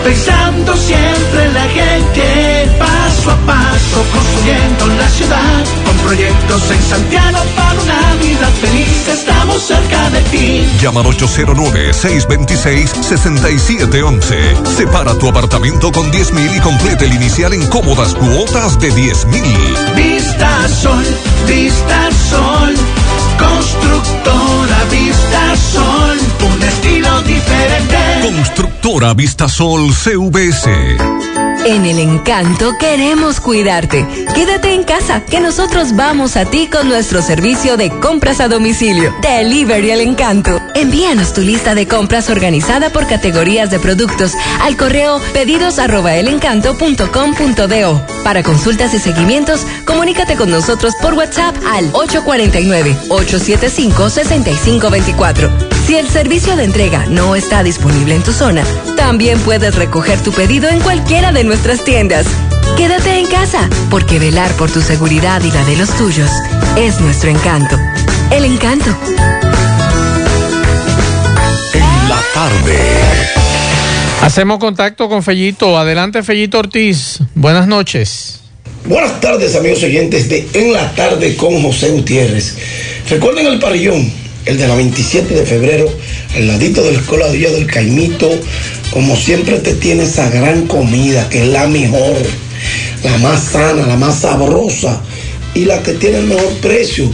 Pensando siempre en la gente. Paso a paso construyendo la ciudad. Con proyectos en Santiago para una vida feliz. Estamos cerca de ti. Llama al 809-626-6711. Separa tu apartamento con 10,000 y completa el inicial en cómodas cuotas de 10,000. Vista Sol, Vista Sol. Constructora Vista Sol. Un estilo diferente. Constructora Vista Sol CVS. En El Encanto queremos cuidarte. Quédate en casa, que nosotros vamos a ti con nuestro servicio de compras a domicilio. Delivery El Encanto. Envíanos tu lista de compras organizada por categorías de productos al correo pedidos@elencanto.com.do. Para consultas y seguimientos, comunícate con nosotros por WhatsApp al 849-875-6524. Si el servicio de entrega no está disponible en tu zona, también puedes recoger tu pedido en cualquiera de nuestras tiendas. Quédate en casa, porque velar por tu seguridad y la de los tuyos es nuestro encanto. El Encanto. En la tarde. Hacemos contacto con Fellito. Adelante, Fellito Ortiz. Buenas noches. Buenas tardes, amigos oyentes de En la Tarde con José Gutiérrez. Recuerden el parrillón, el de la 27 de febrero, al ladito del coladillo del Caimito. Como siempre te tiene esa gran comida, que es la mejor, la más sana, la más sabrosa y la que tiene el mejor precio.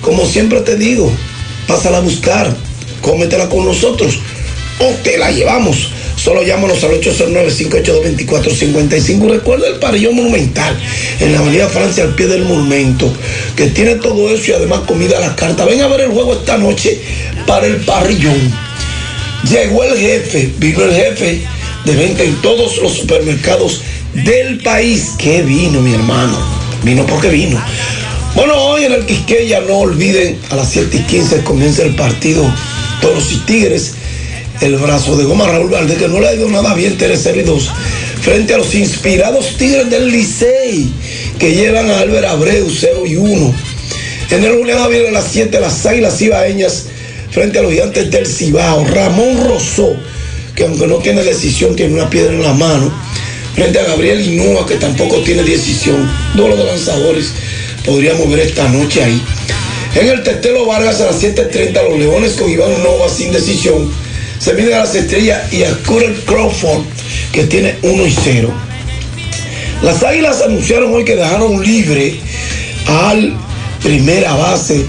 Como siempre te digo, pásala a buscar, cómetela con nosotros o te la llevamos. Solo llámanos al 809-582-2455. Recuerda el parrillón Monumental, en la avenida Francia, al pie del monumento, que tiene todo eso y además comida a la carta. Ven a ver el juego esta noche para el parrillón. Llegó el jefe, vino el jefe de venta en todos los supermercados del país. ¿Qué vino, mi hermano? Vino porque vino. Bueno, hoy en el Quisqueya, no olviden, a las 7:15 comienza el partido Toros y Tigres. El brazo de goma Raúl Valdés, que no le ha ido nada bien, 3-2, frente a los inspirados Tigres del Licey, que llevan a Albert Abreu, 0-1. En el Julián Javier, a las 7, las Águilas Cibaeñas, frente a los Gigantes del Cibao. Ramón Rosó, que aunque no tiene decisión, tiene una piedra en la mano, frente a Gabriel Inúa, que tampoco tiene decisión. Duelo de lanzadores podríamos ver esta noche ahí. En el Tetelo Vargas a las 7:30, los Leones con Iván Nova sin decisión se miden a las Estrellas y a Curtis Crawford, que tiene 1-0. Las Águilas anunciaron hoy que dejaron libre al primera base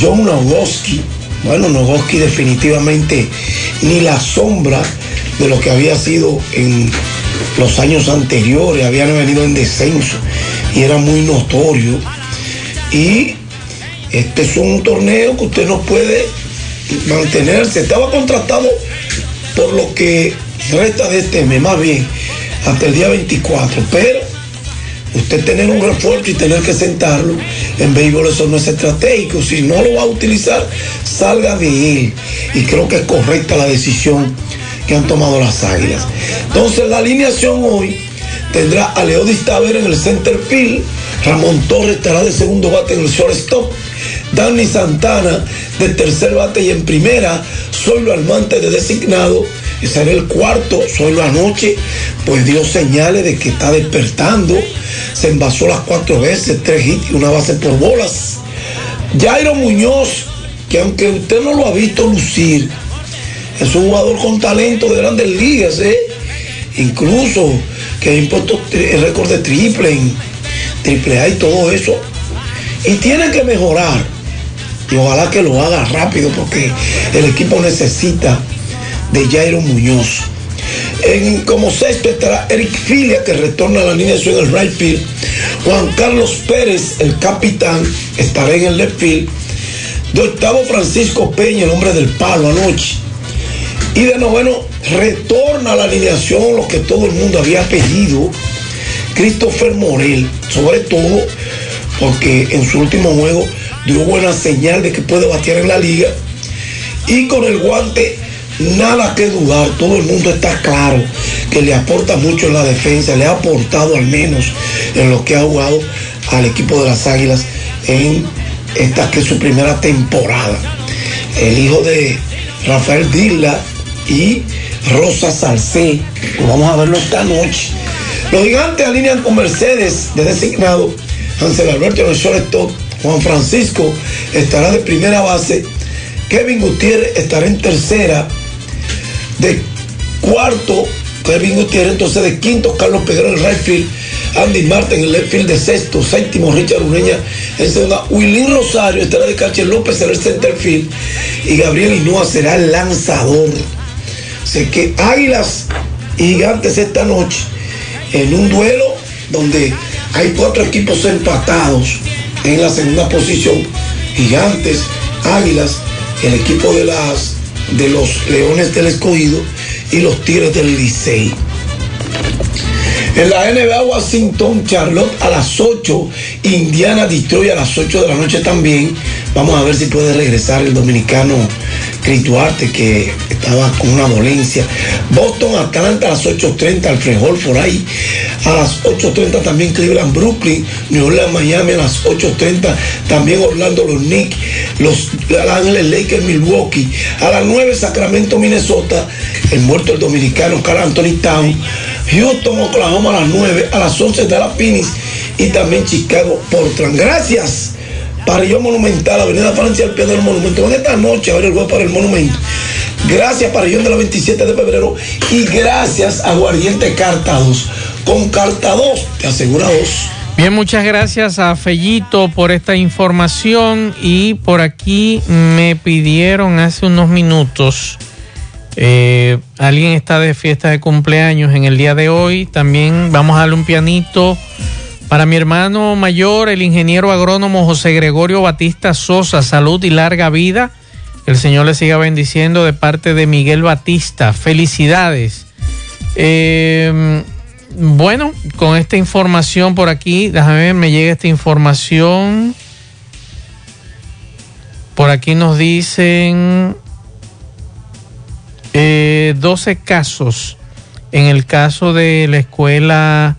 John Nogoski. Bueno, Nogoski definitivamente ni la sombra de lo que había sido en los años anteriores. Habían venido en descenso y era muy notorio. Y este es un torneo que usted no puede mantenerse. Estaba contratado por lo que resta de este mes, más bien hasta el día 24, pero usted tener un refuerzo y tener que sentarlo en béisbol, eso no es estratégico. Si no lo va a utilizar, salga de él, y creo que es correcta la decisión que han tomado las Águilas. Entonces la alineación hoy tendrá a Leodis Tavera en el center field, Ramón Torres estará de segundo bate en el shortstop, Danny Santana de tercer bate y en primera, Zoilo Almante de designado. Ese era el cuarto. Zoilo anoche pues dio señales de que está despertando, se envasó las 4 veces, 3 hits y 1 base por bolas. Jairo Muñoz, que aunque usted no lo ha visto lucir, es un jugador con talento de grandes ligas, incluso que ha impuesto el récord de triple en Triple A y todo eso, y tiene que mejorar, y ojalá que lo haga rápido, porque el equipo necesita de Jairo Muñoz. Como sexto estará Eric Filia, que retorna a la línea de del right field. Juan Carlos Pérez, el capitán, estará en el left field. De octavo, Francisco Peña, el hombre del palo anoche. Y de noveno retorna a la alineación lo que todo el mundo había pedido, Christopher Morel, sobre todo porque en su último juego dio buena señal de que puede batear en la liga, y con el guante nada que dudar. Todo el mundo está claro que le aporta mucho en la defensa, le ha aportado al menos en lo que ha jugado al equipo de las Águilas en esta que es su primera temporada. El hijo de Rafael Dilla y Rosa Salcé, pues vamos a verlo esta noche. Los Gigantes alinean con Mercedes de designado, Hansel Alberto en el shortstop, Juan Francisco estará de primera base, Kevin Gutiérrez estará en tercera, de cuarto Kevin Gutiérrez, entonces de quinto Carlos Pedro en el right field, Andy Martin en el left field de sexto, séptimo Richard Ureña en segunda, Wilín Rosario estará de catcher, López en el center field y Gabriel Inúa será el lanzador. Así que Águilas y Gigantes esta noche en un duelo donde hay 4 equipos empatados en la segunda posición: Gigantes, Águilas, el equipo de los Leones del Escogido y los Tigres del Licey. En la NBA, Washington, Charlotte a las 8, Indiana, Detroit a las 8 de la noche también. Vamos a ver si puede regresar el dominicano Chris Duarte, que estaba con una dolencia. Boston, Atlanta a las 8:30, Alfred Hall por ahí. A las 8:30 también Cleveland, Brooklyn, New Orleans, Miami a las 8:30. También Orlando, los Knicks, los Ángeles Lakers, Milwaukee. A las 9, Sacramento, Minnesota, el muerto el dominicano Carl Anthony Towns. Houston, Oklahoma a las 9, a las 11 de la Phoenix y también Chicago, Portland. Gracias. Parrillón Monumental, Avenida Francia, al pie del Monumento. Van esta noche a ver el juego para el Monumento. Gracias, Parrillón de la 27 de febrero. Y gracias a Aguardiente Carta 2. Con Carta 2, te asegura 2. Bien, muchas gracias a Fellito por esta información. Y por aquí me pidieron hace unos minutos. Alguien está de fiesta de cumpleaños en el día de hoy. También vamos a darle un pianito para mi hermano mayor, el ingeniero agrónomo José Gregorio Batista Sosa. Salud y larga vida, que el Señor le siga bendiciendo, de parte de Miguel Batista. Felicidades. Bueno, con esta información por aquí, déjame ver, me llega esta información. Por aquí nos dicen 12 casos en el caso de la escuela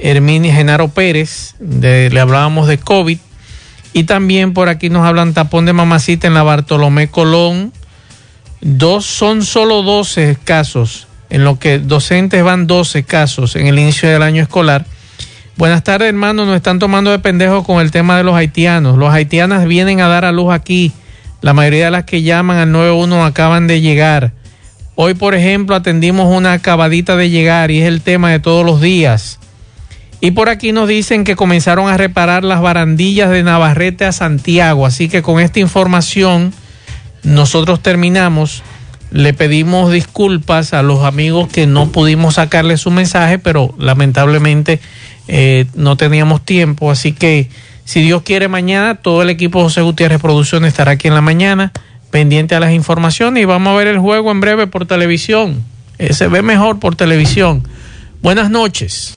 Herminia Genaro Pérez, le hablábamos de COVID, Y también por aquí nos hablan tapón de mamacita en la Bartolomé Colón. Son solo 12 casos, en lo que docentes van 12 casos en el inicio del año escolar. Buenas tardes, hermanos, nos están tomando de pendejos con el tema de los haitianos. Los haitianas vienen a dar a luz aquí. La mayoría de las que llaman al 91 acaban de llegar. Hoy, por ejemplo, atendimos una acabadita de llegar y es el tema de todos los días. Y por aquí nos dicen que comenzaron a reparar las barandillas de Navarrete a Santiago. Así que con esta información nosotros terminamos. Le pedimos disculpas a los amigos que no pudimos sacarle su mensaje, pero lamentablemente no teníamos tiempo. Así que si Dios quiere, mañana todo el equipo José Gutiérrez Producciones estará aquí en la mañana, pendiente a las informaciones, y vamos a ver el juego en breve por televisión. Se ve mejor por televisión. Buenas noches.